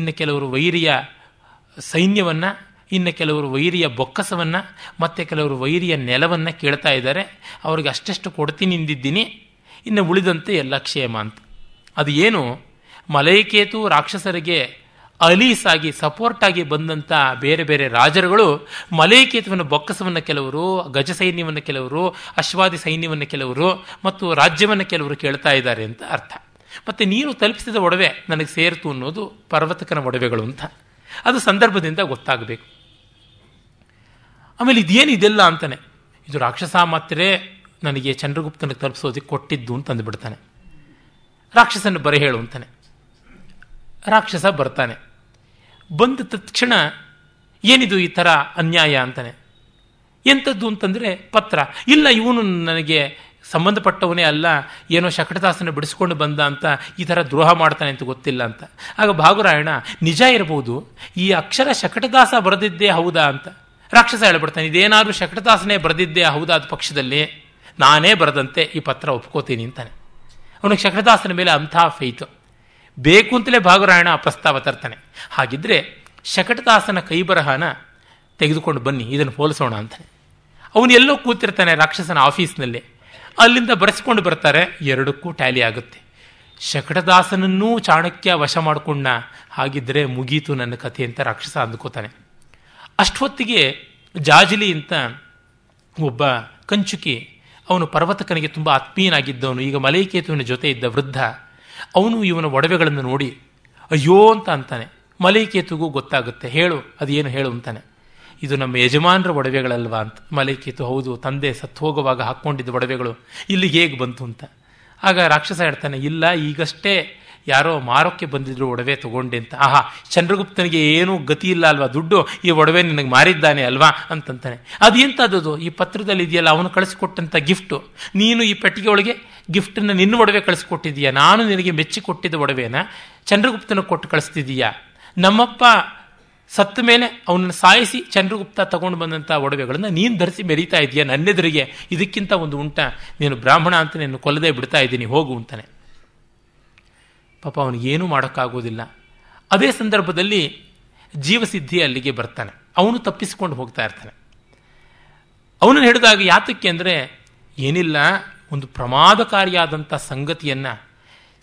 ಇನ್ನು ಕೆಲವರು ವೈರಿಯ ಸೈನ್ಯವನ್ನು, ಇನ್ನು ಕೆಲವರು ವೈರಿಯ ಬೊಕ್ಕಸವನ್ನು, ಮತ್ತು ಕೆಲವರು ವೈರಿಯ ನೆಲವನ್ನು ಕೇಳ್ತಾ ಇದ್ದಾರೆ, ಅವ್ರಿಗೆ ಅಷ್ಟೆಷ್ಟು ಕೊಡ್ತೀನಿ ಎಂದಿದ್ದೀನಿ, ಇನ್ನು ಉಳಿದಂತೆ ಎಲ್ಲ ಕ್ಷೇಮ ಅಂತ. ಅದು ಏನು, ಮಲೈಕೇತು ರಾಕ್ಷಸರಿಗೆ ಅಲೀಸಾಗಿ ಸಪೋರ್ಟಾಗಿ ಬಂದಂಥ ಬೇರೆ ಬೇರೆ ರಾಜರುಗಳು ಮಲೈಕೇತುವಿನ ಬೊಕ್ಕಸವನ್ನು ಕೆಲವರು, ಗಜ ಸೈನ್ಯವನ್ನು ಕೆಲವರು, ಅಶ್ವಾದಿ ಸೈನ್ಯವನ್ನು ಕೆಲವರು, ಮತ್ತು ರಾಜ್ಯವನ್ನು ಕೆಲವರು ಕೇಳ್ತಾ ಇದ್ದಾರೆ ಅಂತ ಅರ್ಥ. ಮತ್ತು ನೀನು ತಲುಪಿಸಿದ ಒಡವೆ ನನಗೆ ಸೇರಿತು ಅನ್ನೋದು ಪರ್ವತಕನ ಒಡವೆಗಳು ಅಂತ ಅದು ಸಂದರ್ಭದಿಂದ ಗೊತ್ತಾಗಬೇಕು. ಆಮೇಲೆ ಇದೇನು ಇದೆಲ್ಲ ಅಂತಾನೆ, ಇದು ರಾಕ್ಷಸ ಮಾತ್ರೇ ನನಗೆ ಚಂದ್ರಗುಪ್ತನಿಗೆ ತಲುಪಿಸೋದಕ್ಕೆ ಕೊಟ್ಟಿದ್ದು ಅಂತ ಅಂದುಬಿಡ್ತಾನೆ. ರಾಕ್ಷಸನ ಬರೆ ಹೇಳು ಅಂತಾನೆ. ರಾಕ್ಷಸ ಬರ್ತಾನೆ. ಬಂದ ತಕ್ಷಣ ಏನಿದು ಈ ಥರ ಅನ್ಯಾಯ ಅಂತಾನೆ. ಎಂಥದ್ದು ಅಂತಂದರೆ ಪತ್ರ. ಇಲ್ಲ, ಇವನು ನನಗೆ ಸಂಬಂಧಪಟ್ಟವನೇ ಅಲ್ಲ, ಏನೋ ಶಕಟದಾಸನ ಬಿಡಿಸ್ಕೊಂಡು ಬಂದ ಅಂತ ಈ ಥರ ದ್ರೋಹ ಮಾಡ್ತಾನೆ ಅಂತ ಗೊತ್ತಿಲ್ಲ ಅಂತ. ಆಗ ಭಾಗುರಾಯಣ, ನಿಜ ಇರಬಹುದು, ಈ ಅಕ್ಷರ ಶಕಟದಾಸ ಬರೆದಿದ್ದೇ ಹೌದಾ ಅಂತ. ರಾಕ್ಷಸ ಹೇಳ್ಬಿಡ್ತಾನೆ, ಇದೇನಾದರೂ ಶಕಟದಾಸನೇ ಬರೆದಿದ್ದೇ ಹೌದಾ, ಅದು ಪಕ್ಷದಲ್ಲಿ ನಾನೇ ಬರೆದಂತೆ ಈ ಪತ್ರ ಒಪ್ಕೋತೀನಿ ಅಂತಾನೆ. ಅವನಿಗೆ ಶಕಟದಾಸನ ಮೇಲೆ ಅಂಥ ಫೈತು. ಬೇಕು ಅಂತಲೇ ಭಾಗುರಾಯಣ ಆ ಪ್ರಸ್ತಾವ ತರ್ತಾನೆ. ಹಾಗಿದ್ದರೆ ಶಕಟದಾಸನ ಕೈಬರಹನ ತೆಗೆದುಕೊಂಡು ಬನ್ನಿ, ಇದನ್ನು ಹೋಲಿಸೋಣ ಅಂತಾನೆ. ಅವನು ಎಲ್ಲೋ ಕೂತಿರ್ತಾನೆ ರಾಕ್ಷಸನ ಆಫೀಸ್ನಲ್ಲಿ. ಅಲ್ಲಿಂದ ಬರೆಸ್ಕೊಂಡು ಬರ್ತಾರೆ. ಎರಡಕ್ಕೂ ಟ್ಯಾಲಿ ಆಗುತ್ತೆ. ಶಕಟದಾಸನನ್ನೂ ಚಾಣಕ್ಯ ವಶ ಮಾಡಿಕೊಂಡ, ಹಾಗಿದ್ದರೆ ಮುಗೀತು ನನ್ನ ಕಥೆ ಅಂತ ರಾಕ್ಷಸ ಅಂದ್ಕೋತಾನೆ. ಅಷ್ಟೊತ್ತಿಗೆ ಜಾಜಿಲಿ ಅಂತ ಒಬ್ಬ ಕಂಚುಕಿ, ಅವನು ಪರ್ವತಕನಿಗೆ ತುಂಬ ಆತ್ಮೀಯನಾಗಿದ್ದವನು, ಈಗ ಮಲೈಕೇತುವಿನ ಜೊತೆ ಇದ್ದ ವೃದ್ಧ, ಅವನು ಇವನ ಒಡವೆಗಳನ್ನು ನೋಡಿ ಅಯ್ಯೋ ಅಂತ ಅಂತಾನೆ. ಮಲೈಕೇತುಗೂ ಗೊತ್ತಾಗುತ್ತೆ. ಹೇಳು, ಅದೇನು ಹೇಳು ಅಂತಾನೆ. ಇದು ನಮ್ಮ ಯಜಮಾನರ ಒಡವೆಗಳಲ್ವಾ ಅಂತ. ಮಲೈಕೇತು, ಹೌದು, ತಂದೆ ಸತ್ತು ಹೋಗುವಾಗ ಹಾಕ್ಕೊಂಡಿದ್ದ ಒಡವೆಗಳು ಇಲ್ಲಿಗೆ ಹೇಗೆ ಬಂತು ಅಂತ. ಆಗ ರಾಕ್ಷಸ ಹೇಳ್ತಾನೆ, ಇಲ್ಲ, ಈಗಷ್ಟೇ ಯಾರೋ ಮಾರೋಕ್ಕೆ ಬಂದಿದ್ರು ಒಡವೆ ತೊಗೊಂಡೆ ಅಂತ. ಆಹಾ, ಚಂದ್ರಗುಪ್ತನಿಗೆ ಏನೂ ಗತಿ ಇಲ್ಲ ಅಲ್ವಾ, ದುಡ್ಡು ಈ ಒಡವೆ ನಿನಗೆ ಮಾರಿದ್ದಾನೆ ಅಲ್ವಾ ಅಂತಂತಾನೆ. ಅದು ಎಂಥದ್ದು, ಈ ಪತ್ರದಲ್ಲಿ ಇದೆಯಲ್ಲ ಅವನು ಕಳಿಸಿಕೊಟ್ಟಂಥ ಗಿಫ್ಟು, ನೀನು ಈ ಪೆಟ್ಟಿಗೆ ಒಳಗೆ ಗಿಫ್ಟನ್ನು ನಿನ್ನ ಒಡವೆ ಕಳಿಸ್ಕೊಟ್ಟಿದ್ದೀಯಾ, ನಾನು ನಿನಗೆ ಮೆಚ್ಚಿ ಕೊಟ್ಟಿದ್ದ ಒಡವೆನ ಚಂದ್ರಗುಪ್ತನಿಗೆ ಕೊಟ್ಟು ಕಳಿಸ್ತಿದ್ದೀಯಾ, ನಮ್ಮಪ್ಪ ಸತ್ತ ಮೇಲೆ ಅವನನ್ನು ಸಾಯಿಸಿ ಚಂದ್ರಗುಪ್ತ ತಗೊಂಡು ಬಂದಂಥ ಒಡವೆಗಳನ್ನು ನೀನು ಧರಿಸಿ ಮೆರೀತಾ ಇದೆಯಾ ನನ್ನೆದುರಿಗೆ, ಇದಕ್ಕಿಂತ ಒಂದು ಉಂಟ, ನೀನು ಬ್ರಾಹ್ಮಣ ಅಂತ ನೀನು ಕೊಲ್ಲದೆ ಬಿಡ್ತಾ ಇದ್ದೀನಿ, ಹೋಗು ಅಂತಾನೆ. ಪಾಪ ಅವನಿಗೇನೂ ಮಾಡೋಕ್ಕಾಗೋದಿಲ್ಲ. ಅದೇ ಸಂದರ್ಭದಲ್ಲಿ ಜೀವಸಿದ್ಧಿ ಅಲ್ಲಿಗೆ ಬರ್ತಾನೆ. ಅವನು ತಪ್ಪಿಸಿಕೊಂಡು ಹೋಗ್ತಾ ಇರ್ತಾನೆ. ಅವನನ್ನು ಹಿಡಿದಾಗ ಯಾತಕ್ಕೆ ಅಂದರೆ, ಏನಿಲ್ಲ, ಒಂದು ಪ್ರಮಾದಕಾರಿಯಾದಂಥ ಸಂಗತಿಯನ್ನು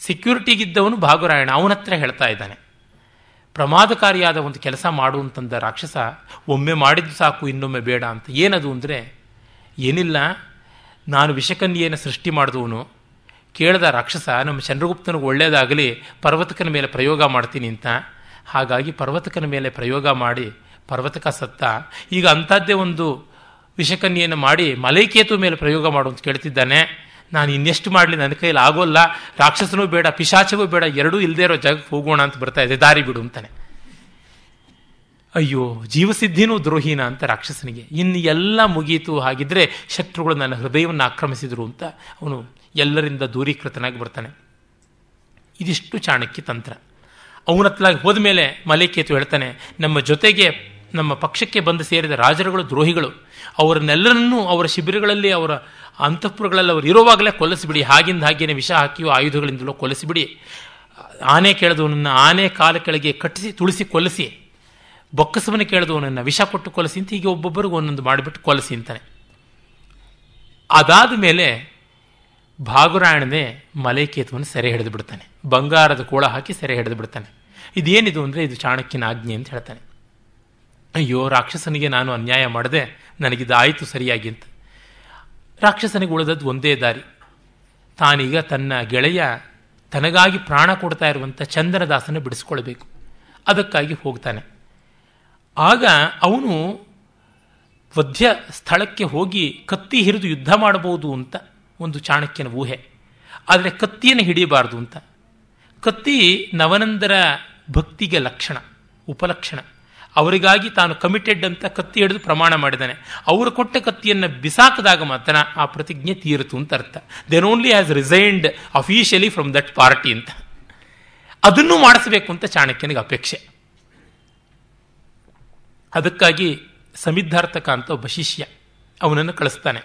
ಸೆಕ್ಯೂರಿಟಿಗಿದ್ದವನು ಭಾಗುರಾಯಣ ಅವನ ಹತ್ರ ಹೇಳ್ತಾ ಇದ್ದಾನೆ. ಪ್ರಮಾದಕಾರಿಯಾದ ಒಂದು ಕೆಲಸ ಮಾಡುವಂತಂದ ರಾಕ್ಷಸ, ಒಮ್ಮೆ ಮಾಡಿದ್ದು ಸಾಕು, ಇನ್ನೊಮ್ಮೆ ಬೇಡ ಅಂತ. ಏನದು ಅಂದರೆ, ಏನಿಲ್ಲ, ನಾನು ವಿಷಕನ್ಯೆಯನ್ನು ಸೃಷ್ಟಿ ಮಾಡಿದವನು, ಕೇಳಿದ ರಾಕ್ಷಸ ನಮ್ಮ ಚಂದ್ರಗುಪ್ತನಿಗೆ ಒಳ್ಳೆಯದಾಗಲಿ ಪರ್ವತಕನ ಮೇಲೆ ಪ್ರಯೋಗ ಮಾಡ್ತೀನಿ ಅಂತ. ಹಾಗಾಗಿ ಪರ್ವತಕನ ಮೇಲೆ ಪ್ರಯೋಗ ಮಾಡಿ ಪರ್ವತಕ ಸತ್ತ. ಈಗ ಅಂಥದ್ದೇ ಒಂದು ವಿಷಕನ್ಯೆಯನ್ನು ಮಾಡಿ ಮಲೈಕೇತು ಮೇಲೆ ಪ್ರಯೋಗ ಮಾಡು ಅಂತ ಕೇಳ್ತಿದ್ದಾನೆ. ನಾನು ಇನ್ನೆಷ್ಟು ಮಾಡಲಿ, ನನ್ನ ಕೈಯಲ್ಲಿ ಆಗೋಲ್ಲ, ರಾಕ್ಷಸನೂ ಬೇಡ ಪಿಶಾಚವೂ ಬೇಡ, ಎರಡೂ ಇಲ್ಲದೆ ಇರೋ ಜಾಗಕ್ಕೆ ಹೋಗೋಣ ಅಂತ ಬರ್ತಾ ಇದೆ, ದಾರಿ ಬಿಡು ಅಂತಾನೆ. ಅಯ್ಯೋ, ಜೀವಸಿದ್ಧಿನೂ ದ್ರೋಹಿನ ಅಂತ ರಾಕ್ಷಸನಿಗೆ. ಇನ್ನು ಎಲ್ಲ ಮುಗೀತು, ಹಾಗಿದ್ರೆ ಶತ್ರುಗಳು ನನ್ನ ಹೃದಯವನ್ನು ಆಕ್ರಮಿಸಿದರು ಅಂತ ಅವನು ಎಲ್ಲರಿಂದ ದೂರೀಕೃತನಾಗಿ ಬರ್ತಾನೆ. ಇದಿಷ್ಟು ಚಾಣಕ್ಯ ತಂತ್ರ. ಅವನತ್ಲಾಗಿ ಹೋದ ಮೇಲೆ ಮಲೈಕೇತು ಹೇಳ್ತಾನೆ, ನಮ್ಮ ಜೊತೆಗೆ ನಮ್ಮ ಪಕ್ಷಕ್ಕೆ ಬಂದು ಸೇರಿದ ರಾಜರುಗಳು ದ್ರೋಹಿಗಳು, ಅವರನ್ನೆಲ್ಲರನ್ನೂ ಅವರ ಶಿಬಿರಗಳಲ್ಲಿ ಅವರ ಅಂತಃಪುರಗಳಲ್ಲಿ ಅವರು ಇರುವಾಗಲೇ ಕೊಲಿಸಿಬಿಡಿ, ಹಾಗಿಂದ ಹಾಗೇನೆ ವಿಷ ಹಾಕಿಯೋ ಆಯುಧಗಳಿಂದಲೋ ಕೊಲಿಸಿಬಿಡಿ. ಆನೆ ಕೇಳಿದವನನ್ನು ಆನೆ ಕಾಲ ಕೆಳಗೆ ಕಟ್ಟಿಸಿ ತುಳಿಸಿ ಕೊಲಿಸಿ, ಬೊಕ್ಕಸವನ್ನು ಕೇಳಿದವನನ್ನು ವಿಷ ಕೊಟ್ಟು ಕೊಲಿಸಿ ಅಂತ ಹೀಗೆ ಒಬ್ಬೊಬ್ಬರಿಗೂ ಒಂದೊಂದು ಮಾಡಿಬಿಟ್ಟು ಕೊಲಿಸಿ ಅಂತಾನೆ. ಅದಾದ ಮೇಲೆ ಭಾಗುರಾಯಣನೇ ಮಲೈಕೇತುವನ್ನು ಸೆರೆ ಹಿಡಿದು ಬಿಡ್ತಾನೆ, ಬಂಗಾರದ ಕೋಳ ಹಾಕಿ ಸೆರೆ ಹಿಡಿದು ಬಿಡ್ತಾನೆ. ಇದೇನಿದು ಅಂದರೆ ಇದು ಚಾಣಕ್ಯನ ಆಜ್ಞೆ ಅಂತ ಹೇಳ್ತಾನೆ. ಅಯ್ಯೋ, ರಾಕ್ಷಸನಿಗೆ ನಾನು ಅನ್ಯಾಯ ಮಾಡಿದೆ, ನನಗಿದಾಯಿತು ಸರಿಯಾಗಿ ಅಂತ. ರಾಕ್ಷಸನಿಗೆ ಉಳಿದದ್ದು ಒಂದೇ ದಾರಿ. ತಾನೀಗ ತನ್ನ ಗೆಳೆಯ ತನಗಾಗಿ ಪ್ರಾಣ ಕೊಡ್ತಾ ಇರುವಂಥ ಚಂದನದಾಸನ ಬಿಡಿಸ್ಕೊಳ್ಬೇಕು. ಅದಕ್ಕಾಗಿ ಹೋಗ್ತಾನೆ. ಆಗ ಅವನು ವಧ್ಯ ಸ್ಥಳಕ್ಕೆ ಹೋಗಿ ಕತ್ತಿ ಹಿರಿದು ಯುದ್ಧ ಮಾಡಬಹುದು ಅಂತ ಒಂದು ಚಾಣಕ್ಯನ ಊಹೆ. ಆದರೆ ಕತ್ತಿಯನ್ನು ಹಿಡಿಯಬಾರ್ದು ಅಂತ. ಕತ್ತಿ ನವನಂದರ ಭಕ್ತಿಗೆ ಲಕ್ಷಣ, ಉಪಲಕ್ಷಣ. ಅವರಿಗಾಗಿ ತಾನು ಕಮಿಟೆಡ್ ಅಂತ ಕತ್ತಿ ಹಿಡಿದು ಪ್ರಮಾಣ ಮಾಡಿದ್ದಾನೆ. ಅವರು ಕೊಟ್ಟ ಕತ್ತಿಯನ್ನು ಬಿಸಾಕದಾಗ ಮಾತ್ರ ಆ ಪ್ರತಿಜ್ಞೆ ತೀರಿತು ಅಂತ ಅರ್ಥ. Then only has resigned officially from that party ಅಂತ. ಅದನ್ನು ಮಾಡಿಸಬೇಕು ಅಂತ ಚಾಣಕ್ಯನಿಗೆ ಅಪೇಕ್ಷೆ. ಅದಕ್ಕಾಗಿ ಸಿದ್ಧಾರ್ಥಕ ಅಂತ ಒಬ್ಬ ಶಿಷ್ಯ ಅವನನ್ನು ಕಳಿಸ್ತಾನೆ.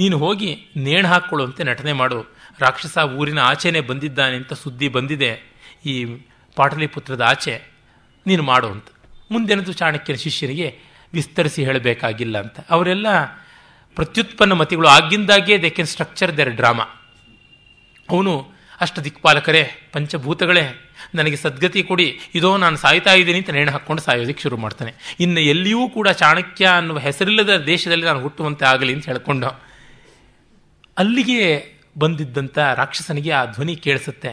ನೀನು ಹೋಗಿ ನೇಣು ಹಾಕ್ಕೊಳ್ಳುವಂತೆ ನಟನೆ ಮಾಡು, ರಾಕ್ಷಸ ಊರಿನ ಆಚೆನೇ ಬಂದಿದ್ದಾನೆ ಅಂತ ಸುದ್ದಿ ಬಂದಿದೆ, ಈ ಪಾಟಲಿಪುತ್ರದ ಆಚೆ, ನೀನು ಮಾಡು ಅಂತ. ಮುಂದೆನದು ಚಾಣಕ್ಯನ ಶಿಷ್ಯನಿಗೆ ವಿಸ್ತರಿಸಿ ಹೇಳಬೇಕಾಗಿಲ್ಲ ಅಂತ. ಅವರೆಲ್ಲ ಪ್ರತ್ಯುತ್ಪನ್ನ ಮತಿಗಳು, ಆಗಿಂದಾಗೇ they can structure their drama. ಅವನು ಅಷ್ಟು ದಿಕ್ಪಾಲಕರೇ, ಪಂಚಭೂತಗಳೇ, ನನಗೆ ಸದ್ಗತಿ ಕೊಡಿ, ಇದೋ ನಾನು ಸಾಯ್ತಾ ಇದ್ದೀನಿ ಅಂತ ನೇಣು ಹಾಕ್ಕೊಂಡು ಸಾಯೋದಕ್ಕೆ ಶುರು ಮಾಡ್ತಾನೆ. ಇನ್ನು ಎಲ್ಲಿಯೂ ಕೂಡ ಚಾಣಕ್ಯ ಅನ್ನುವ ಹೆಸರಿಲ್ಲದ ದೇಶದಲ್ಲಿ ನಾನು ಹುಟ್ಟುವಂತೆ ಆಗಲಿ ಅಂತ ಹೇಳಿಕೊಂಡು ಅಲ್ಲಿಗೆ ಬಂದಿದ್ದಂಥ ರಾಕ್ಷಸನಿಗೆ ಆ ಧ್ವನಿ ಕೇಳಿಸುತ್ತೆ.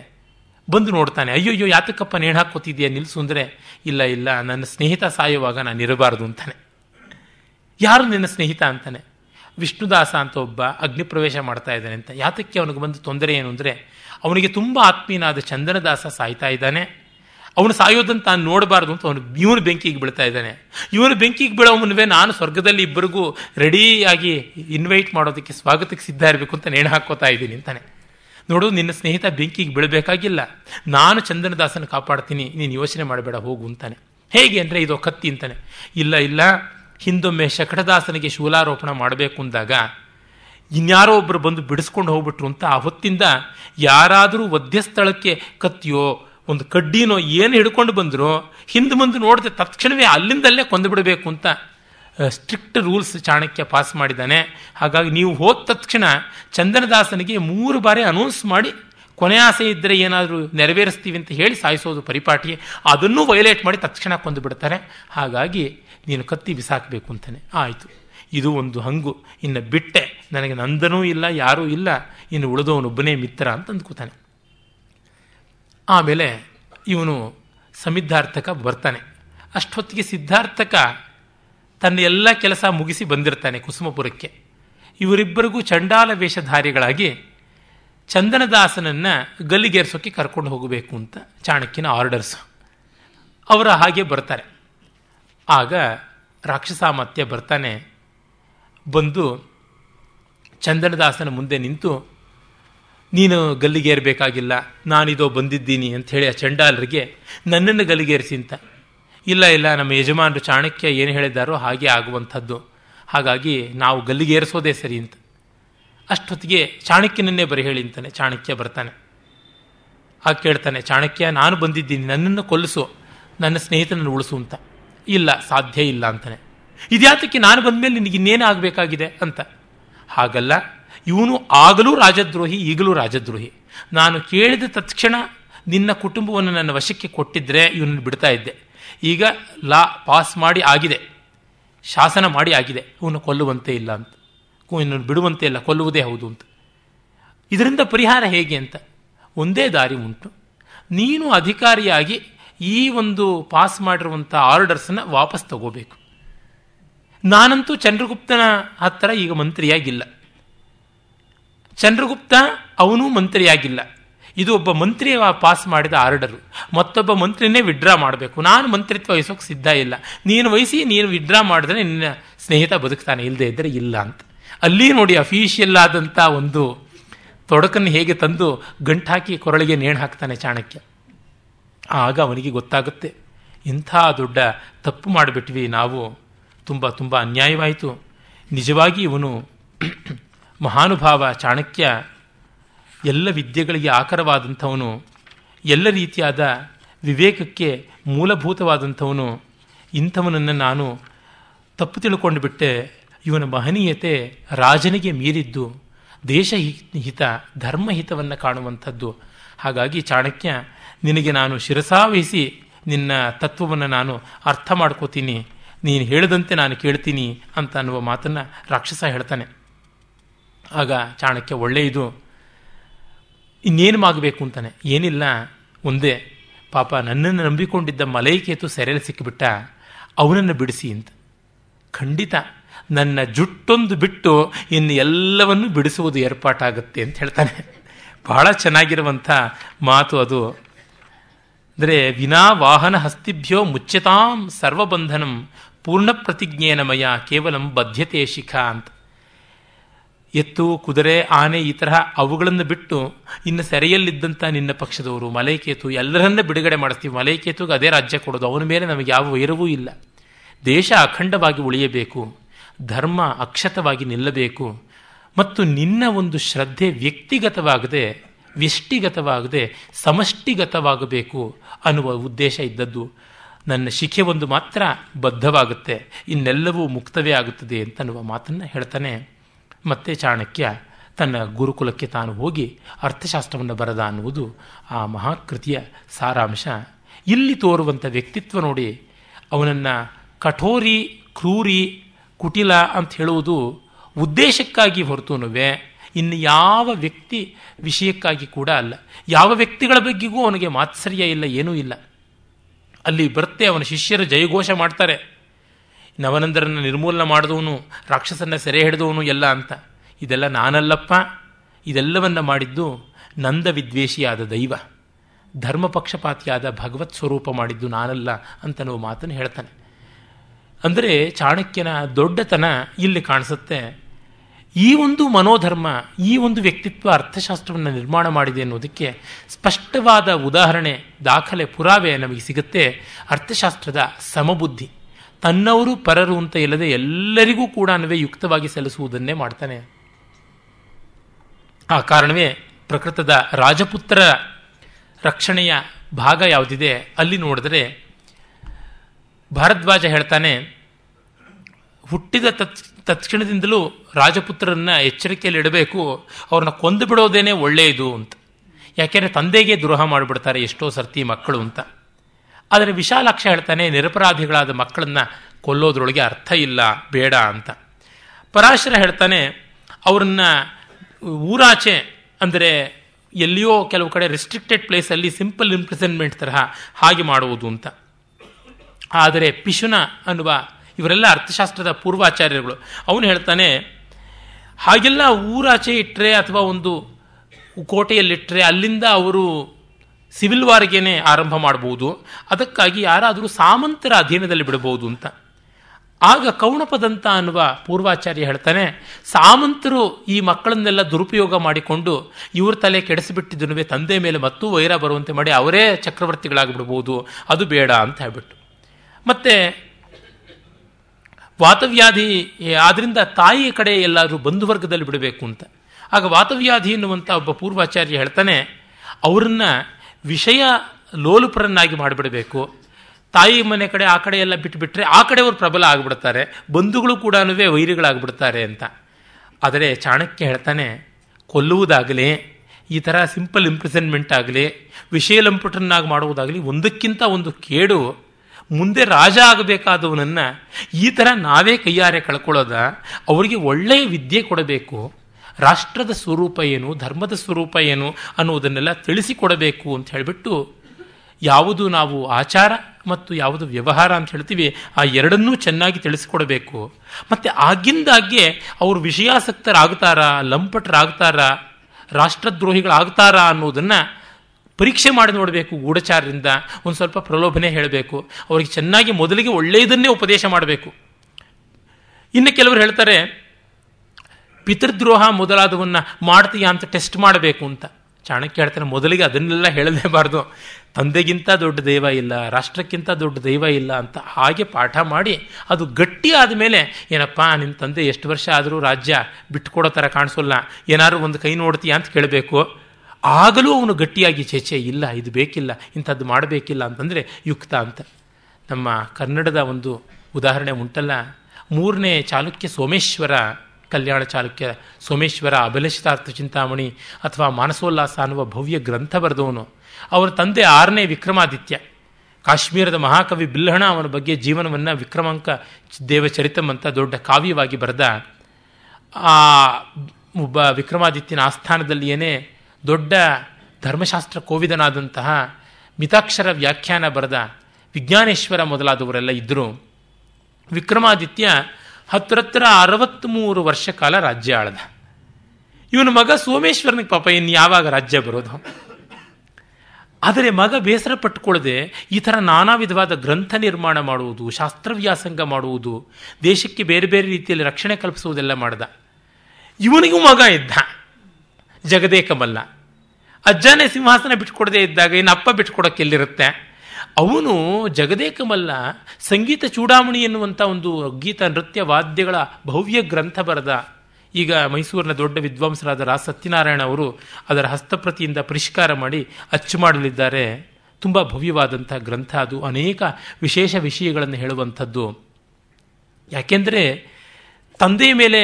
ಬಂದು ನೋಡ್ತಾನೆ, ಅಯ್ಯೋಯ್ಯೋ ಯಾತಕ್ಕಪ್ಪ ನೇಣು ಹಾಕೋತಿದೆಯಾ, ನಿಲ್ಲಿಸು ಅಂದರೆ, ಇಲ್ಲ ಇಲ್ಲ ನನ್ನ ಸ್ನೇಹಿತ ಸಾಯುವಾಗ ನಾನು ಇರಬಾರ್ದು ಅಂತಾನೆ. ಯಾರು ನಿನ್ನ ಸ್ನೇಹಿತ ಅಂತಾನೆ. ವಿಷ್ಣುದಾಸ ಅಂತ ಒಬ್ಬ ಅಗ್ನಿಪ್ರವೇಶ ಮಾಡ್ತಾ ಇದ್ದಾನೆ ಅಂತ. ಯಾತಕ್ಕೆ ಅವನಿಗೆ ಬಂದು ತೊಂದರೆ ಏನು ಅಂದರೆ, ಅವನಿಗೆ ತುಂಬ ಆತ್ಮೀಯನಾದ ಚಂದನದಾಸ ಸಾಯ್ತಾ ಇದ್ದಾನೆ, ಅವನು ಸಾಯೋದನ್ನು ತಾನು ನೋಡಬಾರ್ದು ಅಂತ ಅವನು ಇವನು ಬೆಂಕಿಗೆ ಬೀಳ್ತಾ ಇದ್ದಾನೆ. ಇವನು ಬೆಂಕಿಗೆ ಬೀಳೋ ಮುನ್ನುವೆ ನಾನು ಸ್ವರ್ಗದಲ್ಲಿ ಇಬ್ಬರಿಗೂ ರೆಡಿಯಾಗಿ ಇನ್ವೈಟ್ ಮಾಡೋದಕ್ಕೆ, ಸ್ವಾಗತಕ್ಕೆ ಸಿದ್ಧ ಇರಬೇಕು ಅಂತ ನೇಣು ಹಾಕೋತಾ ಇದ್ದೀನಿ ಅಂತಾನೆ. ನೋಡು, ನಿನ್ನ ಸ್ನೇಹಿತ ಬೆಂಕಿಗೆ ಬೀಳಬೇಕಾಗಿಲ್ಲ, ನಾನು ಚಂದನದಾಸನ ಕಾಪಾಡ್ತೀನಿ, ನೀನು ಯೋಚನೆ ಮಾಡಬೇಡ ಹೋಗು ಅಂತಾನೆ. ಹೇಗೆ ಅಂದರೆ, ಇದು ಕತ್ತಿ ಅಂತಾನೆ. ಇಲ್ಲ ಇಲ್ಲ, ಹಿಂದೊಮ್ಮೆ ಶಕಟದಾಸನಿಗೆ ಶೂಲಾರೋಪಣ ಮಾಡಬೇಕು ಅಂದಾಗ ಇನ್ಯಾರೋ ಒಬ್ಬರು ಬಂದು ಬಿಡಿಸ್ಕೊಂಡು ಹೋಗ್ಬಿಟ್ರು ಅಂತ ಆ ಹೊತ್ತಿಂದ ಯಾರಾದರೂ ವಧ್ಯಸ್ಥಳಕ್ಕೆ ಕತ್ತಿಯೋ ಒಂದು ಕಡ್ಡಿನೋ ಏನು ಹಿಡ್ಕೊಂಡು ಬಂದರೂ ಹಿಂದೆ ಮುಂದೆ ನೋಡದೆ ತಕ್ಷಣವೇ ಅಲ್ಲಿಂದಲ್ಲೇ ಕೊಂದುಬಿಡಬೇಕು ಅಂತ ಸ್ಟ್ರಿಕ್ಟ್ ರೂಲ್ಸ್ ಚಾಣಕ್ಯ ಪಾಸ್ ಮಾಡಿದ್ದಾನೆ. ಹಾಗಾಗಿ ನೀವು ಹೋದ ತಕ್ಷಣ ಚಂದನದಾಸನಿಗೆ ಮೂರು ಬಾರಿ ಅನೌನ್ಸ್ ಮಾಡಿ, ಕೊನೆ ಆಸೆ ಇದ್ದರೆ ಏನಾದರೂ ನೆರವೇರಿಸ್ತೀವಿ ಅಂತ ಹೇಳಿ ಸಾಯಿಸೋದು ಪರಿಪಾಟಿ. ಅದನ್ನೂ ವೈಲೇಟ್ ಮಾಡಿ ತಕ್ಷಣ ಕೊಂದು ಬಿಡ್ತಾರೆ. ಹಾಗಾಗಿ ನೀನು ಕತ್ತಿ ಬಿಸಾಕಬೇಕು ಅಂತಾನೆ. ಆಯಿತು, ಇದು ಒಂದು ಹಂಗು, ಇನ್ನು ಬಿಟ್ಟೆ, ನನಗೆ ನಂದನೂ ಇಲ್ಲ, ಯಾರೂ ಇಲ್ಲ, ಇನ್ನು ಉಳಿದವನೊಬ್ಬನೇ ಮಿತ್ರ ಅಂತ ಅಂದ್ಕೋತಾನೆ. ಆಮೇಲೆ ಇವನು ಸಿದ್ಧಾರ್ಥಕ ಬರ್ತಾನೆ. ಅಷ್ಟೊತ್ತಿಗೆ ಸಿದ್ಧಾರ್ಥಕ ತನ್ನ ಎಲ್ಲ ಕೆಲಸ ಮುಗಿಸಿ ಬಂದಿರ್ತಾನೆ ಕುಸುಮಪುರಕ್ಕೆ. ಇವರಿಬ್ಬರಿಗೂ ಚಂಡಾಲ ವೇಷಧಾರಿಗಳಾಗಿ ಚಂದನದಾಸನನ್ನು ಗಲ್ಲಿಗೇರಿಸೋಕ್ಕೆ ಕರ್ಕೊಂಡು ಹೋಗಬೇಕು ಅಂತ ಚಾಣಕ್ಯನ ಆರ್ಡರ್ಸ್. ಅವರ ಹಾಗೆ ಬರ್ತಾರೆ. ಆಗ ರಾಕ್ಷಸಾಮತ್ಯ ಬರ್ತಾನೆ. ಬಂದು ಚಂದನದಾಸನ ಮುಂದೆ ನಿಂತು, ನೀನು ಗಲ್ಲಿಗೇರಬೇಕಾಗಿಲ್ಲ, ನಾನಿದೋ ಬಂದಿದ್ದೀನಿ ಅಂಥೇಳಿ ಆ ಚಂಡಾಲರಿಗೆ ನನ್ನನ್ನು ಗಲ್ಲಿಗೇರಿಸಿ ಅಂತ. ಇಲ್ಲ ಇಲ್ಲ, ನಮ್ಮ ಯಜಮಾನರು ಚಾಣಕ್ಯ ಏನು ಹೇಳಿದಾರೋ ಹಾಗೆ ಆಗುವಂಥದ್ದು, ಹಾಗಾಗಿ ನಾವು ಗಲ್ಲಿಗೇರಿಸೋದೇ ಸರಿ ಅಂತ. ಅಷ್ಟೊತ್ತಿಗೆ ಚಾಣಕ್ಯನನ್ನೇ ಬರೀ ಹೇಳಿ ಅಂತಾನೆ. ಚಾಣಕ್ಯ ಬರ್ತಾನೆ. ಆಗ ಕೇಳ್ತಾನೆ, ಚಾಣಕ್ಯ ನಾನು ಬಂದಿದ್ದೀನಿ, ನನ್ನನ್ನು ಕೊಲ್ಲಿಸು, ನನ್ನ ಸ್ನೇಹಿತನನ್ನು ಉಳಿಸು ಅಂತ. ಇಲ್ಲ, ಸಾಧ್ಯ ಇಲ್ಲ ಅಂತಾನೆ. ಇದ್ಯಾತಕ್ಕೆ, ನಾನು ಬಂದಮೇಲೆ ನಿನಗಿನ್ನೇನು ಆಗಬೇಕಾಗಿದೆ ಅಂತ. ಹಾಗಲ್ಲ, ಇವನು ಆಗಲೂ ರಾಜದ್ರೋಹಿ, ಈಗಲೂ ರಾಜದ್ರೋಹಿ. ನಾನು ಕೇಳಿದ ತಕ್ಷಣ ನಿನ್ನ ಕುಟುಂಬವನ್ನು ನನ್ನ ವಶಕ್ಕೆ ಕೊಟ್ಟಿದ್ದರೆ ಇವನನ್ನು ಬಿಡ್ತಾ ಇದ್ದೆ. ಈಗ ಲಾ ಪಾಸ್ ಮಾಡಿ ಆಗಿದೆ, ಶಾಸನ ಮಾಡಿ ಆಗಿದೆ, ಇವನು ಕೊಲ್ಲುವಂತೆ ಇಲ್ಲ ಅಂತ, ಇವನನ್ನು ಬಿಡುವಂತೆ ಇಲ್ಲ, ಕೊಲ್ಲುವುದೇ ಹೌದು ಅಂತ. ಇದರಿಂದ ಪರಿಹಾರ ಹೇಗೆ ಅಂತ ಒಂದೇ ದಾರಿ ಉಂಟು. ನೀನು ಅಧಿಕಾರಿಯಾಗಿ ಈ ಒಂದು ಪಾಸ್ ಮಾಡಿರುವಂಥ ಆರ್ಡರ್ಸನ್ನು ವಾಪಸ್ ತಗೋಬೇಕು. ನಾನಂತೂ ಚಂದ್ರಗುಪ್ತನ ಹತ್ತಿರ ಈಗ ಮಂತ್ರಿಯಾಗಿಲ್ಲ, ಚಂದ್ರಗುಪ್ತ ಅವನೂ ಮಂತ್ರಿಯಾಗಿಲ್ಲ. ಇದು ಒಬ್ಬ ಮಂತ್ರಿ ಪಾಸ್ ಮಾಡಿದ ಆರ್ಡರು, ಮತ್ತೊಬ್ಬ ಮಂತ್ರಿನೇ ವಿಡ್ರಾ ಮಾಡಬೇಕು. ನಾನು ಮಂತ್ರಿತ್ವ ವಹಿಸೋಕೆ ಸಿದ್ಧ ಇಲ್ಲ, ನೀನು ವಹಿಸಿ ನೀನು ವಿಡ್ರಾ ಮಾಡಿದ್ರೆ ನಿನ್ನ ಸ್ನೇಹಿತ ಬದುಕ್ತಾನೆ, ಇಲ್ಲದೆ ಇದ್ದರೆ ಇಲ್ಲ ಅಂತ. ಅಲ್ಲಿ ನೋಡಿ ಅಫೀಷಿಯಲ್ ಆದಂಥ ಒಂದು ತೊಡಕನ್ನು ಹೇಗೆ ತಂದು ಗಂಟಾಕಿ ಕೊರಳಿಗೆ ನೇಣು ಹಾಕ್ತಾನೆ ಚಾಣಕ್ಯ. ಆಗ ಅವನಿಗೆ ಗೊತ್ತಾಗುತ್ತೆ, ಇಂಥ ದೊಡ್ಡ ತಪ್ಪು ಮಾಡಿಬಿಟ್ವಿ ನಾವು, ತುಂಬ ತುಂಬ ಅನ್ಯಾಯವಾಯಿತು. ನಿಜವಾಗಿ ಇವನು ಮಹಾನುಭಾವ ಚಾಣಕ್ಯ, ಎಲ್ಲ ವಿದ್ಯೆಗಳಿಗೆ ಆಕರವಾದಂಥವನು, ಎಲ್ಲ ರೀತಿಯಾದ ವಿವೇಕಕ್ಕೆ ಮೂಲಭೂತವಾದಂಥವನು. ಇಂಥವನನ್ನು ನಾನು ತಪ್ಪು ತಿಳ್ಕೊಂಡು ಬಿಟ್ಟೆ. ಇವನ ಮಹನೀಯತೆ ರಾಜನಿಗೆ ಮೀರಿದ್ದು, ದೇಶಹಿತ ಧರ್ಮಹಿತವನ್ನು ಕಾಣುವಂಥದ್ದು. ಹಾಗಾಗಿ ಚಾಣಕ್ಯ, ನಿನಗೆ ನಾನು ಶಿರಸಾವಹಿಸಿ ನಿನ್ನ ತತ್ವವನ್ನು ನಾನು ಅರ್ಥ ಮಾಡ್ಕೋತೀನಿ, ನೀನು ಹೇಳಿದಂತೆ ನಾನು ಕೇಳ್ತೀನಿ ಅಂತ ಅನ್ನುವ ಮಾತನ್ನು ರಾಕ್ಷಸ ಹೇಳ್ತಾನೆ. ಆಗ ಚಾಣಕ್ಯ ಒಳ್ಳೆಯದು, ಇನ್ನೇನು ಆಗಬೇಕು ಅಂತಾನೆ. ಏನಿಲ್ಲ, ಒಂದೇ ಪಾಪ ನನ್ನನ್ನು ನಂಬಿಕೊಂಡಿದ್ದ ಮಲೈಕೇತು ಸೆರೆಯಲ್ಲಿ ಸಿಕ್ಕಿಬಿಟ್ಟ, ಅವನನ್ನು ಬಿಡಿಸಿ ಅಂತ. ಖಂಡಿತ ನನ್ನ ಜುಟ್ಟೊಂದು ಬಿಟ್ಟು ಇನ್ನು ಎಲ್ಲವನ್ನೂ ಬಿಡಿಸುವುದು ಏರ್ಪಾಟಾಗುತ್ತೆ ಅಂತ ಹೇಳ್ತಾನೆ. ಬಹಳ ಚೆನ್ನಾಗಿರುವಂಥ ಮಾತು ಅದು. ಅಂದರೆ ವಿನಾ ವಾಹನ ಹಸ್ತಿಭ್ಯೋ ಮುಚ್ಚತಾಂ ಸರ್ವಬಂಧನಂ ಪೂರ್ಣ ಪ್ರತಿಜ್ಞೇನಮಯ ಕೇವಲಂ ಬದ್ಧತೆ ಶಿಖಾ ಅಂತ. ಎತ್ತು, ಕುದುರೆ, ಆನೆ ಈ ತರಹ ಅವುಗಳನ್ನು ಬಿಟ್ಟು ಇನ್ನು ಸೆರೆಯಲ್ಲಿದ್ದಂಥ ನಿನ್ನ ಪಕ್ಷದವರು ಮಲೈಕೇತು ಎಲ್ಲರನ್ನ ಬಿಡುಗಡೆ ಮಾಡಿಸ್ತೀವಿ, ಮಲೈಕೇತುಗೆ ಅದೇ ರಾಜ್ಯ ಕೊಡೋದು, ಅವನ ಮೇಲೆ ನಮಗೆ ಯಾವ ವೈರವೂ ಇಲ್ಲ. ದೇಶ ಅಖಂಡವಾಗಿ ಉಳಿಯಬೇಕು, ಧರ್ಮ ಅಕ್ಷತವಾಗಿ ನಿಲ್ಲಬೇಕು. ಮತ್ತು ನಿನ್ನ ಒಂದು ಶ್ರದ್ಧೆ ವ್ಯಕ್ತಿಗತವಾಗದೆ ವ್ಯಷ್ಟಿಗತವಾಗದೆ ಸಮಷ್ಟಿಗತವಾಗಬೇಕು ಅನ್ನುವ ಉದ್ದೇಶ ಇದ್ದದ್ದು. ನನ್ನ ಶಿಖೆ ಒಂದು ಮಾತ್ರ ಬದ್ಧವಾಗುತ್ತೆ, ಇನ್ನೆಲ್ಲವೂ ಮುಕ್ತವೇ ಆಗುತ್ತದೆ ಅಂತನ್ನುವ ಮಾತನ್ನು ಹೇಳ್ತಾನೆ. ಮತ್ತೆ ಚಾಣಕ್ಯ ತನ್ನ ಗುರುಕುಲಕ್ಕೆ ತಾನು ಹೋಗಿ ಅರ್ಥಶಾಸ್ತ್ರವನ್ನು ಬರೆದ ಅನ್ನುವುದು ಆ ಮಹಾಕೃತಿಯ ಸಾರಾಂಶ. ಇಲ್ಲಿ ತೋರುವಂಥ ವ್ಯಕ್ತಿತ್ವ ನೋಡಿ, ಅವನನ್ನು ಕಠೋರಿ, ಕ್ರೂರಿ, ಕುಟಿಲ ಅಂತ ಹೇಳುವುದು ಉದ್ದೇಶಕ್ಕಾಗಿ ಹೊರತುನುವೆ ಇನ್ನು ಯಾವ ವ್ಯಕ್ತಿ ವಿಷಯಕ್ಕಾಗಿ ಕೂಡ ಅಲ್ಲ. ಯಾವ ವ್ಯಕ್ತಿಗಳ ಬಗ್ಗೆಗೂ ಅವನಿಗೆ ಮಾತ್ಸರ್ಯ ಇಲ್ಲ, ಏನೂ ಇಲ್ಲ. ಅಲ್ಲಿ ಬರುತ್ತೆ, ಅವನ ಶಿಷ್ಯರು ಜಯಘೋಷ ಮಾಡ್ತಾರೆ, ನವನಂದರನ್ನು ನಿರ್ಮೂಲನ ಮಾಡಿದವನು, ರಾಕ್ಷಸನ್ನು ಸೆರೆ ಹಿಡಿದವನು ಎಲ್ಲ ಅಂತ. ಇದೆಲ್ಲ ನಾನಲ್ಲಪ್ಪ, ಇದೆಲ್ಲವನ್ನು ಮಾಡಿದ್ದು ನಂದ ವಿದ್ವೇಷಿಯಾದ ದೈವ, ಧರ್ಮ ಪಕ್ಷಪಾತಿಯಾದ ಭಗವತ್ ಸ್ವರೂಪ ಮಾಡಿದ್ದು ನಾನಲ್ಲ ಅಂತನೋ ಮಾತನ್ನು ಹೇಳ್ತಾನೆ. ಅಂದರೆ ಚಾಣಕ್ಯನ ದೊಡ್ಡತನ ಇಲ್ಲಿ ಕಾಣಿಸುತ್ತೆ. ಈ ಒಂದು ಮನೋಧರ್ಮ, ಈ ಒಂದು ವ್ಯಕ್ತಿತ್ವ ಅರ್ಥಶಾಸ್ತ್ರವನ್ನು ನಿರ್ಮಾಣ ಮಾಡಿದೆ ಅನ್ನೋದಕ್ಕೆ ಸ್ಪಷ್ಟವಾದ ಉದಾಹರಣೆ, ದಾಖಲೆ, ಪುರಾವೆ ನಮಗೆ ಸಿಗುತ್ತೆ ಅರ್ಥಶಾಸ್ತ್ರದ ಸಮಬುದ್ಧಿ. ತನ್ನವರು ಪರರು ಅಂತ ಇಲ್ಲದೆ ಎಲ್ಲರಿಗೂ ಕೂಡ ಯುಕ್ತವಾಗಿ ಸಲ್ಲಿಸುವುದನ್ನೇ ಮಾಡ್ತಾನೆ. ಆ ಕಾರಣವೇ ಪ್ರಕೃತದ ರಾಜಪುತ್ರ ರಕ್ಷಣೆಯ ಭಾಗ ಯಾವುದಿದೆ ಅಲ್ಲಿ ನೋಡಿದ್ರೆ ಭಾರದ್ವಾಜ ಹೇಳ್ತಾನೆ, ಹುಟ್ಟಿದ ತತ್ ತಕ್ಷಣದಿಂದಲೂ ರಾಜಪುತ್ರರನ್ನ ಎಚ್ಚರಿಕೆಯಲ್ಲಿ ಇಡಬೇಕು, ಅವ್ರನ್ನ ಕೊಂದು ಬಿಡೋದೇನೆ ಒಳ್ಳೆಯದು ಅಂತ. ಯಾಕೆಂದರೆ ತಂದೆಗೆ ದ್ರೋಹ ಮಾಡಿಬಿಡ್ತಾರೆ ಎಷ್ಟೋ ಸರ್ತಿ ಮಕ್ಕಳು ಅಂತ. ಆದರೆ ವಿಶಾಲಾಕ್ಷ ಹೇಳ್ತಾನೆ, ನಿರಪರಾಧಿಗಳಾದ ಮಕ್ಕಳನ್ನು ಕೊಲ್ಲೋದ್ರೊಳಗೆ ಅರ್ಥ ಇಲ್ಲ, ಬೇಡ ಅಂತ. ಪರಾಶರ ಹೇಳ್ತಾನೆ, ಅವರನ್ನು ಊರಾಚೆ ಅಂದರೆ ಎಲ್ಲಿಯೋ ಕೆಲವು ಕಡೆ ರಿಸ್ಟ್ರಿಕ್ಟೆಡ್ ಪ್ಲೇಸಲ್ಲಿ ಸಿಂಪಲ್ ಇಂಪ್ರಿಸನ್ಮೆಂಟ್ ತರಹ ಹಾಗೆ ಮಾಡುವುದು ಅಂತ. ಆದರೆ ಪಿಶುನ ಅನ್ನುವ ಇವರೆಲ್ಲ ಅರ್ಥಶಾಸ್ತ್ರದ ಪೂರ್ವಾಚಾರ್ಯರುಗಳು, ಅವನು ಹೇಳ್ತಾನೆ ಹಾಗೆಲ್ಲ ಊರಾಚೆ ಇಟ್ಟರೆ ಅಥವಾ ಒಂದು ಕೋಟೆಯಲ್ಲಿಟ್ಟರೆ ಅಲ್ಲಿಂದ ಅವರು ಸಿವಿಲ್ ವಾರ್ಗೇನೆ ಆರಂಭ ಮಾಡ್ಬೋದು, ಅದಕ್ಕಾಗಿ ಯಾರಾದರೂ ಸಾಮಂತರ ಅಧೀನದಲ್ಲಿ ಬಿಡಬಹುದು ಅಂತ. ಆಗ ಕೌಣಪದಂತ ಅನ್ನುವ ಪೂರ್ವಾಚಾರ್ಯ ಹೇಳ್ತಾನೆ, ಸಾಮಂತರು ಈ ಮಕ್ಕಳನ್ನೆಲ್ಲ ದುರುಪಯೋಗ ಮಾಡಿಕೊಂಡು ಇವ್ರ ತಲೆ ಕೆಡಿಸಿಬಿಟ್ಟಿದ್ದನುವೆ ತಂದೆ ಮೇಲೆ ಮತ್ತೂ ವೈರ ಬರುವಂತೆ ಮಾಡಿ ಅವರೇ ಚಕ್ರವರ್ತಿಗಳಾಗಿಬಿಡ್ಬೋದು, ಅದು ಬೇಡ ಅಂತ ಹೇಳ್ಬಿಟ್ಟು. ಮತ್ತೆ ವಾತವ್ಯಾಧಿ, ಆದ್ದರಿಂದ ತಾಯಿಯ ಕಡೆ ಎಲ್ಲಾದರೂ ಬಂಧುವರ್ಗದಲ್ಲಿ ಬಿಡಬೇಕು ಅಂತ. ಆಗ ವಾತವ್ಯಾಧಿ ಎನ್ನುವಂಥ ಒಬ್ಬ ಪೂರ್ವಾಚಾರ್ಯ ಹೇಳ್ತಾನೆ, ಅವರನ್ನ ವಿಷಯ ಲೋಲುಪರನ್ನಾಗಿ ಮಾಡಿಬಿಡಬೇಕು, ತಾಯಿ ಮನೆ ಕಡೆ ಆ ಕಡೆ ಎಲ್ಲ ಬಿಟ್ಟುಬಿಟ್ರೆ ಆ ಕಡೆಯವರು ಪ್ರಬಲ ಆಗಿಬಿಡ್ತಾರೆ, ಬಂಧುಗಳು ಕೂಡ ವೈರಿಗಳಾಗಿಬಿಡ್ತಾರೆ ಅಂತ. ಆದರೆ ಚಾಣಕ್ಯ ಹೇಳ್ತಾನೆ, ಕೊಲ್ಲುವುದಾಗಲಿ, ಈ ಥರ ಸಿಂಪಲ್ ಇಂಪ್ರಿಸನ್ಮೆಂಟ್ ಆಗಲಿ, ವಿಷಯ ಲಂಪಟನ್ನಾಗಿ ಮಾಡುವುದಾಗಲಿ, ಒಂದಕ್ಕಿಂತ ಒಂದು ಕೇಡು. ಮುಂದೆ ರಾಜ ಆಗಬೇಕಾದವನನ್ನು ಈ ಥರ ನಾವೇ ಕೈಯಾರೆ ಕಳ್ಕೊಳ್ಳೋದ, ಅವರಿಗೆ ಒಳ್ಳೆಯ ವಿದ್ಯೆ ಕೊಡಬೇಕು, ರಾಷ್ಟ್ರದ ಸ್ವರೂಪ ಏನು, ಧರ್ಮದ ಸ್ವರೂಪ ಏನು ಅನ್ನೋದನ್ನೆಲ್ಲ ತಿಳಿಸಿಕೊಡಬೇಕು ಅಂತ ಹೇಳಿಬಿಟ್ಟು ಯಾವುದು ನಾವು ಆಚಾರ ಮತ್ತು ಯಾವುದು ವ್ಯವಹಾರ ಅಂತ ಹೇಳ್ತೀವಿ ಆ ಎರಡನ್ನೂ ಚೆನ್ನಾಗಿ ತಿಳಿಸಿಕೊಡಬೇಕು. ಮತ್ತು ಆಗಿಂದಾಗ್ಗೆ ಅವರು ವಿಷಯಾಸಕ್ತರಾಗ್ತಾರಾ, ಲಂಪಟರಾಗ್ತಾರಾ, ರಾಷ್ಟ್ರದ್ರೋಹಿಗಳಾಗ್ತಾರಾ ಅನ್ನೋದನ್ನು ಪರೀಕ್ಷೆ ಮಾಡಿ ನೋಡಬೇಕು. ಗೂಢಚಾರರಿಂದ ಒಂದು ಸ್ವಲ್ಪ ಪ್ರಲೋಭನೆ ಹೇಳಬೇಕು, ಅವರಿಗೆ ಚೆನ್ನಾಗಿ ಮೊದಲಿಗೆ ಒಳ್ಳೆಯದನ್ನೇ ಉಪದೇಶ ಮಾಡಬೇಕು. ಇನ್ನು ಕೆಲವರು ಹೇಳ್ತಾರೆ ಪಿತೃದ್ರೋಹ ಮೊದಲಾದವನ್ನ ಮಾಡ್ತೀಯಾ ಅಂತ ಟೆಸ್ಟ್ ಮಾಡಬೇಕು ಅಂತ. ಚಾಣಕ್ಯ ಹೇಳ್ತಾರೆ ಮೊದಲಿಗೆ ಅದನ್ನೆಲ್ಲ ಹೇಳಲೇಬಾರ್ದು, ತಂದೆಗಿಂತ ದೊಡ್ಡ ದೈವ ಇಲ್ಲ, ರಾಷ್ಟ್ರಕ್ಕಿಂತ ದೊಡ್ಡ ದೈವ ಇಲ್ಲ ಅಂತ ಹಾಗೆ ಪಾಠ ಮಾಡಿ ಅದು ಗಟ್ಟಿ ಆದಮೇಲೆ ಏನಪ್ಪ ನಿಮ್ಮ ತಂದೆ ಎಷ್ಟು ವರ್ಷ ಆದರೂ ರಾಜ್ಯ ಬಿಟ್ಟುಕೊಡೋ ಥರ ಕಾಣಿಸೋಲ್ಲ, ಏನಾದರೂ ಒಂದು ಕೈ ನೋಡ್ತೀಯಾ ಅಂತ ಕೇಳಬೇಕು. ಆಗಲೂ ಅವನು ಗಟ್ಟಿಯಾಗಿ ಚೇಚೆ ಇಲ್ಲ ಇದು ಬೇಕಿಲ್ಲ ಇಂಥದ್ದು ಮಾಡಬೇಕಿಲ್ಲ ಅಂತಂದರೆ ಯುಕ್ತ ಅಂತ. ನಮ್ಮ ಕನ್ನಡದ ಒಂದು ಉದಾಹರಣೆ ಉಂಟಲ್ಲ, ಮೂರನೇ ಚಾಲುಕ್ಯ ಸೋಮೇಶ್ವರ, ಕಲ್ಯಾಣ ಚಾಲುಕ್ಯ ಸೋಮೇಶ್ವರ ಅಭಿಲಷಿತಾರ್ಥ ಚಿಂತಾಮಣಿ ಅಥವಾ ಮಾನಸೋಲ್ಲಾಸ ಅನ್ನುವ ಭವ್ಯ ಗ್ರಂಥ ಬರೆದವನು. ಅವರ ತಂದೆ ಆರನೇ ವಿಕ್ರಮಾದಿತ್ಯ, ಕಾಶ್ಮೀರದ ಮಹಾಕವಿ ಬಿಲ್ಲಣ್ಣ ಅವನ ಬಗ್ಗೆ ಜೀವನವನ್ನು ವಿಕ್ರಮಾಂಕ ದೇವಚರಿತಂ ಅಂತ ದೊಡ್ಡ ಕಾವ್ಯವಾಗಿ ಬರೆದ. ಆ ಒಬ್ಬ ವಿಕ್ರಮಾದಿತ್ಯನ ಆಸ್ಥಾನದಲ್ಲಿಯೇ ದೊಡ್ಡ ಧರ್ಮಶಾಸ್ತ್ರ ಕೋವಿದನಾದಂತಹ ಮಿತಾಕ್ಷರ ವ್ಯಾಖ್ಯಾನ ಬರೆದ ವಿಜ್ಞಾನೇಶ್ವರ ಮೊದಲಾದವರೆಲ್ಲ ಇದ್ದರು. ವಿಕ್ರಮಾದಿತ್ಯ ಹತ್ತಿರತ್ತಿರ ಅರವತ್ತ್ಮೂರು ವರ್ಷ ಕಾಲ ರಾಜ್ಯ ಆಳದ. ಇವನ ಮಗ ಸೋಮೇಶ್ವರನಿಗೆ ಪಾಪ ಇನ್ನು ಯಾವಾಗ ರಾಜ್ಯ ಬರೋದು? ಆದರೆ ಮಗ ಬೇಸರ ಪಟ್ಟುಕೊಳ್ಳದೆ ಈ ಥರ ನಾನಾ ವಿಧವಾದ ಗ್ರಂಥ ನಿರ್ಮಾಣ ಮಾಡುವುದು, ಶಾಸ್ತ್ರವ್ಯಾಸಂಗ ಮಾಡುವುದು, ದೇಶಕ್ಕೆ ಬೇರೆ ಬೇರೆ ರೀತಿಯಲ್ಲಿ ರಕ್ಷಣೆ ಕಲ್ಪಿಸುವುದೆಲ್ಲ ಮಾಡ್ದ. ಇವನಿಗೂ ಮಗ ಇದ್ದ ಜಗದೇಕಮಲ್ಲ, ಅಜ್ಜನೇ ಸಿಂಹಾಸನ ಬಿಟ್ಕೊಡದೆ ಇದ್ದಾಗ ಇನ್ನು ಅಪ್ಪ ಬಿಟ್ಕೊಡೋಕೆ ಎಲ್ಲಿರುತ್ತೆ? ಅವನು ಜಗದೇಕಮಲ್ಲ ಸಂಗೀತ ಚೂಡಾಮಣಿ ಎನ್ನುವಂಥ ಒಂದು ಗೀತ ನೃತ್ಯ ವಾದ್ಯಗಳ ಭವ್ಯ ಗ್ರಂಥ ಬರೆದ. ಈಗ ಮೈಸೂರಿನ ದೊಡ್ಡ ವಿದ್ವಾಂಸರಾದ ರಾ ಸತ್ಯನಾರಾಯಣ ಅವರು ಅದರ ಹಸ್ತಪ್ರತಿಯಿಂದ ಪರಿಷ್ಕಾರ ಮಾಡಿ ಅಚ್ಚು ಮಾಡಲಿದ್ದಾರೆ. ತುಂಬ ಭವ್ಯವಾದಂಥ ಗ್ರಂಥ ಅದು, ಅನೇಕ ವಿಶೇಷ ವಿಷಯಗಳನ್ನು ಹೇಳುವಂಥದ್ದು. ಯಾಕೆಂದರೆ ತಂದೆಯ ಮೇಲೆ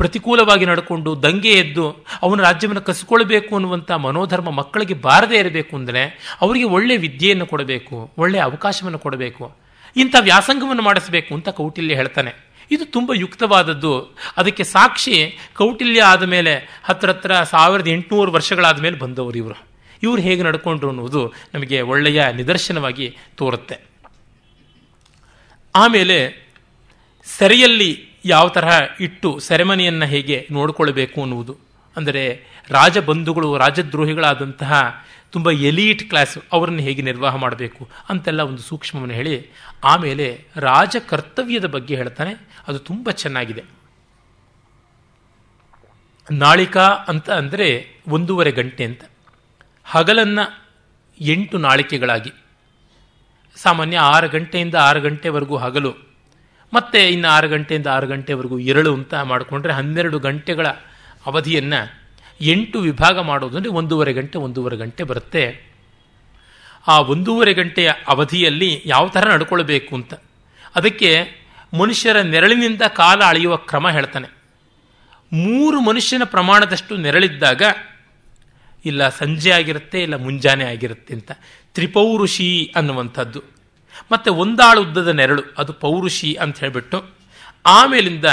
ಪ್ರತಿಕೂಲವಾಗಿ ನಡ್ಕೊಂಡು ದಂಗೆ ಎದ್ದು ಅವನ ರಾಜ್ಯವನ್ನು ಕಸಿಕೊಳ್ಬೇಕು ಅನ್ನುವಂಥ ಮನೋಧರ್ಮ ಮಕ್ಕಳಿಗೆ ಬಾರದೇ ಇರಬೇಕು ಅಂದರೆ ಅವರಿಗೆ ಒಳ್ಳೆಯ ವಿದ್ಯೆಯನ್ನು ಕೊಡಬೇಕು, ಒಳ್ಳೆಯ ಅವಕಾಶವನ್ನು ಕೊಡಬೇಕು, ಇಂಥ ವ್ಯಾಸಂಗವನ್ನು ಮಾಡಿಸಬೇಕು ಅಂತ ಕೌಟಿಲ್ಯ ಹೇಳ್ತಾನೆ. ಇದು ತುಂಬ ಯುಕ್ತವಾದದ್ದು. ಅದಕ್ಕೆ ಸಾಕ್ಷಿ ಕೌಟಿಲ್ಯ ಆದ ಮೇಲೆ ಹತ್ತಿರ ಹತ್ರ ಸಾವಿರದ ಎಂಟುನೂರು ವರ್ಷಗಳಾದ ಮೇಲೆ ಬಂದವರು ಇವರು. ಇವರು ಹೇಗೆ ನಡ್ಕೊಂಡ್ರು ಅನ್ನೋದು ನಮಗೆ ಒಳ್ಳೆಯ ನಿದರ್ಶನವಾಗಿ ತೋರುತ್ತೆ. ಆಮೇಲೆ ಸೆರೆಯಲ್ಲಿ ಯಾವ ತರಹ ಇಟ್ಟು ಸೆರೆಮನಿಯನ್ನು ಹೇಗೆ ನೋಡಿಕೊಳ್ಳಬೇಕು ಅನ್ನುವುದು, ಅಂದರೆ ರಾಜಬಂಧುಗಳು ರಾಜದ್ರೋಹಿಗಳಾದಂತಹ ತುಂಬ ಎಲೀಟ್ ಕ್ಲಾಸು ಅವರನ್ನು ಹೇಗೆ ನಿರ್ವಾಹ ಮಾಡಬೇಕು ಅಂತೆಲ್ಲ ಒಂದು ಸೂಕ್ಷ್ಮವನ್ನು ಹೇಳಿ ಆಮೇಲೆ ರಾಜಕರ್ತವ್ಯದ ಬಗ್ಗೆ ಹೇಳ್ತಾನೆ. ಅದು ತುಂಬ ಚೆನ್ನಾಗಿದೆ. ನಾಳಿಕಾ ಅಂತ ಅಂದರೆ ಒಂದೂವರೆ ಗಂಟೆ ಅಂತ, ಹಗಲನ್ನು ಎಂಟು ನಾಳಿಕೆಗಳಾಗಿ, ಸಾಮಾನ್ಯ ಆರು ಗಂಟೆಯಿಂದ ಆರು ಗಂಟೆವರೆಗೂ ಹಗಲು, ಮತ್ತೆ ಇನ್ನು ಆರು ಗಂಟೆಯಿಂದ ಆರು ಗಂಟೆವರೆಗೂ ಎರಳು ಅಂತ ಮಾಡಿಕೊಂಡ್ರೆ ಹನ್ನೆರಡು ಗಂಟೆಗಳ ಅವಧಿಯನ್ನು ಎಂಟು ವಿಭಾಗ ಮಾಡೋದಂದರೆ ಒಂದೂವರೆ ಗಂಟೆ ಒಂದೂವರೆ ಗಂಟೆ ಬರುತ್ತೆ. ಆ ಒಂದೂವರೆ ಗಂಟೆಯ ಅವಧಿಯಲ್ಲಿ ಯಾವ ಥರ ನಡ್ಕೊಳ್ಬೇಕು ಅಂತ ಅದಕ್ಕೆ ಮನುಷ್ಯರ ನೆರಳಿನಿಂದ ಕಾಲ ಅಳೆಯುವ ಕ್ರಮ ಹೇಳ್ತಾನೆ. ಮೂರು ಮನುಷ್ಯನ ಪ್ರಮಾಣದಷ್ಟು ನೆರಳಿದ್ದಾಗ, ಇಲ್ಲ ಸಂಜೆ ಆಗಿರುತ್ತೆ ಇಲ್ಲ ಮುಂಜಾನೆ ಆಗಿರುತ್ತೆ ಅಂತ, ತ್ರಿಪೌರುಷಿ ಅನ್ನುವಂಥದ್ದು. ಮತ್ತು ಒಂದಾಳು ಉದ್ದದ ನೆರಳು, ಅದು ಪೌರುಷಿ ಅಂತ ಹೇಳಿಬಿಟ್ಟು, ಆಮೇಲಿಂದ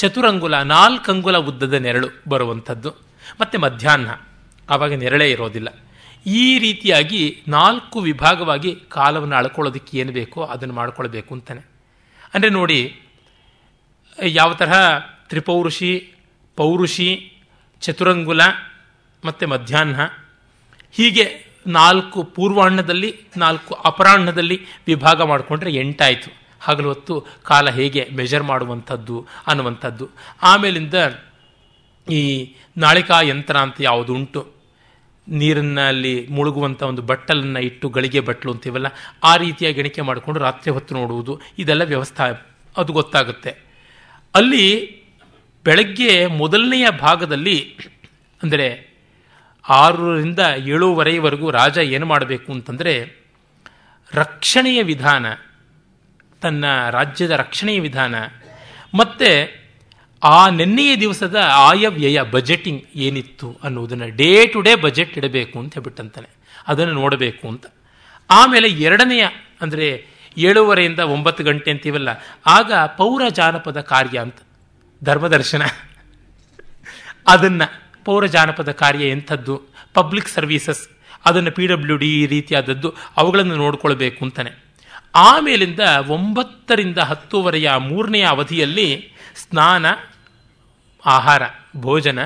ಚತುರಂಗುಲ ನಾಲ್ಕಂಗುಲ ಉದ್ದದ ನೆರಳು ಬರುವಂಥದ್ದು, ಮತ್ತು ಮಧ್ಯಾಹ್ನ ಆವಾಗ ನೆರಳೇ ಇರೋದಿಲ್ಲ. ಈ ರೀತಿಯಾಗಿ ನಾಲ್ಕು ವಿಭಾಗವಾಗಿ ಕಾಲವನ್ನು ಅಳ್ಕೊಳ್ಳೋದಕ್ಕೆ ಏನು ಬೇಕೋ ಅದನ್ನು ಮಾಡ್ಕೊಳ್ಬೇಕು ಅಂತಾನೆ. ಅಂದರೆ ನೋಡಿ ಯಾವ ತರಹ ತ್ರಿಪೌರುಷಿ, ಪೌರುಷಿ, ಚತುರಂಗುಲ ಮತ್ತು ಮಧ್ಯಾಹ್ನ, ಹೀಗೆ ನಾಲ್ಕು ಪೂರ್ವಾಹ್ನದಲ್ಲಿ ನಾಲ್ಕು ಅಪರಾಹ್ನದಲ್ಲಿ ವಿಭಾಗ ಮಾಡಿಕೊಂಡ್ರೆ ಎಂಟಾಯಿತು. ಹಗಲು ಹೊತ್ತು ಕಾಲ ಹೇಗೆ ಮೆಜರ್ ಮಾಡುವಂಥದ್ದು ಅನ್ನುವಂಥದ್ದು. ಆಮೇಲಿಂದ ಈ ನಾಳಿಕಾ ಯಂತ್ರ ಅಂತ ಯಾವುದು ಉಂಟು, ನೀರಿನಲ್ಲಿ ಮುಳುಗುವಂಥ ಒಂದು ಬಟ್ಟಲನ್ನು ಇಟ್ಟು ಗಳಿಗೆ ಬಟ್ಟಲು ಅಂತೀವಲ್ಲ, ಆ ರೀತಿಯಾಗಿ ಎಣಿಕೆ ಮಾಡಿಕೊಂಡು ರಾತ್ರಿ ಹೊತ್ತು ನೋಡುವುದು, ಇದೆಲ್ಲ ವ್ಯವಸ್ಥೆ ಅದು ಗೊತ್ತಾಗುತ್ತೆ. ಅಲ್ಲಿ ಬೆಳಗ್ಗೆ ಮೊದಲನೆಯ ಭಾಗದಲ್ಲಿ ಅಂದರೆ ಆರರಿಂದ ಏಳೂವರೆಯವರೆಗೂ ರಾಜ ಏನು ಮಾಡಬೇಕು ಅಂತಂದರೆ ರಕ್ಷಣೆಯ ವಿಧಾನ, ತನ್ನ ರಾಜ್ಯದ ರಕ್ಷಣೆಯ ವಿಧಾನ, ಮತ್ತು ಆ ನೆನ್ನೆಯ ದಿವಸದ ಆಯವ್ಯಯ ಬಜೆಟಿಂಗ್ ಏನಿತ್ತು ಅನ್ನೋದನ್ನು ಡೇ ಟು ಡೇ ಬಜೆಟ್ ಇಡಬೇಕು ಅಂತ ಹೇಳ್ಬಿಟ್ಟಂತಾನೆ, ಅದನ್ನು ನೋಡಬೇಕು ಅಂತ. ಆಮೇಲೆ ಎರಡನೆಯ ಅಂದರೆ ಏಳೂವರೆಯಿಂದ ಒಂಬತ್ತು ಗಂಟೆ ಅಂತೀವಲ್ಲ, ಆಗ ಪೌರ ಜಾನಪದ ಕಾರ್ಯ ಅಂತ ಧರ್ಮದರ್ಶನ, ಅದನ್ನು ಪೌರ ಜಾನಪದ ಕಾರ್ಯ ಎಂಥದ್ದು, ಪಬ್ಲಿಕ್ ಸರ್ವೀಸಸ್ ಅದನ್ನು ಪಿ ಡಬ್ಲ್ಯೂ ಡಿ ಈ ರೀತಿಯಾದದ್ದು ಅವುಗಳನ್ನು ನೋಡಿಕೊಳ್ಬೇಕು ಅಂತಾನೆ. ಆಮೇಲಿಂದ ಒಂಬತ್ತರಿಂದ ಹತ್ತುವರೆಯ ಮೂರನೆಯ ಅವಧಿಯಲ್ಲಿ ಸ್ನಾನ, ಆಹಾರ, ಭೋಜನ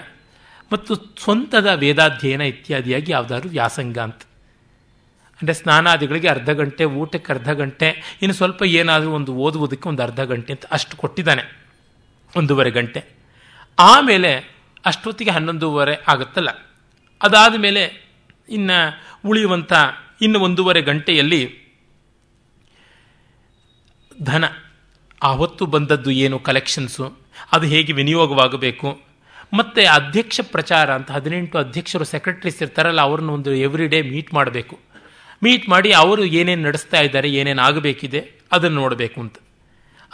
ಮತ್ತು ಸ್ವಂತದ ವೇದಾಧ್ಯಯನ ಇತ್ಯಾದಿಯಾಗಿ ಯಾವುದಾದ್ರು ವ್ಯಾಸಂಗ ಅಂತ. ಅಂದರೆ ಸ್ನಾನಾದಿಗಳಿಗೆ ಅರ್ಧ ಗಂಟೆ, ಊಟಕ್ಕೆ ಅರ್ಧ ಗಂಟೆ, ಇನ್ನು ಸ್ವಲ್ಪ ಏನಾದರೂ ಒಂದು ಓದುವುದಕ್ಕೆ ಒಂದು ಅರ್ಧ ಗಂಟೆ ಅಂತ ಅಷ್ಟು ಕೊಟ್ಟಿದ್ದಾನೆ, ಒಂದೂವರೆ ಗಂಟೆ. ಆಮೇಲೆ ಅಷ್ಟೊತ್ತಿಗೆ ಹನ್ನೊಂದೂವರೆ ಆಗುತ್ತಲ್ಲ, ಅದಾದ ಮೇಲೆ ಇನ್ನು ಉಳಿಯುವಂಥ ಇನ್ನು ಒಂದೂವರೆ ಗಂಟೆಯಲ್ಲಿ ಧನ, ಆ ಹೊತ್ತು ಬಂದದ್ದು ಏನು ಕಲೆಕ್ಷನ್ಸು, ಅದು ಹೇಗೆ ವಿನಿಯೋಗವಾಗಬೇಕು, ಮತ್ತು ಅಧ್ಯಕ್ಷ ಪ್ರಚಾರ ಅಂತ ಹದಿನೆಂಟು ಅಧ್ಯಕ್ಷರು ಸೆಕ್ರೆಟರೀಸ್ ಇರ್ತಾರಲ್ಲ, ಅವ್ರನ್ನ ಒಂದು ಎವ್ರಿ ಡೇ ಮೀಟ್ ಮಾಡಬೇಕು. ಮೀಟ್ ಮಾಡಿ ಅವರು ಏನೇನು ನಡೆಸ್ತಾ ಇದ್ದಾರೆ, ಏನೇನು ಆಗಬೇಕಿದೆ ಅದನ್ನು ನೋಡಬೇಕು ಅಂತ.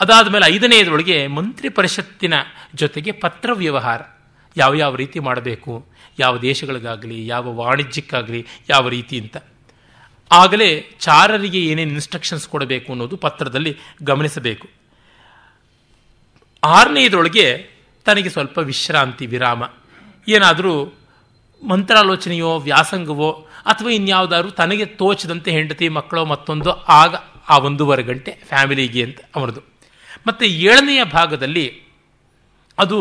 ಅದಾದ ಮೇಲೆ ಐದನೆಯದರೊಳಗೆ ಮಂತ್ರಿ ಪರಿಷತ್ತಿನ ಜೊತೆಗೆ ಪತ್ರ ವ್ಯವಹಾರ ಯಾವ ಯಾವ ರೀತಿ ಮಾಡಬೇಕು, ಯಾವ ದೇಶಗಳಿಗಾಗಲಿ, ಯಾವ ವಾಣಿಜ್ಯಕ್ಕಾಗಲಿ ಯಾವ ರೀತಿ ಅಂತ. ಆಗಲೇ ಚಾರರಿಗೆ ಏನೇನು ಇನ್ಸ್ಟ್ರಕ್ಷನ್ಸ್ ಕೊಡಬೇಕು ಅನ್ನೋದು ಪತ್ರದಲ್ಲಿ ಗಮನಿಸಬೇಕು. ಆರನೆಯದರೊಳಗೆ ತನಗೆ ಸ್ವಲ್ಪ ವಿಶ್ರಾಂತಿ, ವಿರಾಮ, ಏನಾದರೂ ಮಂತ್ರಾಲೋಚನೆಯೋ ವ್ಯಾಸಂಗವೋ ಅಥವಾ ಇನ್ಯಾವುದಾದ್ರು ತನಗೆ ತೋಚದಂತೆ ಹೆಂಡತಿ ಮಕ್ಕಳೋ ಮತ್ತೊಂದು, ಆಗ ಆ ಒಂದೂವರೆ ಗಂಟೆ ಫ್ಯಾಮಿಲಿಗೆ ಅಂತ ಅವರದು. ಮತ್ತು ಏಳನೆಯ ಭಾಗದಲ್ಲಿ ಅದು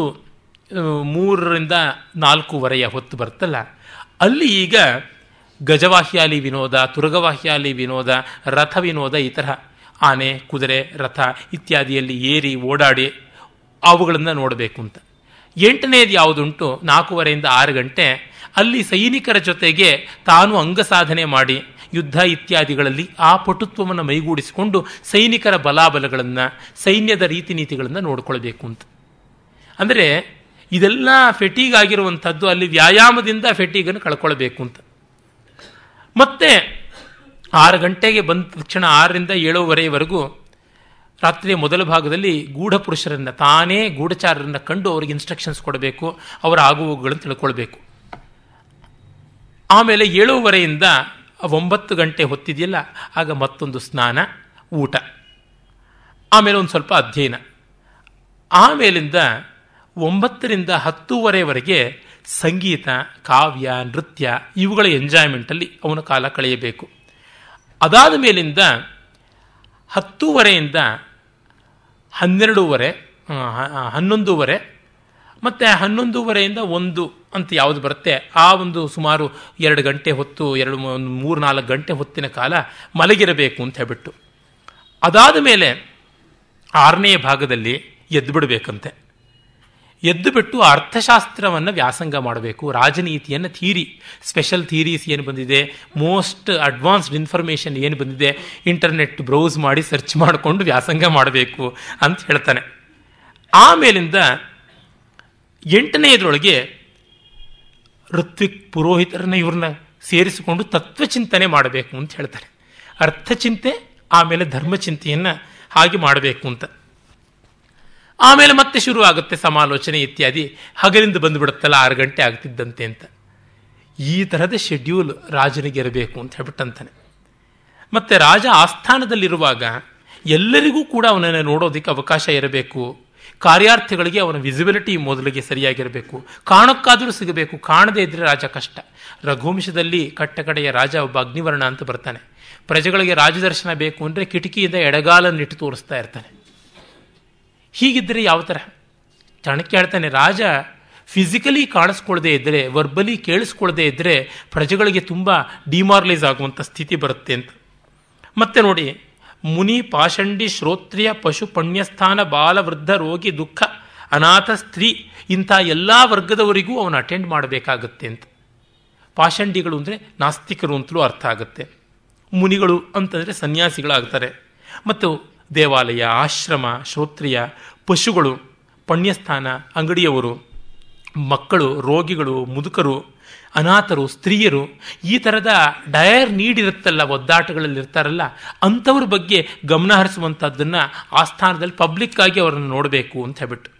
ಮೂರರಿಂದ ನಾಲ್ಕೂವರೆಯ ಹೊತ್ತು ಬರ್ತಲ್ಲ, ಅಲ್ಲಿ ಈಗ ಗಜವಾಹ್ಯಾಲಿ ವಿನೋದ, ತುರಗವಾಹ್ಯಾಲಿ ವಿನೋದ, ರಥ ವಿನೋದ, ಈ ತರಹ ಆನೆ, ಕುದುರೆ, ರಥ ಇತ್ಯಾದಿಯಲ್ಲಿ ಏರಿ ಓಡಾಡಿ ಅವುಗಳನ್ನು ನೋಡಬೇಕು ಅಂತ. ಎಂಟನೇದು ಯಾವುದುಂಟು, ನಾಲ್ಕೂವರೆಯಿಂದ ಆರು ಗಂಟೆ, ಅಲ್ಲಿ ಸೈನಿಕರ ಜೊತೆಗೆ ತಾನು ಅಂಗಸಾಧನೆ ಮಾಡಿ ಯುದ್ಧ ಇತ್ಯಾದಿಗಳಲ್ಲಿ ಆ ಪಟುತ್ವವನ್ನು ಮೈಗೂಡಿಸಿಕೊಂಡು ಸೈನಿಕರ ಬಲಾಬಲಗಳನ್ನು, ಸೈನ್ಯದ ರೀತಿ ನೀತಿಗಳನ್ನು ನೋಡಿಕೊಳ್ಬೇಕು ಅಂತ. ಅಂದರೆ ಇದೆಲ್ಲ ಫೆಟೀಗ್ ಆಗಿರುವಂಥದ್ದು, ಅಲ್ಲಿ ವ್ಯಾಯಾಮದಿಂದ ಫೆಟೀಗನ್ನು ಕಳ್ಕೊಳ್ಬೇಕು ಅಂತ. ಮತ್ತೆ ಆರು ಗಂಟೆಗೆ ಬಂದ ತಕ್ಷಣ ಆರರಿಂದ ಏಳುವರೆಯವರೆಗೂ ರಾತ್ರಿಯ ಮೊದಲ ಭಾಗದಲ್ಲಿ ಗೂಢಪುರುಷರನ್ನು, ತಾನೇ ಗೂಢಚಾರರನ್ನು ಕಂಡು ಅವ್ರಿಗೆ ಇನ್ಸ್ಟ್ರಕ್ಷನ್ಸ್ ಕೊಡಬೇಕು, ಅವರ ಆಗುವುಗಳನ್ನು ತಿಳ್ಕೊಳ್ಬೇಕು. ಆಮೇಲೆ ಏಳುವರೆಯಿಂದ ಒಂಬತ್ತು ಗಂಟೆ ಹೊತ್ತಿದೆಯಲ್ಲ, ಆಗ ಮತ್ತೊಂದು ಸ್ನಾನ, ಊಟ, ಆಮೇಲೆ ಒಂದು ಸ್ವಲ್ಪ ಅಧ್ಯಯನ. ಆಮೇಲಿಂದ ಒಂಬತ್ತರಿಂದ ಹತ್ತೂವರೆವರೆಗೆ ಸಂಗೀತ, ಕಾವ್ಯ, ನೃತ್ಯ ಇವುಗಳ ಎಂಜಾಯ್ಮೆಂಟಲ್ಲಿ ಅವನ ಕಾಲ ಕಳೆಯಬೇಕು. ಅದಾದ ಮೇಲಿಂದ ಹತ್ತೂವರೆಯಿಂದ ಹನ್ನೆರಡೂವರೆ, ಹನ್ನೊಂದೂವರೆ, ಮತ್ತು ಹನ್ನೊಂದೂವರೆಯಿಂದ ಒಂದು ಅಂತ ಯಾವುದು ಬರುತ್ತೆ, ಆ ಒಂದು ಸುಮಾರು ಎರಡು ಗಂಟೆ ಹೊತ್ತು, ಎರಡು ಮೂರು ನಾಲ್ಕು ಗಂಟೆ ಹೊತ್ತಿನ ಕಾಲ ಮಲಗಿರಬೇಕು ಅಂತ ಹೇಳ್ಬಿಟ್ಟು. ಅದಾದ ಮೇಲೆ ಆರನೆಯ ಭಾಗದಲ್ಲಿ ಎದ್ದುಬಿಡಬೇಕಂತೆ. ಎದ್ದು ಬಿಟ್ಟು ಅರ್ಥಶಾಸ್ತ್ರವನ್ನು ವ್ಯಾಸಂಗ ಮಾಡಬೇಕು, ರಾಜನೀತಿಯನ್ನು, ಥೀರಿ, ಸ್ಪೆಷಲ್ ಥೀರೀಸ್ ಏನು ಬಂದಿದೆ, ಮೋಸ್ಟ್ ಅಡ್ವಾನ್ಸ್ಡ್ ಇನ್ಫಾರ್ಮೇಷನ್ ಏನು ಬಂದಿದೆ, ಇಂಟರ್ನೆಟ್ ಬ್ರೌಸ್ ಮಾಡಿ ಸರ್ಚ್ ಮಾಡಿಕೊಂಡು ವ್ಯಾಸಂಗ ಮಾಡಬೇಕು ಅಂತ ಹೇಳ್ತಾನೆ. ಆಮೇಲಿಂದ ಎಂಟನೆಯದರೊಳಗೆ ಋತ್ವಿಕ್ ಪುರೋಹಿತರನ್ನ ಇವ್ರನ್ನ ಸೇರಿಸಿಕೊಂಡು ತತ್ವಚಿಂತನೆ ಮಾಡಬೇಕು ಅಂತ ಹೇಳ್ತಾರೆ. ಅರ್ಥಚಿಂತೆ, ಆಮೇಲೆ ಧರ್ಮಚಿಂತೆಯನ್ನು ಹಾಗೆ ಮಾಡಬೇಕು ಅಂತ. ಆಮೇಲೆ ಮತ್ತೆ ಶುರು ಆಗುತ್ತೆ ಸಮಾಲೋಚನೆ ಇತ್ಯಾದಿ, ಹಗಲಿಂದ ಬಂದುಬಿಡುತ್ತಲ್ಲ ಆರು ಗಂಟೆ ಆಗ್ತಿದ್ದಂತೆ ಅಂತ. ಈ ತರಹದ ಶೆಡ್ಯೂಲ್ ರಾಜನಿಗೆ ಇರಬೇಕು ಅಂತ ಹೇಳ್ಬಿಟ್ಟಂತಾನೆ. ಮತ್ತು ರಾಜ ಆಸ್ಥಾನದಲ್ಲಿರುವಾಗ ಎಲ್ಲರಿಗೂ ಕೂಡ ಅವನನ್ನು ನೋಡೋದಕ್ಕೆ ಅವಕಾಶ ಇರಬೇಕು, ಕಾರ್ಯಾರ್ಥಿಗಳಿಗೆ ಅವನ ವಿಸಿಬಿಲಿಟಿ ಮೊದಲಿಗೆ ಸರಿಯಾಗಿರಬೇಕು, ಕಾಣಕ್ಕಾದರೂ ಸಿಗಬೇಕು, ಕಾಣದೇ ಇದ್ದರೆ ರಾಜ ಕಷ್ಟ. ರಘುವಂಶದಲ್ಲಿ ಕಟ್ಟಕಡೆಯ ರಾಜ ಒಬ್ಬ ಅಗ್ನಿವರ್ಣ ಅಂತ ಬರ್ತಾನೆ. ಪ್ರಜೆಗಳಿಗೆ ರಾಜದರ್ಶನ ಬೇಕು ಅಂದರೆ ಕಿಟಕಿಯಿಂದ ಎಡಗಾಲನ್ನಿಟ್ಟು ತೋರಿಸ್ತಾ ಇರ್ತಾನೆ. ಹೀಗಿದ್ದರೆ ಯಾವ ಥರ? ಚಾಣಕ್ಯ ಹೇಳ್ತಾನೆ, ರಾಜ ಫಿಸಿಕಲಿ ಕಾಣಿಸ್ಕೊಳ್ಳದೆ ಇದ್ದರೆ, ವರ್ಬಲಿ ಕೇಳಿಸ್ಕೊಳ್ಳದೆ ಇದ್ದರೆ ಪ್ರಜೆಗಳಿಗೆ ತುಂಬ ಡಿಮಾರಲೈಸ್ ಆಗುವಂಥ ಸ್ಥಿತಿ ಬರುತ್ತೆ ಅಂತ. ಮತ್ತೆ ನೋಡಿ, ಮುನಿ ಪಾಷಂಡಿ ಶ್ರೋತ್ರಿಯ ಪಶು ಪುಣ್ಯಸ್ಥಾನ ಬಾಲ ವೃದ್ಧ ರೋಗಿ ದುಃಖ ಅನಾಥ ಸ್ತ್ರೀ ಇಂಥ ಎಲ್ಲ ವರ್ಗದವರಿಗೂ ಅವನು ಅಟೆಂಡ್ ಮಾಡಬೇಕಾಗತ್ತೆ ಅಂತ. ಪಾಷಂಡಿಗಳು ಅಂದರೆ ನಾಸ್ತಿಕರು ಅಂತಲೂ ಅರ್ಥ ಆಗುತ್ತೆ, ಮುನಿಗಳು ಅಂತಂದರೆ ಸನ್ಯಾಸಿಗಳಾಗ್ತಾರೆ. ಮತ್ತು ದೇವಾಲಯ, ಆಶ್ರಮ, ಶ್ರೋತ್ರಿಯ, ಪಶುಗಳು, ಪುಣ್ಯಸ್ಥಾನ, ಅಂಗಡಿಯವರು, ಮಕ್ಕಳು, ರೋಗಿಗಳು, ಮುದುಕರು, ಅನಾಥರು, ಸ್ತ್ರೀಯರು, ಈ ಥರದ ಡಯರ್ ನೀಡ್ ಇರುತ್ತಲ್ಲ, ಒದ್ದಾಟಗಳಲ್ಲಿ ಇರ್ತಾರಲ್ಲ, ಅಂಥವ್ರ ಬಗ್ಗೆ ಗಮನ ಹರಿಸುವಂಥದ್ದನ್ನು ಆ ಸ್ಥಾನದಲ್ಲಿ ಪಬ್ಲಿಕ್ಕಾಗಿ ಅವರನ್ನು ನೋಡಬೇಕು ಅಂತ ಹೇಳ್ಬಿಟ್ಟು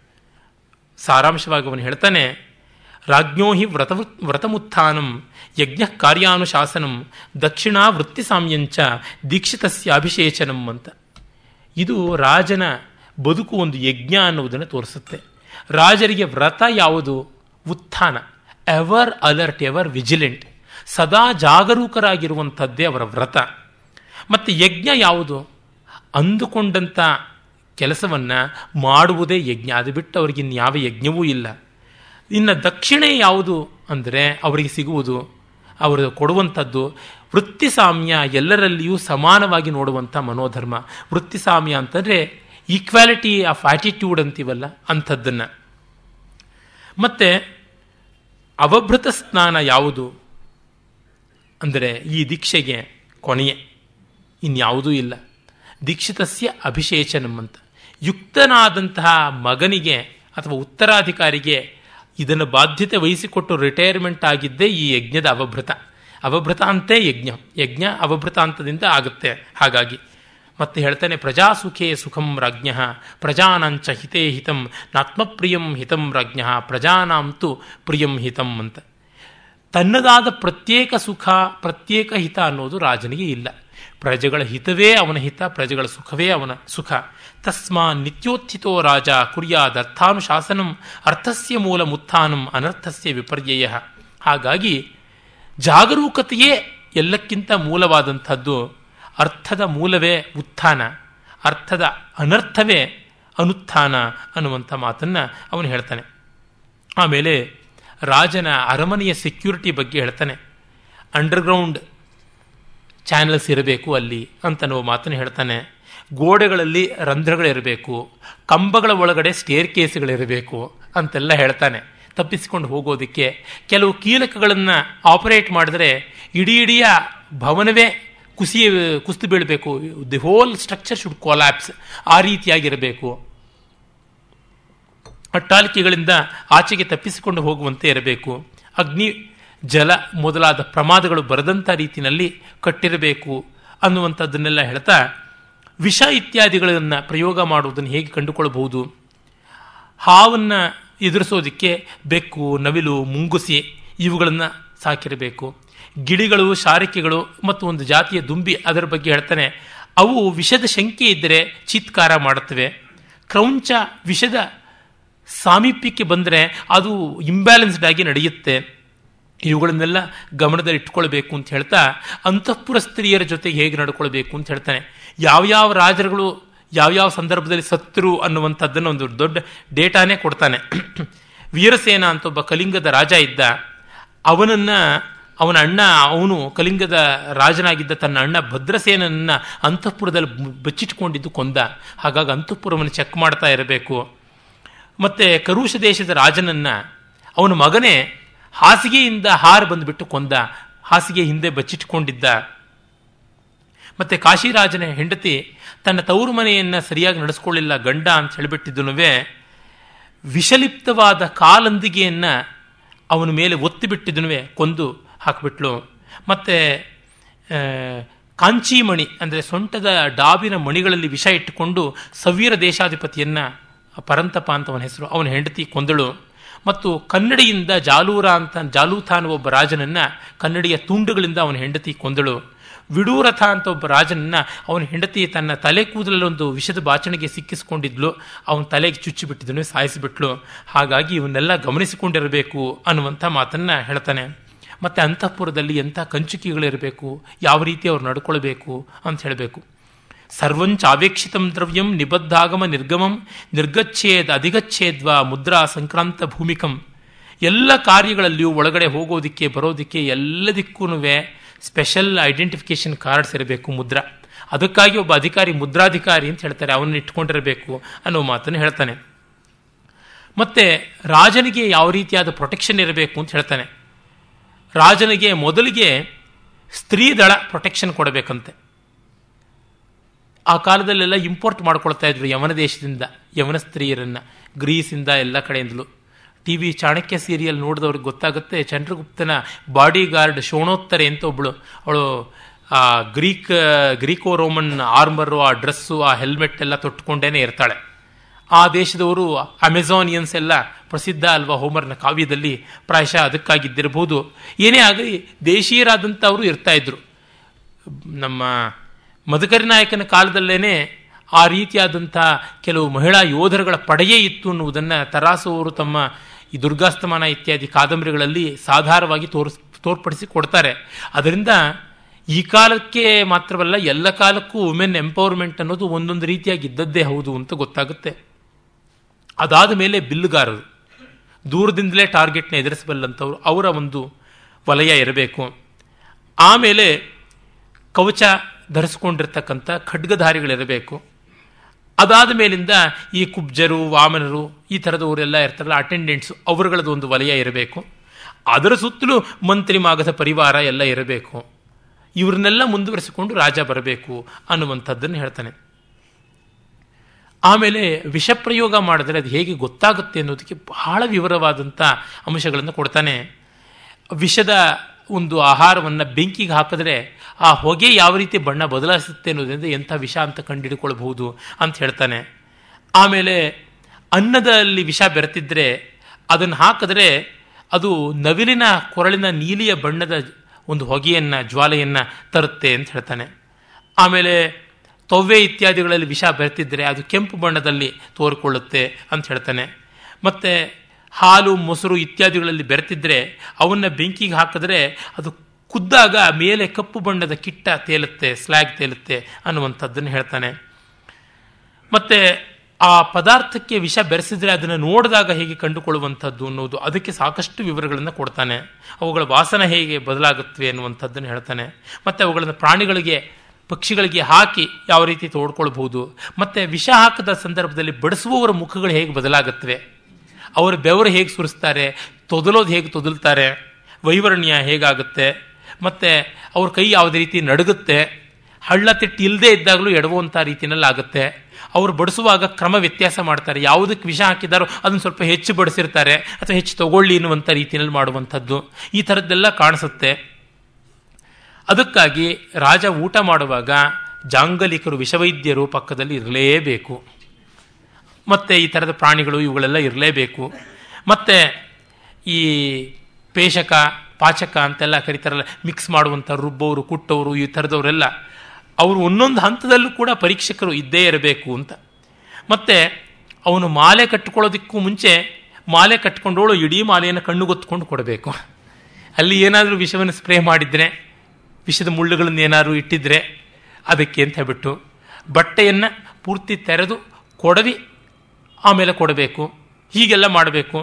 ಸಾರಾಂಶವಾಗಿ ಅವನು ಹೇಳ್ತಾನೆ. ರಾಜ್ಞೋ ಹಿ ವ್ರತ ವ್ರತಮುತ್ಥಾನಂ ಯಜ್ಞ ಕಾರ್ಯಾನುಶಾಸನಂ ದಕ್ಷಿಣಾ ವೃತ್ತಿಸಾಮ್ಯಂಚ ದೀಕ್ಷಿತಸ್ಯ ಅಭಿಷೇಚನಂ ಅಂತ. ಇದು ರಾಜನ ಬದುಕು ಒಂದು ಯಜ್ಞ ಅನ್ನುವುದನ್ನು ತೋರಿಸುತ್ತೆ. ರಾಜರಿಗೆ ವ್ರತ ಯಾವುದು? ಉತ್ಥಾನ, ಎವರ್ ಅಲರ್ಟ್, ಎವರ್ ವಿಜಿಲೆಂಟ್. ಸದಾ ಜಾಗರೂಕರಾಗಿರುವಂಥದ್ದೇ ಅವರ ವ್ರತ. ಮತ್ತು ಯಜ್ಞ ಯಾವುದು? ಅಂದುಕೊಂಡಂಥ ಕೆಲಸವನ್ನು ಮಾಡುವುದೇ ಯಜ್ಞ, ಅದು ಬಿಟ್ಟು ಅವ್ರಿಗಿನ್ಯಾವ ಯಜ್ಞವೂ ಇಲ್ಲ. ಇನ್ನು ದಕ್ಷಿಣೆ ಯಾವುದು ಅಂದರೆ ಅವರಿಗೆ ಸಿಗುವುದು, ಅವರು ಕೊಡುವಂಥದ್ದು ವೃತ್ತಿಸಾಮ್ಯ, ಎಲ್ಲರಲ್ಲಿಯೂ ಸಮಾನವಾಗಿ ನೋಡುವಂಥ ಮನೋಧರ್ಮ. ವೃತ್ತಿಸಾಮ್ಯ ಅಂತಂದರೆ ಈಕ್ವಾಲಿಟಿ ಆಫ್ ಆಟಿಟ್ಯೂಡ್ ಅಂತೀವಲ್ಲ, ಅಂಥದ್ದನ್ನು. ಮತ್ತು ಅವಭೃತ ಸ್ನಾನ ಯಾವುದು ಅಂದರೆ ಈ ದೀಕ್ಷೆಗೆ ಕೊನೆಯೇ, ಇನ್ಯಾವುದೂ ಇಲ್ಲ. ದೀಕ್ಷಿತಸ್ಯ ಅಭಿಷೇಚನಮ್ಮಂತ, ಯುಕ್ತನಾದಂತಹ ಮಗನಿಗೆ ಅಥವಾ ಉತ್ತರಾಧಿಕಾರಿಗೆ ಇದನ್ನು ಬಾಧ್ಯತೆ ವಹಿಸಿಕೊಟ್ಟು ರಿಟೈರ್ಮೆಂಟ್ ಆಗಿದ್ದೇ ಈ ಯಜ್ಞದ ಅವಭೃತ. ಅವಭೃತಾಂತೇ ಯಜ್ಞ, ಯಜ್ಞ ಅವಭೃತಾಂತದಿಂದ ಆಗುತ್ತೆ. ಹಾಗಾಗಿ ಮತ್ತೆ ಹೇಳ್ತಾನೆ, ಪ್ರಜಾಸುಖೇ ಸುಖಂ ರಾಜ್ಞ ಪ್ರಜಾನಾಂಚ ಹಿತೇ ಹಿತಂ ನಾತ್ಮಪ್ರಿಯಂ ಹಿತಂ ರಾಜ್ಞ ಪ್ರಜಾನಾಂತು ಪ್ರಿಯಂ ಹಿತಂ ಅಂತ. ತನ್ನದಾದ ಪ್ರತ್ಯೇಕ ಸುಖ ಪ್ರತ್ಯೇಕ ಹಿತ ಅನ್ನೋದು ರಾಜನಿಗೆ ಇಲ್ಲ. ಪ್ರಜೆಗಳ ಹಿತವೇ ಅವನ ಹಿತ, ಪ್ರಜೆಗಳ ಸುಖವೇ ಅವನ ಸುಖ. ತಸ್ಮಾ ನಿತ್ಯೋತ್ಥಿತೋ ರಾಜ ಕುರ್ಯಾದರ್ಥಾನುಶಾಸನಂ ಅರ್ಥಸ್ಯ ಮೂಲ ಮುತ್ಥಾನಂ ಅನರ್ಥಸ್ಯ ವಿಪರ್ಯಯ. ಹಾಗಾಗಿ ಜಾಗರೂಕತೆಯೇ ಎಲ್ಲಕ್ಕಿಂತ ಮೂಲವಾದಂಥದ್ದು. ಅರ್ಥದ ಮೂಲವೇ ಉತ್ಥಾನ, ಅರ್ಥದ ಅನರ್ಥವೇ ಅನುತ್ಥಾನ ಅನ್ನುವಂಥ ಮಾತನ್ನು ಅವನು ಹೇಳ್ತಾನೆ. ಆಮೇಲೆ ರಾಜನ ಅರಮನೆಯ ಸೆಕ್ಯೂರಿಟಿ ಬಗ್ಗೆ ಹೇಳ್ತಾನೆ. ಅಂಡರ್ಗ್ರೌಂಡ್ ಚಾನೆಲ್ಸ್ ಇರಬೇಕು ಅಲ್ಲಿ ಅಂತ ನಾವು ಮಾತನ್ನು ಹೇಳ್ತಾನೆ. ಗೋಡೆಗಳಲ್ಲಿ ರಂಧ್ರಗಳಿರಬೇಕು, ಕಂಬಗಳ ಒಳಗಡೆ ಸ್ಟೇರ್ ಕೇಸ್ಗಳಿರಬೇಕು ಅಂತೆಲ್ಲ ಹೇಳ್ತಾನೆ. ತಪ್ಪಿಸಿಕೊಂಡು ಹೋಗೋದಕ್ಕೆ ಕೆಲವು ಕೀಲಕಗಳನ್ನು ಆಪರೇಟ್ ಮಾಡಿದ್ರೆ ಇಡೀ ಇಡೀ ಭವನವೇ ಕುಸಿ ಕುಸಿದು ಬೀಳಬೇಕು, the whole structure should collapse, ಆ ರೀತಿಯಾಗಿರಬೇಕು. ಅಟ್ಟಾಲಿಕೆಗಳಿಂದ ಆಚೆಗೆ ತಪ್ಪಿಸಿಕೊಂಡು ಹೋಗುವಂತೆ ಇರಬೇಕು. ಅಗ್ನಿ ಜಲ ಮೊದಲಾದ ಪ್ರಮಾದಗಳು ಬರದಂಥ ರೀತಿಯಲ್ಲಿ ಕಟ್ಟಿರಬೇಕು ಅನ್ನುವಂಥದ್ದನ್ನೆಲ್ಲ ಹೇಳ್ತಾ, ವಿಷ ಇತ್ಯಾದಿಗಳನ್ನು ಪ್ರಯೋಗ ಮಾಡುವುದನ್ನು ಹೇಗೆ ಕಂಡುಕೊಳ್ಳಬಹುದು, ಹಾವನ್ನು ಎದುರಿಸೋದಕ್ಕೆ ಬೆಕ್ಕು, ನವಿಲು, ಮುಂಗುಸಿ ಇವುಗಳನ್ನು ಸಾಕಿರಬೇಕು. ಗಿಳಿಗಳು, ಶಾರಿಕೆಗಳು ಮತ್ತು ಒಂದು ಜಾತಿಯ ದುಂಬಿ, ಅದರ ಬಗ್ಗೆ ಹೇಳ್ತಾನೆ, ಅವು ವಿಷದ ಶಂಕೆ ಇದ್ದರೆ ಚೀತ್ಕಾರ ಮಾಡುತ್ತವೆ. ಕ್ರೌಂಚ ವಿಷದ ಸಾಮೀಪ್ಯಕ್ಕೆ ಬಂದರೆ ಅದು ಇಂಬ್ಯಾಲೆನ್ಸ್ಡ್ ಆಗಿ ನಡೆಯುತ್ತೆ. ಇವುಗಳನ್ನೆಲ್ಲ ಗಮನದಲ್ಲಿ ಇಟ್ಕೊಳ್ಬೇಕು ಅಂತ ಹೇಳ್ತಾ, ಅಂತಃಪುರ ಸ್ತ್ರೀಯರ ಜೊತೆಗೆ ಹೇಗೆ ನಡ್ಕೊಳ್ಬೇಕು ಅಂತ ಹೇಳ್ತಾನೆ. ಯಾವ್ಯಾವ ರಾಜರುಗಳು ಯಾವ್ಯಾವ ಸಂದರ್ಭದಲ್ಲಿ ಸತ್ತರು ಅನ್ನುವಂಥದ್ದನ್ನು ಒಂದು ದೊಡ್ಡ ಡೇಟಾನೇ ಕೊಡ್ತಾನೆ. ವೀರಸೇನ ಅಂತ ಒಬ್ಬ ಕಲಿಂಗದ ರಾಜ ಇದ್ದ. ಅವನನ್ನು ಅವನ ಅಣ್ಣ, ಅವನು ಕಲಿಂಗದ ರಾಜನಾಗಿದ್ದ ತನ್ನ ಅಣ್ಣ ಭದ್ರಸೇನನ್ನು ಅಂತಃಪುರದಲ್ಲಿ ಬಚ್ಚಿಟ್ಕೊಂಡಿದ್ದು ಕೊಂದ. ಹಾಗಾಗಿ ಅಂತಃಪುರವನ್ನು ಚೆಕ್ ಮಾಡ್ತಾ ಇರಬೇಕು. ಮತ್ತು ಕರುಷ ದೇಶದ ರಾಜನನ್ನು ಅವನ ಮಗನೇ ಹಾಸಿಗೆಯಿಂದ ಹಾರು ಬಂದುಬಿಟ್ಟು ಕೊಂದ, ಹಾಸಿಗೆ ಹಿಂದೆ ಬಚ್ಚಿಟ್ಕೊಂಡಿದ್ದ. ಮತ್ತು ಕಾಶಿರಾಜನ ಹೆಂಡತಿ ತನ್ನ ತವರು ಮನೆಯನ್ನು ಸರಿಯಾಗಿ ನಡೆಸ್ಕೊಳ್ಳಿಲ್ಲ ಗಂಡ ಅಂತ ಹೇಳಿಬಿಟ್ಟಿದ್ದನೂ ವಿಷಲಿಪ್ತವಾದ ಕಾಲಂದಿಗೆಯನ್ನು ಅವನ ಮೇಲೆ ಒತ್ತಿಬಿಟ್ಟಿದ್ದನೂ ಕೊಂದು ಹಾಕಿಬಿಟ್ಲು. ಮತ್ತು ಕಾಂಚಿಮಣಿ ಅಂದರೆ ಸೊಂಟದ ಡಾಬಿನ ಮಣಿಗಳಲ್ಲಿ ವಿಷ ಇಟ್ಟುಕೊಂಡು ಸವೀರ ದೇಶಾಧಿಪತಿಯನ್ನು, ಪರಂತಪ ಅಂತ ಅವನ ಹೆಸರು, ಅವನ ಹೆಂಡತಿ ಕೊಂದಳು. ಮತ್ತು ಕನ್ನಡಿಯಿಂದ ಜಾಲೂರ ಅಂತ ಜಾಲೂಥಾನ್ ಒಬ್ಬ ರಾಜನನ್ನು ಕನ್ನಡಿಯ ತುಂಡುಗಳಿಂದ ಅವನ ಹೆಂಡತಿ ಕೊಂದಳು. ವಿಡೂರಥ ಅಂತ ಒಬ್ಬ ರಾಜನನ್ನು ಅವನ ಹೆಂಡತಿ ತನ್ನ ತಲೆ ಕೂದಲಲ್ಲೊಂದು ವಿಷದ ಬಾಚಣಿಗೆ ಸಿಕ್ಕಿಸ್ಕೊಂಡಿದ್ಲು, ಅವನ ತಲೆಗೆ ಚುಚ್ಚಿಬಿಟ್ಟಿದ್ದನು, ಸಾಯಿಸಿಬಿಟ್ಲು. ಹಾಗಾಗಿ ಇವನ್ನೆಲ್ಲ ಗಮನಿಸಿಕೊಂಡಿರಬೇಕು ಅನ್ನುವಂಥ ಮಾತನ್ನು ಹೇಳ್ತಾನೆ. ಮತ್ತು ಅಂತಃಪುರದಲ್ಲಿ ಎಂಥ ಕಂಚುಕಿಗಳಿರಬೇಕು, ಯಾವ ರೀತಿ ಅವ್ರು ನಡ್ಕೊಳ್ಬೇಕು ಅಂತ ಹೇಳಬೇಕು. ಸರ್ವಂಚ ಆವೇಕ್ಷಿತಂ ದ್ರವ್ಯಂ ನಿಬದ್ಧಾಗಮ ನಿರ್ಗಮಂ ನಿರ್ಗಚ್ಛೇದ್ ಅಧಿಗಚ್ಛೇದ್ವಾ ಮುದ್ರಾ ಸಂಕ್ರಾಂತ ಭೂಮಿಕಂ. ಎಲ್ಲ ಕಾರ್ಯಗಳಲ್ಲಿಯೂ ಒಳಗಡೆ ಹೋಗೋದಕ್ಕೆ ಬರೋದಕ್ಕೆ ಎಲ್ಲದಕ್ಕೂ ಸ್ಪೆಷಲ್ ಐಡೆಂಟಿಫಿಕೇಶನ್ ಕಾರ್ಡ್ಸ್ ಇರಬೇಕು, ಮುದ್ರಾ. ಅದಕ್ಕಾಗಿ ಒಬ್ಬ ಅಧಿಕಾರಿ ಮುದ್ರಾಧಿಕಾರಿ ಅಂತ ಹೇಳ್ತಾರೆ, ಅವನನ್ನು ಇಟ್ಕೊಂಡಿರಬೇಕು ಅನ್ನೋ ಮಾತನ್ನು ಹೇಳ್ತಾನೆ. ಮತ್ತು ರಾಜನಿಗೆ ಯಾವ ರೀತಿಯಾದ ಪ್ರೊಟೆಕ್ಷನ್ ಇರಬೇಕು ಅಂತ ಹೇಳ್ತಾನೆ. ರಾಜನಿಗೆ ಮೊದಲಿಗೆ ಸ್ತ್ರೀದಳ ಪ್ರೊಟೆಕ್ಷನ್ ಕೊಡಬೇಕಂತೆ. ಆ ಕಾಲದಲ್ಲೆಲ್ಲ ಇಂಪೋರ್ಟ್ ಮಾಡ್ಕೊಳ್ತಾ ಇದ್ರು ಯಮನ ದೇಶದಿಂದ ಯಮನ ಸ್ತ್ರೀಯರನ್ನು, ಗ್ರೀಸಿಂದ ಎಲ್ಲ ಕಡೆಯಿಂದಲೂ. ಟಿ ವಿ ಚಾಣಕ್ಯ ಸೀರಿಯಲ್ ನೋಡಿದವ್ರಿಗೆ ಗೊತ್ತಾಗುತ್ತೆ, ಚಂದ್ರಗುಪ್ತನ ಬಾಡಿ ಗಾರ್ಡ್ ಶೋಣೋತ್ತರೆ ಅಂತ ಒಬ್ಬಳು, ಅವಳು ಆ ಗ್ರೀಕ್ ಗ್ರೀಕೋ ರೋಮನ್ ಆರ್ಮರು, ಆ ಡ್ರೆಸ್ಸು, ಆ ಹೆಲ್ಮೆಟ್ ಎಲ್ಲ ತೊಟ್ಕೊಂಡೇ ಇರ್ತಾಳೆ. ಆ ದೇಶದವರು ಅಮೆಝಾನಿಯನ್ಸ್ ಎಲ್ಲ ಪ್ರಸಿದ್ಧ ಅಲ್ವಾ ಹೋಮರ್ನ ಕಾವ್ಯದಲ್ಲಿ, ಪ್ರಾಯಶಃ ಅದಕ್ಕಾಗಿದ್ದಿರಬಹುದು. ಏನೇ ಆಗಲಿ ದೇಶೀಯರಾದಂಥವರು ಇರ್ತಾಯಿದ್ರು. ನಮ್ಮ ಮಧುಕರಿನಾಯಕನ ಕಾಲದಲ್ಲೇ ಆ ರೀತಿಯಾದಂಥ ಕೆಲವು ಮಹಿಳಾ ಯೋಧರುಗಳ ಪಡೆಯೇ ಇತ್ತು ಅನ್ನುವುದನ್ನು ತರಾಸು ಅವರು ತಮ್ಮ ಈ ದುರ್ಗಾಸ್ತಮಾನ ಇತ್ಯಾದಿ ಕಾದಂಬರಿಗಳಲ್ಲಿ ಸಾಧಾರವಾಗಿ ತೋರಿಸ್ ತೋರ್ಪಡಿಸಿ ಕೊಡ್ತಾರೆ. ಅದರಿಂದ ಈ ಕಾಲಕ್ಕೆ ಮಾತ್ರವಲ್ಲ, ಎಲ್ಲ ಕಾಲಕ್ಕೂ ವುಮೆನ್ ಎಂಪವರ್ಮೆಂಟ್ ಅನ್ನೋದು ಒಂದೊಂದು ರೀತಿಯಾಗಿ ಇದ್ದದ್ದೇ ಹೌದು ಅಂತ ಗೊತ್ತಾಗುತ್ತೆ. ಅದಾದ ಮೇಲೆ ಬಿಲ್ಲುಗಾರರು, ದೂರದಿಂದಲೇ ಟಾರ್ಗೆಟ್ನ ಎದುರಿಸಬಲ್ಲಂಥವ್ರು, ಅವರ ಒಂದು ವಲಯ ಇರಬೇಕು. ಆಮೇಲೆ ಕವಚ ಧರಿಸ್ಕೊಂಡಿರ್ತಕ್ಕಂಥ ಖಡ್ಗಧಾರಿಗಳಿರಬೇಕು. ಅದಾದ ಮೇಲಿಂದ ಈ ಕುಬ್ಜರು, ವಾಮನರು, ಈ ಥರದವರೆಲ್ಲ ಇರ್ತಾರಲ್ಲ ಅಟೆಂಡೆಂಟ್ಸು, ಅವರುಗಳದ್ದು ಒಂದು ವಲಯ ಇರಬೇಕು. ಅದರ ಸುತ್ತಲೂ ಮಂತ್ರಿ ಮಾಗದ ಪರಿವಾರ ಎಲ್ಲ ಇರಬೇಕು. ಇವ್ರನ್ನೆಲ್ಲ ಮುಂದುವರಿಸಿಕೊಂಡು ರಾಜ ಬರಬೇಕು ಅನ್ನುವಂಥದ್ದನ್ನು ಹೇಳ್ತಾನೆ. ಆಮೇಲೆ ವಿಷಪ್ರಯೋಗ ಮಾಡಿದ್ರೆ ಅದು ಹೇಗೆ ಗೊತ್ತಾಗುತ್ತೆ ಅನ್ನೋದಕ್ಕೆ ಬಹಳ ವಿವರವಾದಂಥ ಅಂಶಗಳನ್ನು ಕೊಡ್ತಾನೆ. ವಿಷದ ಒಂದು ಆಹಾರವನ್ನು ಬೆಂಕಿಗೆ ಹಾಕಿದ್ರೆ ಆ ಹೊಗೆ ಯಾವ ರೀತಿ ಬಣ್ಣ ಬದಲಾಯಿಸುತ್ತೆ ಅನ್ನೋದ್ರಿಂದ ಎಂಥ ವಿಷ ಅಂತ ಕಂಡುಹಿಡ್ಕೊಳ್ಬಹುದು ಅಂತ ಹೇಳ್ತಾನೆ. ಆಮೇಲೆ ಅನ್ನದಲ್ಲಿ ವಿಷ ಬೆರೆತಿದ್ರೆ ಅದನ್ನು ಹಾಕಿದ್ರೆ ಅದು ನವಿಲಿನ ಕೊರಳಿನ ನೀಲಿಯ ಬಣ್ಣದ ಒಂದು ಹೊಗೆಯನ್ನು, ಜ್ವಾಲೆಯನ್ನು ತರುತ್ತೆ ಅಂತ ಹೇಳ್ತಾನೆ. ಆಮೇಲೆ ತೊವ್ವೆ ಇತ್ಯಾದಿಗಳಲ್ಲಿ ವಿಷ ಬೆರೆತಿದ್ರೆ ಅದು ಕೆಂಪು ಬಣ್ಣದಲ್ಲಿ ತೋರಿಕೊಳ್ಳುತ್ತೆ ಅಂತ ಹೇಳ್ತಾನೆ. ಮತ್ತು ಹಾಲು, ಮೊಸರು ಇತ್ಯಾದಿಗಳಲ್ಲಿ ಬೆರೆತಿದ್ರೆ ಅವನ್ನು ಬೆಂಕಿಗೆ ಹಾಕಿದ್ರೆ ಅದು ಕುದ್ದಾಗ ಮೇಲೆ ಕಪ್ಪು ಬಣ್ಣದ ಕಿಟ್ಟ ತೇಲುತ್ತೆ, ಸ್ಲ್ಯಾಗ್ ತೇಲುತ್ತೆ ಅನ್ನುವಂಥದ್ದನ್ನು ಹೇಳ್ತಾನೆ. ಮತ್ತು ಆ ಪದಾರ್ಥಕ್ಕೆ ವಿಷ ಬೆರೆಸಿದರೆ ಅದನ್ನು ನೋಡಿದಾಗ ಹೇಗೆ ಕಂಡುಕೊಳ್ಳುವಂಥದ್ದು ಅನ್ನೋದು, ಅದಕ್ಕೆ ಸಾಕಷ್ಟು ವಿವರಗಳನ್ನು ಕೊಡ್ತಾನೆ. ಅವುಗಳ ವಾಸನೆ ಹೇಗೆ ಬದಲಾಗುತ್ತವೆ ಅನ್ನುವಂಥದ್ದನ್ನು ಹೇಳ್ತಾನೆ. ಮತ್ತು ಅವುಗಳನ್ನು ಪ್ರಾಣಿಗಳಿಗೆ, ಪಕ್ಷಿಗಳಿಗೆ ಹಾಕಿ ಯಾವ ರೀತಿ ತೋಡ್ಕೊಳ್ಬಹುದು, ಮತ್ತು ವಿಷ ಹಾಕದ ಸಂದರ್ಭದಲ್ಲಿ ಬಡಿಸುವವರ ಮುಖಗಳು ಹೇಗೆ ಬದಲಾಗುತ್ತವೆ, ಅವರು ಬೆವರು ಹೇಗೆ ಸುರಿಸ್ತಾರೆ, ತೊದಲೋದು ಹೇಗೆ ತೊದಲ್ತಾರೆ, ವೈವರ್ಣ್ಯ ಹೇಗಾಗುತ್ತೆ, ಮತ್ತು ಅವ್ರ ಕೈ ಯಾವುದೇ ರೀತಿ ನಡುಗುತ್ತೆ, ಹಳ್ಳ ತಿಟ್ಟು ಇಲ್ಲದೆ ಇದ್ದಾಗಲೂ ಎಡವಂಥ ರೀತಿಯಲ್ಲಿ ಆಗುತ್ತೆ, ಅವರು ಬಡಿಸುವಾಗ ಕ್ರಮ ವ್ಯತ್ಯಾಸ ಮಾಡ್ತಾರೆ, ಯಾವುದಕ್ಕೆ ವಿಷ ಹಾಕಿದಾರೋ ಅದನ್ನು ಸ್ವಲ್ಪ ಹೆಚ್ಚು ಬಡಿಸಿರ್ತಾರೆ ಅಥವಾ ಹೆಚ್ಚು ತಗೊಳ್ಳಿ ಅನ್ನುವಂಥ ರೀತಿಯಲ್ಲಿ ಮಾಡುವಂಥದ್ದು, ಈ ಥರದ್ದೆಲ್ಲ ಕಾಣಿಸುತ್ತೆ. ಅದಕ್ಕಾಗಿ ರಾಜ ಊಟ ಮಾಡುವಾಗ ಜಾಂಗಲಿಕರು, ವಿಷವೈದ್ಯರು ಪಕ್ಕದಲ್ಲಿ ಇರಲೇಬೇಕು. ಮತ್ತು ಈ ಥರದ ಪ್ರಾಣಿಗಳು ಇವುಗಳೆಲ್ಲ ಇರಲೇಬೇಕು. ಮತ್ತು ಈ ಪೇಷಕ, ಪಾಚಕ ಅಂತೆಲ್ಲ ಕರೀತಾರಲ್ಲ, ಮಿಕ್ಸ್ ಮಾಡುವಂಥ ರುಬ್ಬವರು, ಕುಟ್ಟವರು, ಈ ಥರದವರೆಲ್ಲ ಅವರು ಒಂದೊಂದು ಹಂತದಲ್ಲೂ ಕೂಡ ಪರೀಕ್ಷಕರು ಇದ್ದೇ ಇರಬೇಕು ಅಂತ. ಮತ್ತು ಅವನು ಮಾಲೆ ಕಟ್ಟಿಕೊಳ್ಳೋದಕ್ಕೂ ಮುಂಚೆ ಮಾಲೆ ಕಟ್ಕೊಂಡವಳು ಇಡೀ ಮಾಲೆಯನ್ನು ಕಣ್ಣುಗೊತ್ಕೊಂಡು ಕೊಡಬೇಕು. ಅಲ್ಲಿ ಏನಾದರೂ ವಿಷವನ್ನು ಸ್ಪ್ರೇ ಮಾಡಿದರೆ, ವಿಷದ ಮುಳ್ಳುಗಳನ್ನು ಏನಾದರೂ ಇಟ್ಟಿದ್ರೆ ಅದಕ್ಕೆ ಅಂತ ಹೇಳ್ಬಿಟ್ಟು ಬಟ್ಟೆಯನ್ನು ಪೂರ್ತಿ ತೆರೆದು ಕೊಡವಿ ಆಮೇಲೆ ಕೊಡಬೇಕು. ಹೀಗೆಲ್ಲ ಮಾಡಬೇಕು.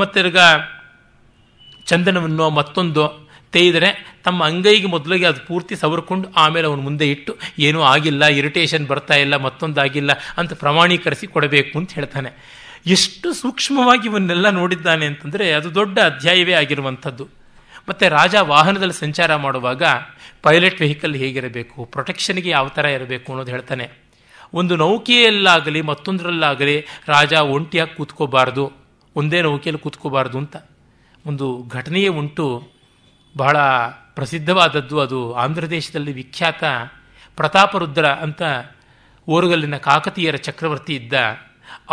ಮತ್ತು ಈಗ ಚಂದನವನ್ನೋ ಮತ್ತೊಂದು ತೇಯಿದರೆ ತಮ್ಮ ಅಂಗೈಗೆ ಮೊದಲಿಗೆ ಅದು ಪೂರ್ತಿ ಸವರ್ಕೊಂಡು ಆಮೇಲೆ ಅವನು ಮುಂದೆ ಇಟ್ಟು ಏನೂ ಆಗಿಲ್ಲ, ಇರಿಟೇಷನ್ ಬರ್ತಾ ಇಲ್ಲ, ಮತ್ತೊಂದಾಗಿಲ್ಲ ಅಂತ ಪ್ರಮಾಣೀಕರಿಸಿ ಕೊಡಬೇಕು ಅಂತ ಹೇಳ್ತಾನೆ. ಎಷ್ಟು ಸೂಕ್ಷ್ಮವಾಗಿ ಇವನ್ನೆಲ್ಲ ನೋಡಿದ್ದಾನೆ ಅಂತಂದರೆ ಅದು ದೊಡ್ಡ ಅಧ್ಯಾಯವೇ ಆಗಿರುವಂಥದ್ದು. ಮತ್ತು ರಾಜ ವಾಹನದಲ್ಲಿ ಸಂಚಾರ ಮಾಡುವಾಗ ಪೈಲಟ್ ವೆಹಿಕಲ್ ಹೇಗಿರಬೇಕು, ಪ್ರೊಟೆಕ್ಷನ್ಗೆ ಯಾವ ಥರ ಇರಬೇಕು ಅನ್ನೋದು ಹೇಳ್ತಾನೆ. ಒಂದು ನೌಕೆಯಲ್ಲಾಗಲಿ ಮತ್ತೊಂದರಲ್ಲಾಗಲಿ ರಾಜ ಒಂಟಿಯಾಗಿ ಕೂತ್ಕೋಬಾರ್ದು, ಒಂದೇ ನೌಕೆಯಲ್ಲಿ ಕೂತ್ಕೋಬಾರ್ದು ಅಂತ ಒಂದು ಘಟನೆಯೇ ಉಂಟು. ಬಹಳ ಪ್ರಸಿದ್ಧವಾದದ್ದು ಅದು. ಆಂಧ್ರ ದೇಶದಲ್ಲಿ ವಿಖ್ಯಾತ ಪ್ರತಾಪ ರುದ್ರ ಅಂತ ಓರುಗಲ್ಲಿನ ಕಾಕತೀಯರ ಚಕ್ರವರ್ತಿ ಇದ್ದ.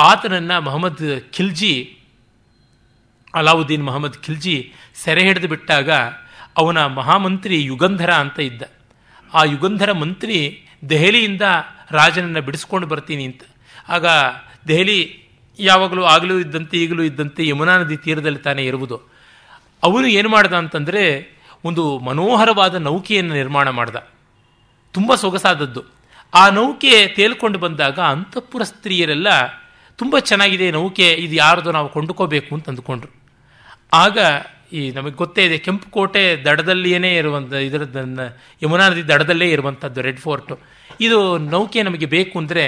ಆತನನ್ನು ಮೊಹಮ್ಮದ್ ಖಿಲ್ಜಿ, ಅಲಾವುದ್ದೀನ್ ಮೊಹಮ್ಮದ್ ಖಿಲ್ಜಿ ಸೆರೆ ಹಿಡಿದು ಬಿಟ್ಟಾಗ ಅವನ ಮಹಾಮಂತ್ರಿ ಯುಗಂಧರ ಅಂತ ಇದ್ದ. ಆ ಯುಗಂಧರ ಮಂತ್ರಿ ದೆಹಲಿಯಿಂದ ರಾಜನನ್ನು ಬಿಡಿಸ್ಕೊಂಡು ಬರ್ತೀನಿ ಅಂತ. ಆಗ ದೆಹಲಿ ಯಾವಾಗಲೂ ಆಗಲೂ ಇದ್ದಂತೆ ಈಗಲೂ ಇದ್ದಂತೆ ಯಮುನಾ ನದಿ ತೀರದಲ್ಲಿ ತಾನೇ ಇರುವುದು. ಅವನು ಏನು ಮಾಡ್ದ ಅಂತಂದರೆ ಒಂದು ಮನೋಹರವಾದ ನೌಕೆಯನ್ನು ನಿರ್ಮಾಣ ಮಾಡ್ದ, ತುಂಬ ಸೊಗಸಾದದ್ದು. ಆ ನೌಕೆ ತೇಲ್ಕೊಂಡು ಬಂದಾಗ ಅಂತಃಪುರ ಸ್ತ್ರೀಯರೆಲ್ಲ ತುಂಬ ಚೆನ್ನಾಗಿದೆ ನೌಕೆ, ಇದು ಯಾರ್ದು, ನಾವು ಕೊಂಡುಕೋಬೇಕು ಅಂತ ಅಂದ್ಕೊಂಡ್ರು. ಆಗ ಈ ನಮಗೆ ಗೊತ್ತೇ ಇದೆ, ಕೆಂಪು ಕೋಟೆ ದಡದಲ್ಲಿಯೇ ಇರುವಂಥ, ಇದರದನ್ನು ಯಮುನಾ ನದಿ ದಡದಲ್ಲೇ ಇರುವಂಥದ್ದು ರೆಡ್ ಫೋರ್ಟು, ಇದು ನೌಕೆ ನಮಗೆ ಬೇಕು ಅಂದರೆ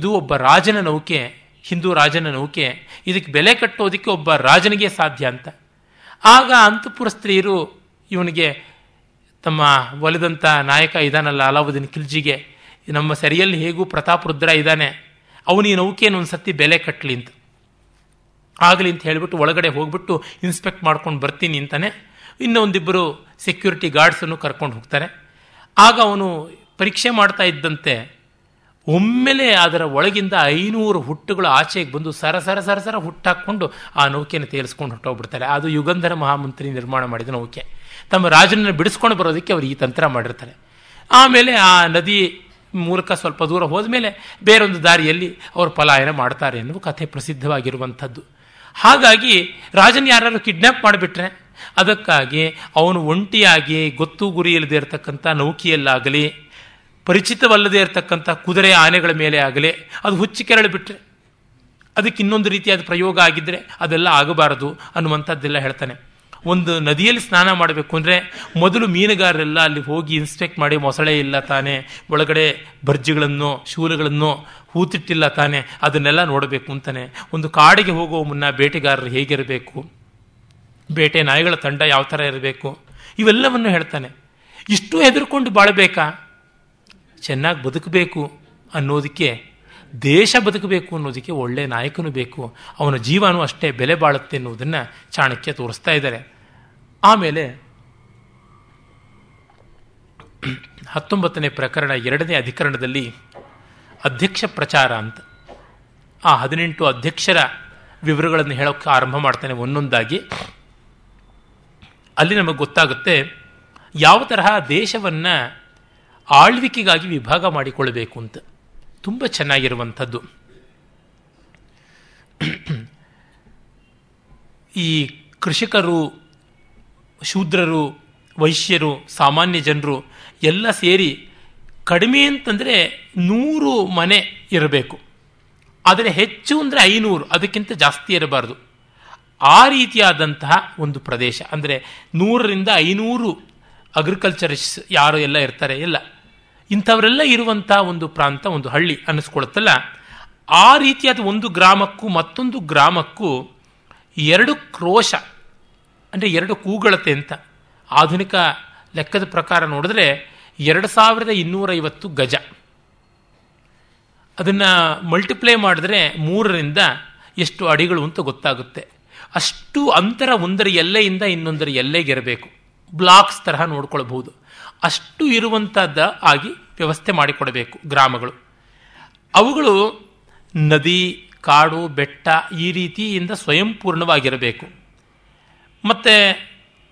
ಇದು ಒಬ್ಬ ರಾಜನ ನೌಕೆ, ಹಿಂದೂ ರಾಜನ ನೌಕೆ, ಇದಕ್ಕೆ ಬೆಲೆ ಕಟ್ಟೋದಕ್ಕೆ ಒಬ್ಬ ರಾಜನಿಗೆ ಸಾಧ್ಯ ಅಂತ. ಆಗ ಅಂತಃಪುರ ಸ್ತ್ರೀಯರು ಇವನಿಗೆ, ತಮ್ಮ ಒಲಿದಂಥ ನಾಯಕ ಇದಾನಲ್ಲ ಅಲಾವುದ್ದೀನ್ ಖಿಲ್ಜಿಗೆ, ನಮ್ಮ ಸರಿಯಲ್ಲಿ ಹೇಗೂ ಪ್ರತಾಪ ರುದ್ರ ಇದ್ದಾನೆ, ಅವನು ಈ ನೌಕೆಯನ್ನು ಒಂದು ಸತಿ ಬೆಲೆ ಕಟ್ಟಲಿ ಅಂತ, ಆಗಲಿ ಅಂತ ಹೇಳಿಬಿಟ್ಟು ಒಳಗಡೆ ಹೋಗ್ಬಿಟ್ಟು ಇನ್ಸ್ಪೆಕ್ಟ್ ಮಾಡ್ಕೊಂಡು ಬರ್ತೀನಿ ಅಂತಾನೆ. ಇನ್ನೊಂದಿಬ್ಬರು ಸೆಕ್ಯೂರಿಟಿ ಗಾರ್ಡ್ಸನ್ನು ಕರ್ಕೊಂಡು ಹೋಗ್ತಾರೆ. ಆಗ ಅವನು ಪರೀಕ್ಷೆ ಮಾಡ್ತಾ ಇದ್ದಂತೆ ಒಮ್ಮೆಲೆ ಅದರ ಒಳಗಿಂದ ಐನೂರು ಹುಟ್ಟುಗಳು ಆಚೆಗೆ ಬಂದು ಸರ ಸರ ಸರ ಸರ ಹುಟ್ಟಾಕ್ಕೊಂಡು ಆ ನೌಕೆಯನ್ನು ತೇಲಿಸ್ಕೊಂಡು ಹೊಟ್ಟೋಗ್ಬಿಡ್ತಾರೆ. ಅದು ಯುಗಂಧರ ಮಹಾಮಂತ್ರಿ ನಿರ್ಮಾಣ ಮಾಡಿದ ನೌಕೆ. ತಮ್ಮ ರಾಜನನ್ನು ಬಿಡಿಸ್ಕೊಂಡು ಬರೋದಕ್ಕೆ ಅವರು ಈ ತಂತ್ರ ಮಾಡಿರ್ತಾರೆ. ಆಮೇಲೆ ಆ ನದಿ ಮೂಲಕ ಸ್ವಲ್ಪ ದೂರ ಹೋದ್ಮೇಲೆ ಬೇರೊಂದು ದಾರಿಯಲ್ಲಿ ಅವರು ಪಲಾಯನ ಮಾಡ್ತಾರೆ ಎನ್ನುವ ಕಥೆ ಪ್ರಸಿದ್ಧವಾಗಿರುವಂಥದ್ದು. ಹಾಗಾಗಿ ರಾಜನ ಯಾರು ಕಿಡ್ನ್ಯಾಪ್ ಮಾಡಿಬಿಟ್ರೆ ಅದಕ್ಕಾಗಿ ಅವನು ಒಂಟಿಯಾಗಿ ಗೊತ್ತು ಗುರಿ ಇಲ್ಲದೆ ಇರತಕ್ಕಂಥ ನೌಕೆಯಲ್ಲಾಗಲಿ, ಪರಿಚಿತವಲ್ಲದೆ ಇರತಕ್ಕಂಥ ಕುದುರೆ ಆನೆಗಳ ಮೇಲೆ ಆಗಲಿ, ಅದು ಹುಚ್ಚಿ ಕೆರಳು ಬಿಟ್ಟರೆ ಅದಕ್ಕೆ ಇನ್ನೊಂದು ರೀತಿಯಾದ ಪ್ರಯೋಗ ಆಗಿದ್ದರೆ ಅದೆಲ್ಲ ಆಗಬಾರದು ಅನ್ನುವಂಥದ್ದೆಲ್ಲ ಹೇಳ್ತಾನೆ. ಒಂದು ನದಿಯಲ್ಲಿ ಸ್ನಾನ ಮಾಡಬೇಕು ಅಂದರೆ ಮೊದಲು ಮೀನುಗಾರರೆಲ್ಲ ಅಲ್ಲಿ ಹೋಗಿ ಇನ್ಸ್ಪೆಕ್ಟ್ ಮಾಡಿ ಮೊಸಳೆ ಇಲ್ಲ ತಾನೆ, ಒಳಗಡೆ ಭರ್ಜಿಗಳನ್ನು ಶೂಲಗಳನ್ನು ಹೂತಿಟ್ಟಿಲ್ಲ ತಾನೆ, ಅದನ್ನೆಲ್ಲ ನೋಡಬೇಕು ಅಂತಾನೆ. ಒಂದು ಕಾಡಿಗೆ ಹೋಗುವ ಮುನ್ನ ಬೇಟೆಗಾರರು ಹೇಗಿರಬೇಕು, ಬೇಟೆ ನಾಯಿಗಳ ತಂಡ ಯಾವ ಥರ ಇರಬೇಕು, ಇವೆಲ್ಲವನ್ನು ಹೇಳ್ತಾನೆ. ಇಷ್ಟು ಹೆದರ್ಕೊಂಡು ಬಾಳಬೇಕಾ? ಚೆನ್ನಾಗಿ ಬದುಕಬೇಕು ಅನ್ನೋದಕ್ಕೆ, ದೇಶ ಬದುಕಬೇಕು ಅನ್ನೋದಕ್ಕೆ ಒಳ್ಳೆಯ ನಾಯಕನೂ ಬೇಕು, ಅವನ ಜೀವನೂ ಅಷ್ಟೇ ಬೆಲೆ ಬಾಳುತ್ತೆ ಅನ್ನೋದನ್ನು ಚಾಣಕ್ಯ ತೋರಿಸ್ತಾ ಇದ್ದಾರೆ. ಆಮೇಲೆ ಹತ್ತೊಂಬತ್ತನೇ ಪ್ರಕರಣ ಎರಡನೇ ಅಧಿಕರಣದಲ್ಲಿ ಅಧ್ಯಕ್ಷ ಪ್ರಚಾರ ಅಂತ ಆ ಹದಿನೆಂಟು ಅಧ್ಯಕ್ಷರ ವಿವರಗಳನ್ನು ಹೇಳೋಕ್ಕೆ ಆರಂಭ ಮಾಡ್ತಾನೆ ಒಂದೊಂದಾಗಿ. ಅಲ್ಲಿ ನಮಗೆ ಗೊತ್ತಾಗುತ್ತೆ ಯಾವ ತರಹ ದೇಶವನ್ನು ಆಳ್ವಿಕೆಗಾಗಿ ವಿಭಾಗ ಮಾಡಿಕೊಳ್ಳಬೇಕು ಅಂತ. ತುಂಬ ಚೆನ್ನಾಗಿರುವಂಥದ್ದು. ಈ ಕೃಷಿಕರು, ಶೂದ್ರರು, ವೈಶ್ಯರು, ಸಾಮಾನ್ಯ ಜನರು ಎಲ್ಲ ಸೇರಿ ಕಡಿಮೆ ಅಂತಂದರೆ ನೂರು ಮನೆ ಇರಬೇಕು, ಆದರೆ ಹೆಚ್ಚು ಅಂದರೆ ಐನೂರು, ಅದಕ್ಕಿಂತ ಜಾಸ್ತಿ ಇರಬಾರ್ದು. ಆ ರೀತಿಯಾದಂತಹ ಒಂದು ಪ್ರದೇಶ ಅಂದರೆ ನೂರರಿಂದ ಐನೂರು ಅಗ್ರಿಕಲ್ಚರಿಸ್ ಯಾರು ಎಲ್ಲ ಇರ್ತಾರೆ ಎಲ್ಲ ಇಂಥವರೆಲ್ಲ ಇರುವಂಥ ಒಂದು ಪ್ರಾಂತ, ಒಂದು ಹಳ್ಳಿ ಅನ್ನಿಸ್ಕೊಳುತ್ತಲ್ಲ. ಆ ರೀತಿಯಾದ ಒಂದು ಗ್ರಾಮಕ್ಕೂ ಮತ್ತೊಂದು ಗ್ರಾಮಕ್ಕೂ ಎರಡು ಕ್ರೋಶ ಅಂದರೆ ಎರಡು ಕೂಗಳತೆ ಅಂತ. ಆಧುನಿಕ ಲೆಕ್ಕದ ಪ್ರಕಾರ ನೋಡಿದ್ರೆ ಎರಡು ಸಾವಿರದ ಇನ್ನೂರೈವತ್ತು ಗಜ. ಅದನ್ನು ಮಲ್ಟಿಪ್ಲೈ ಮಾಡಿದ್ರೆ ಮೂರರಿಂದ ಎಷ್ಟು ಅಡಿಗಳು ಅಂತ ಗೊತ್ತಾಗುತ್ತೆ. ಅಷ್ಟು ಅಂತರ ಒಂದರ ಎಲ್ಲೆಯಿಂದ ಇನ್ನೊಂದರ ಎಲ್ಲೆಗಿರಬೇಕು, ಬ್ಲಾಕ್ಸ್ ತರಹ ನೋಡ್ಕೊಳ್ಬಹುದು. ಅಷ್ಟು ಇರುವಂಥದ್ದು ಆಗಿ ವ್ಯವಸ್ಥೆ ಮಾಡಿಕೊಡಬೇಕು ಗ್ರಾಮಗಳು. ಅವುಗಳು ನದಿ, ಕಾಡು, ಬೆಟ್ಟ ಈ ರೀತಿಯಿಂದ ಸ್ವಯಂಪೂರ್ಣವಾಗಿರಬೇಕು. ಮತ್ತು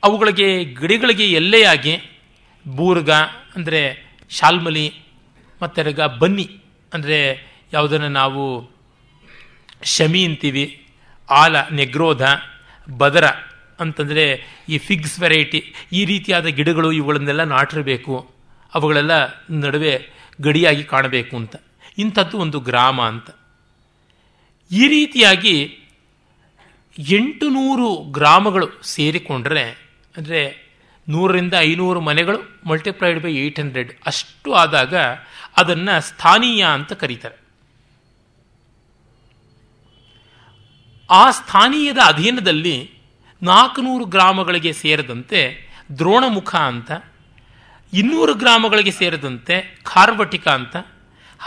ಅವುಗಳಿಗೆ ಗಿಡಗಳಿಗೆ ಎಲ್ಲೆಯಾಗಿ ಬೂರ್ಗ ಅಂದರೆ ಶಾಲ್ಮಲಿ, ಮತ್ತೆರಗ ಬನ್ನಿ ಅಂದರೆ ಯಾವುದನ್ನು ನಾವು ಶಮಿ ಅಂತೀವಿ, ಆಲ, ನೆಗ್ರೋಧ, ಬದರ ಅಂತಂದರೆ ಈ ಫಿಗ್ಸ್ ವೆರೈಟಿ ಈ ರೀತಿಯಾದ ಗಿಡಗಳು ಇವುಗಳನ್ನೆಲ್ಲ ನಾಟಿರಬೇಕು, ಅವುಗಳೆಲ್ಲ ನಡುವೆ ಗಡಿಯಾಗಿ ಕಾಣಬೇಕು ಅಂತ. ಇಂಥದ್ದು ಒಂದು ಗ್ರಾಮ ಅಂತ. ಈ ರೀತಿಯಾಗಿ ಎಂಟು ನೂರು ಗ್ರಾಮಗಳು ಸೇರಿಕೊಂಡ್ರೆ ಅಂದರೆ ನೂರರಿಂದ ಐನೂರು ಮನೆಗಳು ಮಲ್ಟಿಪ್ಲೈಡ್ ಬೈ ಏಯ್ಟ್ ಹಂಡ್ರೆಡ್ ಅಷ್ಟು ಆದಾಗ ಅದನ್ನು ಸ್ಥಾನೀಯ ಅಂತ ಕರೀತಾರೆ. ಆ ಸ್ಥಾನೀಯದ ಅಧೀನದಲ್ಲಿ ನಾಲ್ಕುನೂರು ಗ್ರಾಮಗಳಿಗೆ ಸೇರಿದಂತೆ ದ್ರೋಣಮುಖ ಅಂತ, ಇನ್ನೂರು ಗ್ರಾಮಗಳಿಗೆ ಸೇರಿದಂತೆ ಖಾರ್ವಟಿಕ ಅಂತ,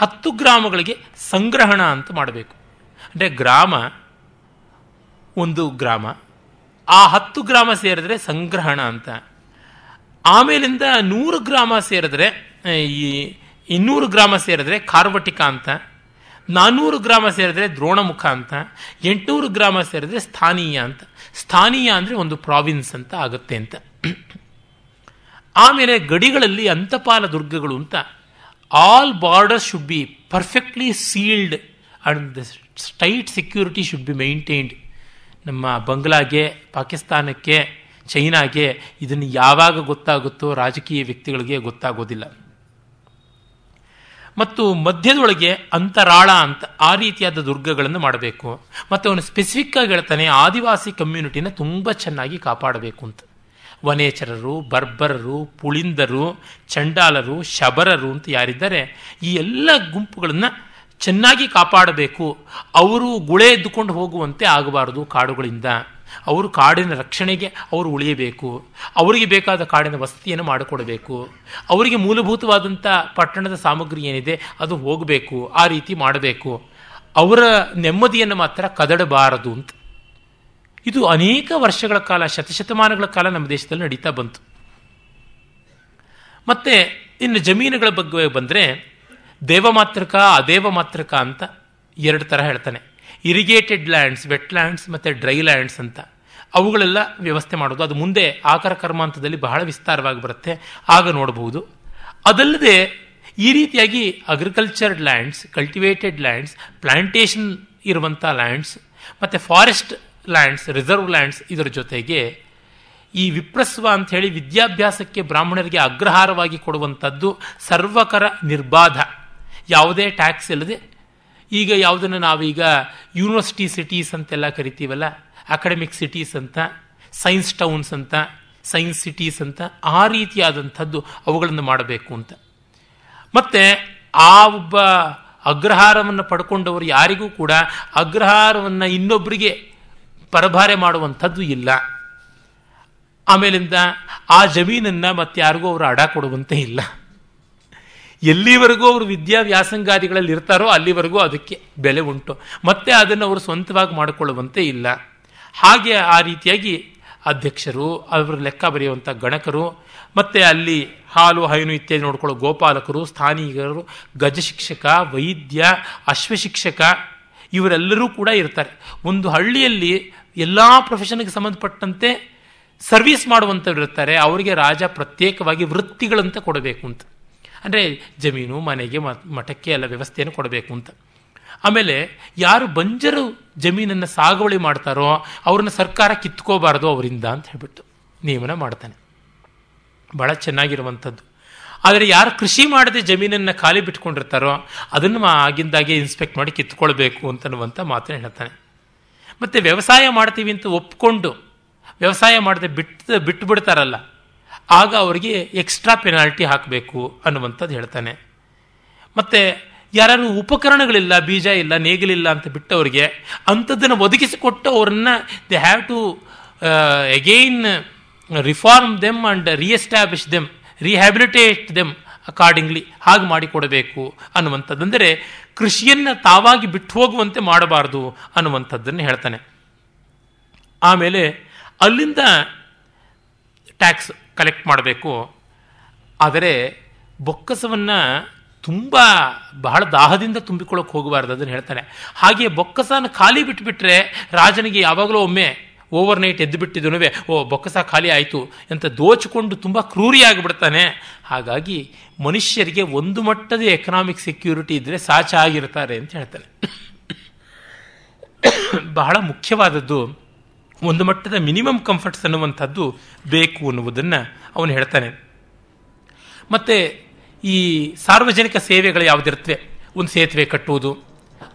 ಹತ್ತು ಗ್ರಾಮಗಳಿಗೆ ಸಂಗ್ರಹಣ ಅಂತ ಮಾಡಬೇಕು. ಅಂದರೆ ಗ್ರಾಮ ಒಂದು ಗ್ರಾಮ, ಆ ಹತ್ತು ಗ್ರಾಮ ಸೇರಿದ್ರೆ ಸಂಗ್ರಹಣ ಅಂತ. ಆಮೇಲಿಂದ ನೂರು ಗ್ರಾಮ ಸೇರಿದ್ರೆ ಈ ಇನ್ನೂರು ಗ್ರಾಮ ಸೇರಿದ್ರೆ ಖಾರ್ವಟಿಕ ಅಂತ, ನಾನ್ನೂರು ಗ್ರಾಮ ಸೇರಿದ್ರೆ ದ್ರೋಣಮುಖ ಅಂತ, ಎಂಟುನೂರು ಗ್ರಾಮ ಸೇರಿದ್ರೆ ಸ್ಥಾನೀಯ ಅಂತ. ಸ್ಥಾನೀಯ ಅಂದರೆ ಒಂದು ಪ್ರಾವಿನ್ಸ್ ಅಂತ ಆಗುತ್ತೆ ಅಂತ. ಆಮೇಲೆ ಗಡಿಗಳಲ್ಲಿ ಅಂತಪಾಲ ದುರ್ಗಗಳು ಅಂತ. All borders should be perfectly sealed and state security should be maintained. ನಮ್ಮ ಬಂಗ್ಲಾಗೆ, ಪಾಕಿಸ್ತಾನಕ್ಕೆ, ಚೈನಾಗೆ ಇದನ್ನು ಯಾವಾಗ ಗೊತ್ತಾಗುತ್ತೋ ರಾಜಕೀಯ ವ್ಯಕ್ತಿಗಳಿಗೆ ಗೊತ್ತಾಗೋದಿಲ್ಲ. ಮತ್ತು ಮಧ್ಯದೊಳಗೆ ಅಂತರಾಳ ಅಂತ ಆ ರೀತಿಯಾದ ದುರ್ಗಗಳನ್ನು ಮಾಡಬೇಕು. ಮತ್ತು ಅವನು ಸ್ಪೆಸಿಫಿಕ್ ಆಗಿ ಹೇಳ್ತಾನೆ, ಆದಿವಾಸಿ ಕಮ್ಯುನಿಟಿನ ತುಂಬ ಚೆನ್ನಾಗಿ ಕಾಪಾಡಬೇಕು ಅಂತ. ವನೇಚರರು, ಬರ್ಬರರು, ಪುಳಿಂದರು, ಚಂಡಾಲರು, ಶಬರರು ಅಂತ ಯಾರಿದ್ದಾರೆ ಈ ಎಲ್ಲ ಗುಂಪುಗಳನ್ನು ಚೆನ್ನಾಗಿ ಕಾಪಾಡಬೇಕು. ಅವರು ಗುಳೆ ಎದ್ದುಕೊಂಡು ಹೋಗುವಂತೆ ಆಗಬಾರದು ಕಾಡುಗಳಿಂದ. ಅವರು ಕಾಡಿನ ರಕ್ಷಣೆಗೆ ಅವರು ಉಳಿಯಬೇಕು. ಅವರಿಗೆ ಬೇಕಾದ ಕಾಡಿನ ವಸತಿಯನ್ನು ಮಾಡಿಕೊಡಬೇಕು. ಅವರಿಗೆ ಮೂಲಭೂತವಾದಂಥ ಪಟ್ಟಣದ ಸಾಮಗ್ರಿ ಏನಿದೆ ಅದು ಹೋಗಬೇಕು. ಆ ರೀತಿ ಮಾಡಬೇಕು. ಅವರ ನೆಮ್ಮದಿಯನ್ನು ಮಾತ್ರ ಕದಡಬಾರದು ಅಂತ. ಇದು ಅನೇಕ ವರ್ಷಗಳ ಕಾಲ, ಶತಶತಮಾನಗಳ ಕಾಲ ನಮ್ಮ ದೇಶದಲ್ಲಿ ನಡೀತಾ ಬಂತು. ಮತ್ತು ಇನ್ನು ಜಮೀನುಗಳ ಬಗ್ಗೆ ಬಂದರೆ ದೇವಮಾತ್ರಕ, ಅದೇವಮಾತ್ರಕ ಅಂತ ಎರಡು ಥರ ಹೇಳ್ತಾನೆ. ಇರಿಗೇಟೆಡ್ ಲ್ಯಾಂಡ್ಸ್, ವೆಟ್ ಲ್ಯಾಂಡ್ಸ್ ಮತ್ತು ಡ್ರೈ ಲ್ಯಾಂಡ್ಸ್ ಅಂತ. ಅವುಗಳೆಲ್ಲ ವ್ಯವಸ್ಥೆ ಮಾಡೋದು, ಅದು ಮುಂದೆ ಆಕಾರ ಕರ್ಮಾಂತದಲ್ಲಿ ಬಹಳ ವಿಸ್ತಾರವಾಗಿ ಬರುತ್ತೆ, ಆಗ ನೋಡಬಹುದು. ಅದಲ್ಲದೆ ಈ ರೀತಿಯಾಗಿ ಅಗ್ರಿಕಲ್ಚರ್ಡ್ ಲ್ಯಾಂಡ್ಸ್, ಕಲ್ಟಿವೇಟೆಡ್ ಲ್ಯಾಂಡ್ಸ್, ಪ್ಲಾಂಟೇಷನ್ ಇರುವಂಥ ಲ್ಯಾಂಡ್ಸ್ ಮತ್ತು ಫಾರೆಸ್ಟ್ ಲ್ಯಾಂಡ್ಸ್, ರಿಸರ್ವ್ ಲ್ಯಾಂಡ್ಸ್, ಇದರ ಜೊತೆಗೆ ಈ ವಿಪ್ರಸ್ವ ಅಂತ ಹೇಳಿ ವಿದ್ಯಾಭ್ಯಾಸಕ್ಕೆ ಬ್ರಾಹ್ಮಣರಿಗೆ ಅಗ್ರಹಾರವಾಗಿ ಕೊಡುವಂಥದ್ದು ಸರ್ವಕರ ನಿರ್ಬಾಧ, ಯಾವುದೇ ಟ್ಯಾಕ್ಸ್ ಇಲ್ಲದೆ. ಈಗ ಯಾವುದನ್ನು ನಾವೀಗ ಯೂನಿವರ್ಸಿಟಿ ಸಿಟೀಸ್ ಅಂತೆಲ್ಲ ಕರಿತೀವಲ್ಲ, ಅಕಾಡೆಮಿಕ್ ಸಿಟೀಸ್ ಅಂತ, ಸೈನ್ಸ್ ಟೌನ್ಸ್ ಅಂತ, ಸೈನ್ಸ್ ಸಿಟೀಸ್ ಅಂತ, ಆ ರೀತಿಯಾದಂಥದ್ದು ಅವುಗಳನ್ನು ಮಾಡಬೇಕು ಅಂತ. ಮತ್ತು ಆ ಒಬ್ಬ ಅಗ್ರಹಾರವನ್ನು ಪಡ್ಕೊಂಡವರು ಯಾರಿಗೂ ಕೂಡ ಅಗ್ರಹಾರವನ್ನು ಇನ್ನೊಬ್ಬರಿಗೆ ಪರಭಾರೆ ಮಾಡುವಂಥದ್ದು ಇಲ್ಲ. ಆಮೇಲಿಂದ ಆ ಜಮೀನನ್ನು ಮತ್ತೆ ಯಾರಿಗೂ ಅವರು ಅಡ ಕೊಡುವಂತೆ ಇಲ್ಲ. ಎಲ್ಲಿವರೆಗೂ ಅವರು ವಿದ್ಯಾ ವ್ಯಾಸಂಗಾದಿಗಳಲ್ಲಿ ಇರ್ತಾರೋ ಅಲ್ಲಿವರೆಗೂ ಅದಕ್ಕೆ ಬೆಲೆ ಉಂಟು, ಮತ್ತೆ ಅದನ್ನು ಅವರು ಸ್ವಂತವಾಗಿ ಮಾಡಿಕೊಳ್ಳುವಂತೆ ಇಲ್ಲ. ಹಾಗೆ ಆ ರೀತಿಯಾಗಿ ಅಧ್ಯಕ್ಷರು, ಅವರ ಲೆಕ್ಕ ಬರೆಯುವಂಥ ಗಣಕರು, ಮತ್ತು ಅಲ್ಲಿ ಹಾಲು ಹೈನು ಇತ್ಯಾದಿ ನೋಡ್ಕೊಳ್ಳೋ ಗೋಪಾಲಕರು, ಸ್ಥಾನಿಕರು, ಗಜಶಿಕ್ಷಕ, ವೈದ್ಯ, ಅಶ್ವಶಿಕ್ಷಕ, ಇವರೆಲ್ಲರೂ ಕೂಡ ಇರ್ತಾರೆ. ಒಂದು ಹಳ್ಳಿಯಲ್ಲಿ ಎಲ್ಲ ಪ್ರೊಫೆಷನ್ಗೆ ಸಂಬಂಧಪಟ್ಟಂತೆ ಸರ್ವಿಸ್ ಮಾಡುವಂಥವ್ರು ಇರ್ತಾರೆ. ಅವರಿಗೆ ರಾಜ ಪ್ರತ್ಯೇಕವಾಗಿ ವೃತ್ತಿಗಳಂತ ಕೊಡಬೇಕು ಅಂತ, ಅಂದರೆ ಜಮೀನು, ಮನೆಗೆ, ಮಠಕ್ಕೆ ಎಲ್ಲ ವ್ಯವಸ್ಥೆಯನ್ನು ಕೊಡಬೇಕು ಅಂತ. ಆಮೇಲೆ ಯಾರು ಬಂಜರು ಜಮೀನನ್ನು ಸಾಗುವಳಿ ಮಾಡ್ತಾರೋ ಅವ್ರನ್ನ ಸರ್ಕಾರ ಕಿತ್ಕೋಬಾರ್ದು ಅವರಿಂದ ಅಂತ ಹೇಳ್ಬಿಟ್ಟು ನಿಯಮನ ಮಾಡ್ತಾನೆ. ಬಹಳ ಚೆನ್ನಾಗಿರುವಂಥದ್ದು. ಆದರೆ ಯಾರು ಕೃಷಿ ಮಾಡದೆ ಜಮೀನನ್ನು ಖಾಲಿ ಬಿಟ್ಕೊಂಡಿರ್ತಾರೋ ಅದನ್ನು ಆಗಿಂದಾಗೆ ಇನ್ಸ್ಪೆಕ್ಟ್ ಮಾಡಿ ಕಿತ್ಕೊಳ್ಬೇಕು ಅಂತನ್ನುವಂಥ ಮಾತನ್ನು ಹೇಳ್ತಾನೆ. ಮತ್ತು ವ್ಯವಸಾಯ ಮಾಡ್ತೀವಿ ಅಂತ ಒಪ್ಕೊಂಡು ವ್ಯವಸಾಯ ಮಾಡದೆ ಬಿಟ್ಟು ಬಿಟ್ಟು ಬಿಡ್ತಾರಲ್ಲ, ಆಗ ಅವರಿಗೆ ಎಕ್ಸ್ಟ್ರಾ ಪೆನಾಲ್ಟಿ ಹಾಕಬೇಕು ಅನ್ನುವಂಥದ್ದು ಹೇಳ್ತಾನೆ. ಮತ್ತು ಯಾರು ಉಪಕರಣಗಳಿಲ್ಲ, ಬೀಜ ಇಲ್ಲ, ನೇಗಿಲಿಲ್ಲ ಅಂತ ಬಿಟ್ಟವರಿಗೆ ಅಂಥದ್ದನ್ನು ಒದಗಿಸಿಕೊಟ್ಟು ಅವ್ರನ್ನ they have to again reform them and reestablish them, rehabilitate them accordingly, ಹಾಗೆ ಮಾಡಿಕೊಡಬೇಕು ಅನ್ನುವಂಥದ್ದು. ಅಂದರೆ ಕೃಷಿಯನ್ನು ತಾವಾಗಿ ಬಿಟ್ಟು ಹೋಗುವಂತೆ ಮಾಡಬಾರ್ದು ಅನ್ನುವಂಥದ್ದನ್ನು ಹೇಳ್ತಾನೆ. ಆಮೇಲೆ ಅಲ್ಲಿಂದ ಟ್ಯಾಕ್ಸ್ ಕಲೆಕ್ಟ್ ಮಾಡಬೇಕು. ಆದರೆ ಬೊಕ್ಕಸವನ್ನು ತುಂಬ ಬಹಳ ದಾಹದಿಂದ ತುಂಬಿಕೊಳ್ಳೋಕೆ ಹೋಗಬಾರ್ದು, ಅದನ್ನು ಹೇಳ್ತಾನೆ. ಹಾಗೆ ಬೊಕ್ಕಸನ ಖಾಲಿ ಬಿಟ್ಟುಬಿಟ್ರೆ ರಾಜನಿಗೆ ಯಾವಾಗಲೂ ಒಮ್ಮೆ ಓವರ್ ನೈಟ್ ಎದ್ದು ಬಿಟ್ಟಿದ್ದನೂ ಓ ಬೊಕ್ಕಸ ಖಾಲಿ ಆಯಿತು ಅಂತ ದೋಚಿಕೊಂಡು ತುಂಬ ಕ್ರೂರಿಯಾಗಿಬಿಡ್ತಾನೆ. ಹಾಗಾಗಿ ಮನುಷ್ಯರಿಗೆ ಒಂದು ಮಟ್ಟದ ಎಕನಾಮಿಕ್ ಸೆಕ್ಯೂರಿಟಿ ಇದ್ದರೆ ಸಾಚ ಆಗಿರ್ತಾರೆ ಅಂತ ಹೇಳ್ತಾನೆ. ಬಹಳ ಮುಖ್ಯವಾದದ್ದು ಒಂದು ಮಟ್ಟದ ಮಿನಿಮಮ್ ಕಂಫರ್ಟ್ಸ್ ಅನ್ನುವಂಥದ್ದು ಬೇಕು ಅನ್ನುವುದನ್ನು ಅವನು ಹೇಳ್ತಾನೆ. ಮತ್ತು ಈ ಸಾರ್ವಜನಿಕ ಸೇವೆಗಳು ಯಾವುದಿರ್ತವೆ, ಒಂದು ಸೇತುವೆ ಕಟ್ಟುವುದು,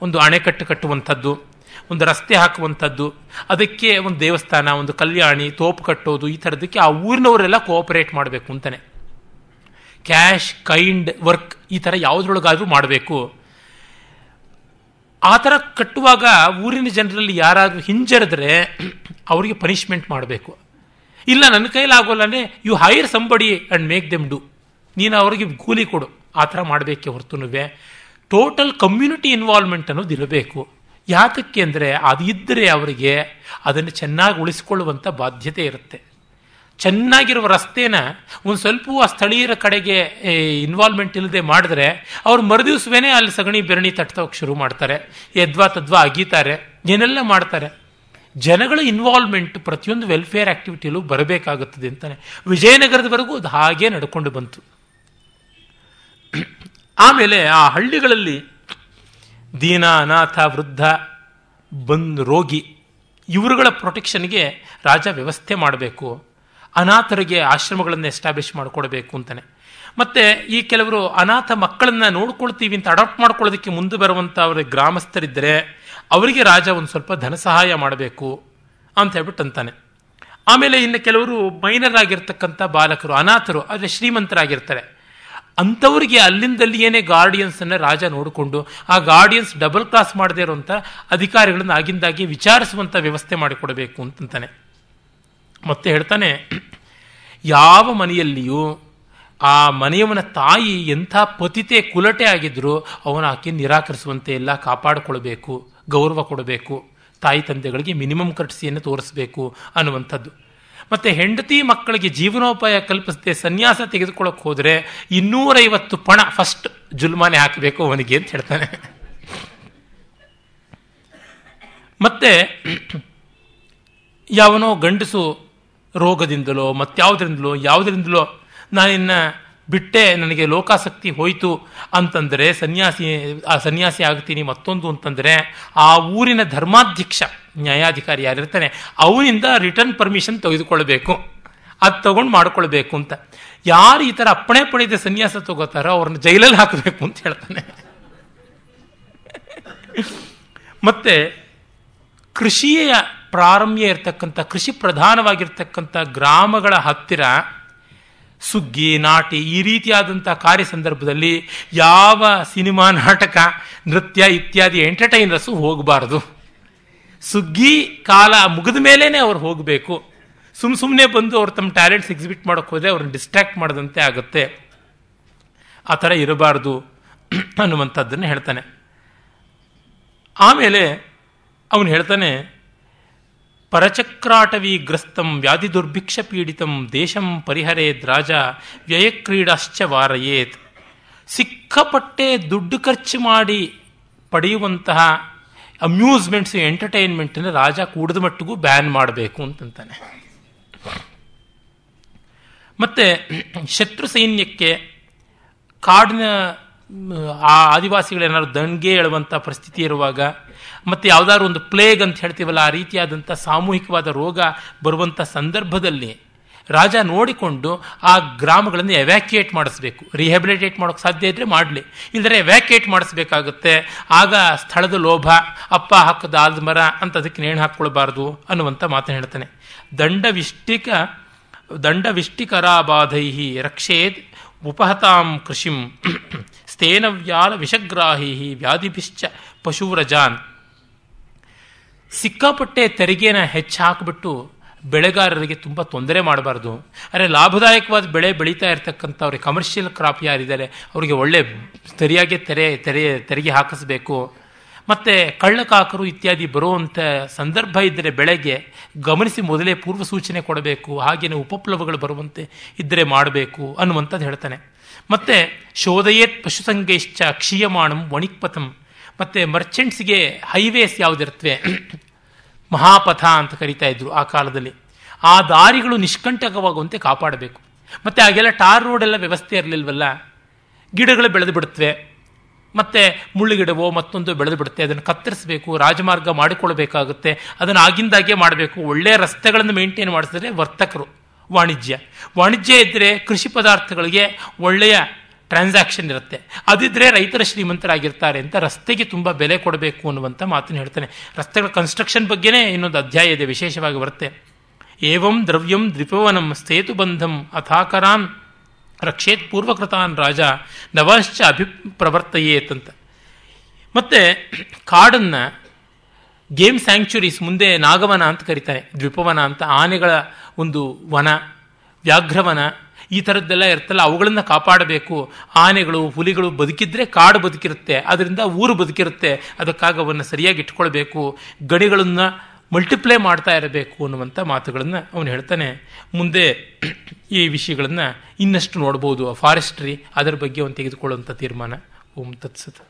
ಒಂದು ಅಣೆಕಟ್ಟು ಕಟ್ಟುವಂಥದ್ದು, ಒಂದು ರಸ್ತೆ ಹಾಕುವಂಥದ್ದು, ಅದಕ್ಕೆ ಒಂದು ದೇವಸ್ಥಾನ, ಒಂದು ಕಲ್ಯಾಣಿ, ತೋಪು ಕಟ್ಟೋದು, ಈ ಥರದಕ್ಕೆ ಆ ಊರಿನವರೆಲ್ಲ ಕೋಆಪರೇಟ್ ಮಾಡಬೇಕು ಅಂತಾನೆ. ಕ್ಯಾಶ್ ಕೈಂಡ್ ವರ್ಕ್ ಈ ಥರ ಯಾವುದ್ರೊಳಗಾದರೂ ಮಾಡಬೇಕು. ಆ ಥರ ಕಟ್ಟುವಾಗ ಊರಿನ ಜನರಲ್ಲಿ ಯಾರಾದರೂ ಹಿಂಜರಿದ್ರೆ ಅವರಿಗೆ ಪನಿಷ್ಮೆಂಟ್ ಮಾಡಬೇಕು. ಇಲ್ಲ ನನ್ನ ಕೈಲಾಗೋಲ್ಲೇ you hire somebody and make them do, ನೀನು ಅವರಿಗೆ ಕೂಲಿ ಕೊಡು, ಆ ಥರ ಮಾಡಬೇಕೆ ಹೊರತುನುವೆ ಟೋಟಲ್ ಕಮ್ಯುನಿಟಿ ಇನ್ವಾಲ್ವ್ಮೆಂಟ್ ಅನ್ನೋದು ಇರಬೇಕು. ಯಾತಕ್ಕೆ ಅಂದರೆ ಅದು ಇದ್ದರೆ ಅವರಿಗೆ ಅದನ್ನು ಚೆನ್ನಾಗಿ ಉಳಿಸಿಕೊಳ್ಳುವಂಥ ಬಾಧ್ಯತೆ ಇರುತ್ತೆ. ಚೆನ್ನಾಗಿರುವ ರಸ್ತೆನ ಒಂದು ಸ್ವಲ್ಪ ಸ್ಥಳೀಯರ ಕಡೆಗೆ ಇನ್ವಾಲ್ವ್ಮೆಂಟ್ ಇಲ್ಲದೆ ಮಾಡಿದ್ರೆ ಅವ್ರು ಮರುದಿವಸವೇ ಅಲ್ಲಿ ಸಗಣಿ ಬೆರಣಿ ತಟ್ಟೋಕೆ ಶುರು ಮಾಡ್ತಾರೆ, ಎದ್ವಾ ತದ್ವಾ ಅಗೀತಾರೆ, ಏನೆಲ್ಲ ಮಾಡ್ತಾರೆ. ಜನಗಳ ಇನ್ವಾಲ್ವ್ಮೆಂಟ್ ಪ್ರತಿಯೊಂದು ವೆಲ್ಫೇರ್ ಆಕ್ಟಿವಿಟಿಯಲ್ಲೂ ಬರಬೇಕಾಗುತ್ತದೆ ಅಂತಾನೆ. ವಿಜಯನಗರದವರೆಗೂ ಅದು ಹಾಗೇ ನಡ್ಕೊಂಡು ಬಂತು. ಆಮೇಲೆ ಆ ಹಳ್ಳಿಗಳಲ್ಲಿ ದೀನ, ಅನಾಥ, ವೃದ್ಧ, ಬಂದ್, ರೋಗಿ ಇವರುಗಳ ಪ್ರೊಟೆಕ್ಷನ್ಗೆ ರಾಜ ವ್ಯವಸ್ಥೆ ಮಾಡಬೇಕು. ಅನಾಥರಿಗೆ ಆಶ್ರಮಗಳನ್ನು ಎಸ್ಟಾಬ್ಲಿಷ್ ಮಾಡಿಕೊಡಬೇಕು ಅಂತಾನೆ. ಮತ್ತು ಈ ಕೆಲವರು ಅನಾಥ ಮಕ್ಕಳನ್ನು ನೋಡ್ಕೊಳ್ತೀವಿ ಅಂತ ಅಡಾಪ್ಟ್ ಮಾಡ್ಕೊಳ್ಳೋದಕ್ಕೆ ಮುಂದೆ ಬರುವಂಥ ಅವರ ಗ್ರಾಮಸ್ಥರಿದ್ದರೆ ಅವರಿಗೆ ರಾಜ ಒಂದು ಸ್ವಲ್ಪ ಧನ ಸಹಾಯ ಮಾಡಬೇಕು ಅಂತ ಹೇಳ್ಬಿಟ್ಟು ಅಂತಾನೆ. ಆಮೇಲೆ ಇನ್ನು ಕೆಲವರು ಮೈನರ್ ಆಗಿರ್ತಕ್ಕಂಥ ಬಾಲಕರು, ಅನಾಥರು, ಆದರೆ ಶ್ರೀಮಂತರಾಗಿರ್ತಾರೆ, ಅಂಥವ್ರಿಗೆ ಅಲ್ಲಿಂದಲ್ಲಿ ಏನೇ ಗಾರ್ಡಿಯನ್ಸನ್ನು ರಾಜ ನೋಡಿಕೊಂಡು ಆ ಗಾರ್ಡಿಯನ್ಸ್ ಡಬಲ್ ಕ್ಲಾಸ್ ಮಾಡದೇ ಇರುವಂಥ ಅಧಿಕಾರಿಗಳನ್ನು ಆಗಿಂದಾಗಿ ವಿಚಾರಿಸುವಂಥ ವ್ಯವಸ್ಥೆ ಮಾಡಿಕೊಡಬೇಕು ಅಂತಂತಾನೆ. ಮತ್ತೆ ಹೇಳ್ತಾನೆ, ಯಾವ ಮನೆಯಲ್ಲಿಯೂ ಆ ಮನೆಯವನ ತಾಯಿ ಎಂಥ ಪತಿತೆ ಕುಲಟೆ ಆಗಿದ್ರೂ ಅವನ ಆಕೆ ನಿರಾಕರಿಸುವಂತೆ ಎಲ್ಲ ಕಾಪಾಡಿಕೊಳ್ಬೇಕು, ಗೌರವ ಕೊಡಬೇಕು, ತಾಯಿ ತಂದೆಗಳಿಗೆ ಮಿನಿಮಮ್ ಕರ್ಟ್ಸಿಯನ್ನು ತೋರಿಸಬೇಕು ಅನ್ನುವಂಥದ್ದು. ಮತ್ತು ಹೆಂಡತಿ ಮಕ್ಕಳಿಗೆ ಜೀವನೋಪಾಯ ಕಲ್ಪಿಸದೆ ಸನ್ಯಾಸ ತೆಗೆದುಕೊಳ್ಳೋಕೆ ಹೋದರೆ ಇನ್ನೂರೈವತ್ತು ಪಣ ಫಸ್ಟ್ ಜುಲ್ಮಾನೆ ಹಾಕಬೇಕು ಅವನಿಗೆ ಅಂತ ಹೇಳ್ತಾನೆ. ಮತ್ತೆ ಯಾವನೋ ಗಂಡಸು ರೋಗದಿಂದಲೋ ಮತ್ತಾವುದರಿಂದಲೋ ಯಾವುದರಿಂದಲೋ ನಾನಿನ್ನು ಬಿಟ್ಟೆ, ನನಗೆ ಲೋಕಾಸಕ್ತಿ ಹೋಯಿತು ಅಂತಂದರೆ, ಸನ್ಯಾಸಿ ಸನ್ಯಾಸಿ ಆಗ್ತೀನಿ ಮತ್ತೊಂದು ಅಂತಂದರೆ, ಆ ಊರಿನ ಧರ್ಮಾಧ್ಯಕ್ಷ ನ್ಯಾಯಾಧಿಕಾರಿ ಯಾರಿರ್ತಾನೆ ಅವನಿಂದ ರಿಟರ್ನ್ ಪರ್ಮಿಷನ್ ತೆಗೆದುಕೊಳ್ಬೇಕು. ಅದು ತಗೊಂಡು ಮಾಡ್ಕೊಳ್ಬೇಕು ಅಂತ. ಯಾರು ಈ ಥರ ಅಪ್ಪಣೆ ಪಡೆಯದೆ ಸನ್ಯಾಸ ತಗೋತಾರೋ ಅವ್ರನ್ನ ಜೈಲಲ್ಲಿ ಹಾಕಬೇಕು ಅಂತ ಹೇಳ್ತಾನೆ. ಮತ್ತೆ ಕೃಷಿಯ ಪ್ರಾರಂಭ್ಯ ಇರತಕ್ಕಂಥ ಕೃಷಿ ಪ್ರಧಾನವಾಗಿರ್ತಕ್ಕಂಥ ಗ್ರಾಮಗಳ ಹತ್ತಿರ ಸುಗ್ಗಿ, ನಾಟಿ ಈ ರೀತಿಯಾದಂಥ ಕಾರ್ಯ ಸಂದರ್ಭದಲ್ಲಿ ಯಾವ ಸಿನಿಮಾ, ನಾಟಕ, ನೃತ್ಯ ಇತ್ಯಾದಿ ಎಂಟರ್ಟೈನರ್ಸು ಹೋಗಬಾರದು. ಸುಗ್ಗಿ ಕಾಲ ಮುಗಿದ ಮೇಲೇ ಅವ್ರು ಹೋಗಬೇಕು. ಸುಮ್ ಸುಮ್ಮನೆ ಬಂದು ಅವ್ರು ತಮ್ಮ ಟ್ಯಾಲೆಂಟ್ಸ್ ಎಕ್ಸಿಬಿಟ್ ಮಾಡೋಕ್ಕೆ ಹೋದರೆ ಅವ್ರನ್ನ ಡಿಸ್ಟ್ರಾಕ್ಟ್ ಮಾಡಿದಂತೆ ಆಗುತ್ತೆ. ಆ ಥರ ಇರಬಾರ್ದು ಅನ್ನುವಂಥದ್ದನ್ನು ಹೇಳ್ತಾನೆ. ಆಮೇಲೆ ಅವನು ಹೇಳ್ತಾನೆ, ಪರಚಕ್ರಾಟವೀಗ್ರಸ್ತಂ ವ್ಯಾಧಿ ದುರ್ಭಿಕ್ಷ ಪೀಡಿತಂ ದೇಶಂ ಪರಿಹರೇದ್ ರಾಜ ವ್ಯಯಕ್ರೀಡಾಶ್ಚ ವಾರಯೇತ್. ಸಿಕ್ಕಾಪಟ್ಟೆ ದುಡ್ಡು ಖರ್ಚು ಮಾಡಿ ಪಡೆಯುವಂತಹ ಅಮ್ಯೂಸ್ಮೆಂಟ್ಸ್, ಎಂಟರ್ಟೈನ್ಮೆಂಟನ್ನು ರಾಜ ಕೂಡದ ಮಟ್ಟಿಗೂ ಬ್ಯಾನ್ ಮಾಡಬೇಕು ಅಂತಂತಾನೆ. ಮತ್ತು ಶತ್ರು ಸೈನ್ಯಕ್ಕೆ ಕಾಡಿನ ಆ ಆದಿವಾಸಿಗಳೇನಾದ್ರು ದಂಗೆ ಹೇಳುವಂಥ ಪರಿಸ್ಥಿತಿ ಇರುವಾಗ, ಮತ್ತು ಯಾವುದಾದ್ರು ಒಂದು ಪ್ಲೇಗ್ ಅಂತ ಹೇಳ್ತೀವಲ್ಲ, ಆ ರೀತಿಯಾದಂಥ ಸಾಮೂಹಿಕವಾದ ರೋಗ ಬರುವಂಥ ಸಂದರ್ಭದಲ್ಲಿ ರಾಜ ನೋಡಿಕೊಂಡು ಆ ಗ್ರಾಮಗಳನ್ನು ಎವ್ಯಾಕ್ಯುಯೇಟ್ ಮಾಡಿಸ್ಬೇಕು. ರಿಹ್ಯಾಬಿಲಿಟೇಟ್ ಮಾಡೋಕ್ಕೆ ಸಾಧ್ಯ ಇದ್ದರೆ ಮಾಡಲಿ, ಇಲ್ಲದ್ರೆ ಎವ್ಯಾಕ್ಯುಯೇಟ್ ಮಾಡಿಸ್ಬೇಕಾಗುತ್ತೆ. ಆಗ ಸ್ಥಳದ ಲೋಭ, ಅಪ್ಪ ಹಾಕದ ಆಲ್ದ ಮರ ಅಂತ ಅದಕ್ಕೆ ನೇಣು ಹಾಕ್ಕೊಳ್ಬಾರ್ದು ಅನ್ನುವಂಥ ಮಾತನ್ನು ಹೇಳ್ತಾನೆ. ದಂಡವಿಷ್ಟಿಕ ದಂಡವಿಷ್ಟಿಕರಾಬಾಧೈಹಿ ರಕ್ಷೇದ್ ಉಪಹತಾಂ ಕೃಷಿಂ ಸ್ಥೇನವ್ಯಾಲ ವಿಷಗ್ರಾಹಿ ವ್ಯಾಧಿಭಿಶ್ಚ ಪಶುವ್ರಜಾನ್. ಸಿಕ್ಕಾಪಟ್ಟೆ ತೆರಿಗೆನ ಹೆಚ್ಚು ಹಾಕಿಬಿಟ್ಟು ಬೆಳೆಗಾರರಿಗೆ ತುಂಬ ತೊಂದರೆ ಮಾಡಬಾರ್ದು. ಆದರೆ ಲಾಭದಾಯಕವಾದ ಬೆಳೆ ಬೆಳೀತಾ ಇರತಕ್ಕಂಥ ಅವ್ರಿಗೆ ಕಮರ್ಷಿಯಲ್ ಕ್ರಾಪ್ ಯಾರಿದ್ದಾರೆ ಅವರಿಗೆ ಒಳ್ಳೆ ಸರಿಯಾಗಿ ತೆರೆ ತೆರೆ ತೆರಿಗೆ ಹಾಕಿಸ್ಬೇಕು. ಮತ್ತು ಕಳ್ಳಕಾಕರು ಇತ್ಯಾದಿ ಬರುವಂಥ ಸಂದರ್ಭ ಇದ್ದರೆ ಬೆಳೆಗೆ ಗಮನಿಸಿ ಮೊದಲೇ ಪೂರ್ವ ಸೂಚನೆ ಕೊಡಬೇಕು. ಹಾಗೆಯೇ ಉಪಪ್ಲವಗಳು ಬರುವಂತೆ ಇದ್ದರೆ ಮಾಡಬೇಕು ಅನ್ನುವಂಥದ್ದು ಹೇಳ್ತಾನೆ. ಮತ್ತು ಶೋಧಯೇತ್ ಪಶುಸಂಗೈಶ್ಚ ಕ್ಷೀಯಮಾಣಂ ವಣಿಕ್ಪಥಂ. ಮತ್ತು ಮರ್ಚೆಂಟ್ಸ್ಗೆ ಹೈವೇಸ್ ಯಾವುದಿರ್ತವೆ, ಮಹಾಪಥ ಅಂತ ಕರೀತಾ ಇದ್ರು ಆ ಕಾಲದಲ್ಲಿ, ಆ ದಾರಿಗಳು ನಿಷ್ಕಂಟಕವಾಗುವಂತೆ ಕಾಪಾಡಬೇಕು. ಮತ್ತು ಆಗೆಲ್ಲ ಟಾರ್ ರೋಡೆಲ್ಲ ವ್ಯವಸ್ಥೆ ಇರಲಿಲ್ವಲ್ಲ, ಗಿಡಗಳು ಬೆಳೆದು ಬಿಡುತ್ತವೆ, ಮತ್ತು ಮುಳ್ಳುಗಿಡವೋ ಮತ್ತೊಂದು ಬೆಳೆದು ಬಿಡುತ್ತೆ, ಅದನ್ನು ಕತ್ತರಿಸಬೇಕು, ರಾಜಮಾರ್ಗ ಮಾಡಿಕೊಳ್ಬೇಕಾಗುತ್ತೆ. ಅದನ್ನು ಆಗಿಂದಾಗೆ ಮಾಡಬೇಕು. ಒಳ್ಳೆಯ ರಸ್ತೆಗಳನ್ನು ಮೇಂಟೈನ್ ಮಾಡಿಸಿದ್ರೆ ವರ್ತಕರು, ವಾಣಿಜ್ಯ ವಾಣಿಜ್ಯ ಇದ್ದರೆ ಕೃಷಿ ಪದಾರ್ಥಗಳಿಗೆ ಒಳ್ಳೆಯ ಟ್ರಾನ್ಸಾಕ್ಷನ್ ಇರುತ್ತೆ, ಅದಿದ್ದರೆ ರೈತರ ಶ್ರೀಮಂತರಾಗಿರ್ತಾರೆ ಅಂತ ರಸ್ತೆಗೆ ತುಂಬ ಬೆಲೆ ಕೊಡಬೇಕು ಅನ್ನುವಂಥ ಮಾತನ್ನು ಹೇಳ್ತಾನೆ. ರಸ್ತೆಗಳ ಕನ್ಸ್ಟ್ರಕ್ಷನ್ ಬಗ್ಗೆನೇ ಇನ್ನೊಂದು ಅಧ್ಯಾಯ ಇದೆ, ವಿಶೇಷವಾಗಿ ಬರುತ್ತೆ. ಏವಂ ದ್ರವ್ಯಂ ದ್ವಿಪವನಂ ಸೇತುಬಂಧಂ ಅಥಾಕರಾನ್ ರಕ್ಷೇತ್ ಪೂರ್ವಕೃತಾನ್ ರಾಜ ನವಾಶ್ಚ ಅಭಿಪ್ರವರ್ತಯೇತ್ ಅಂತ. ಮತ್ತು ಕಾಡನ್ನು ಗೇಮ್ ಸ್ಯಾಂಕ್ಚುರೀಸ್, ಮುಂದೆ ನಾಗವನ ಅಂತ ಕರೀತಾರೆ, ದ್ವಿಪವನ ಅಂತ, ಆನೆಗಳ ಒಂದು ವನ, ವ್ಯಾಘ್ರವನ ಈ ಥರದ್ದೆಲ್ಲ ಇರ್ತಲ್ಲ, ಅವುಗಳನ್ನು ಕಾಪಾಡಬೇಕು. ಆನೆಗಳು, ಹುಲಿಗಳು ಬದುಕಿದ್ರೆ ಕಾಡು ಬದುಕಿರುತ್ತೆ, ಅದರಿಂದ ಊರು ಬದುಕಿರುತ್ತೆ. ಅದಕ್ಕಾಗಿ ಅವನ್ನು ಸರಿಯಾಗಿ ಇಟ್ಕೊಳ್ಬೇಕು, ಗಡಿಗಳನ್ನು ಮಲ್ಟಿಪ್ಲೈ ಮಾಡ್ತಾ ಇರಬೇಕು ಅನ್ನುವಂಥ ಮಾತುಗಳನ್ನು ಅವನು ಹೇಳ್ತಾನೆ. ಮುಂದೆ ಈ ವಿಷಯಗಳನ್ನು ಇನ್ನಷ್ಟು ನೋಡ್ಬೋದು, ಫಾರೆಸ್ಟ್ರಿ ಅದರ ಬಗ್ಗೆ ಅವನು ತೆಗೆದುಕೊಳ್ಳುವಂಥ ತೀರ್ಮಾನ. ಓಂ ತತ್ಸತ್.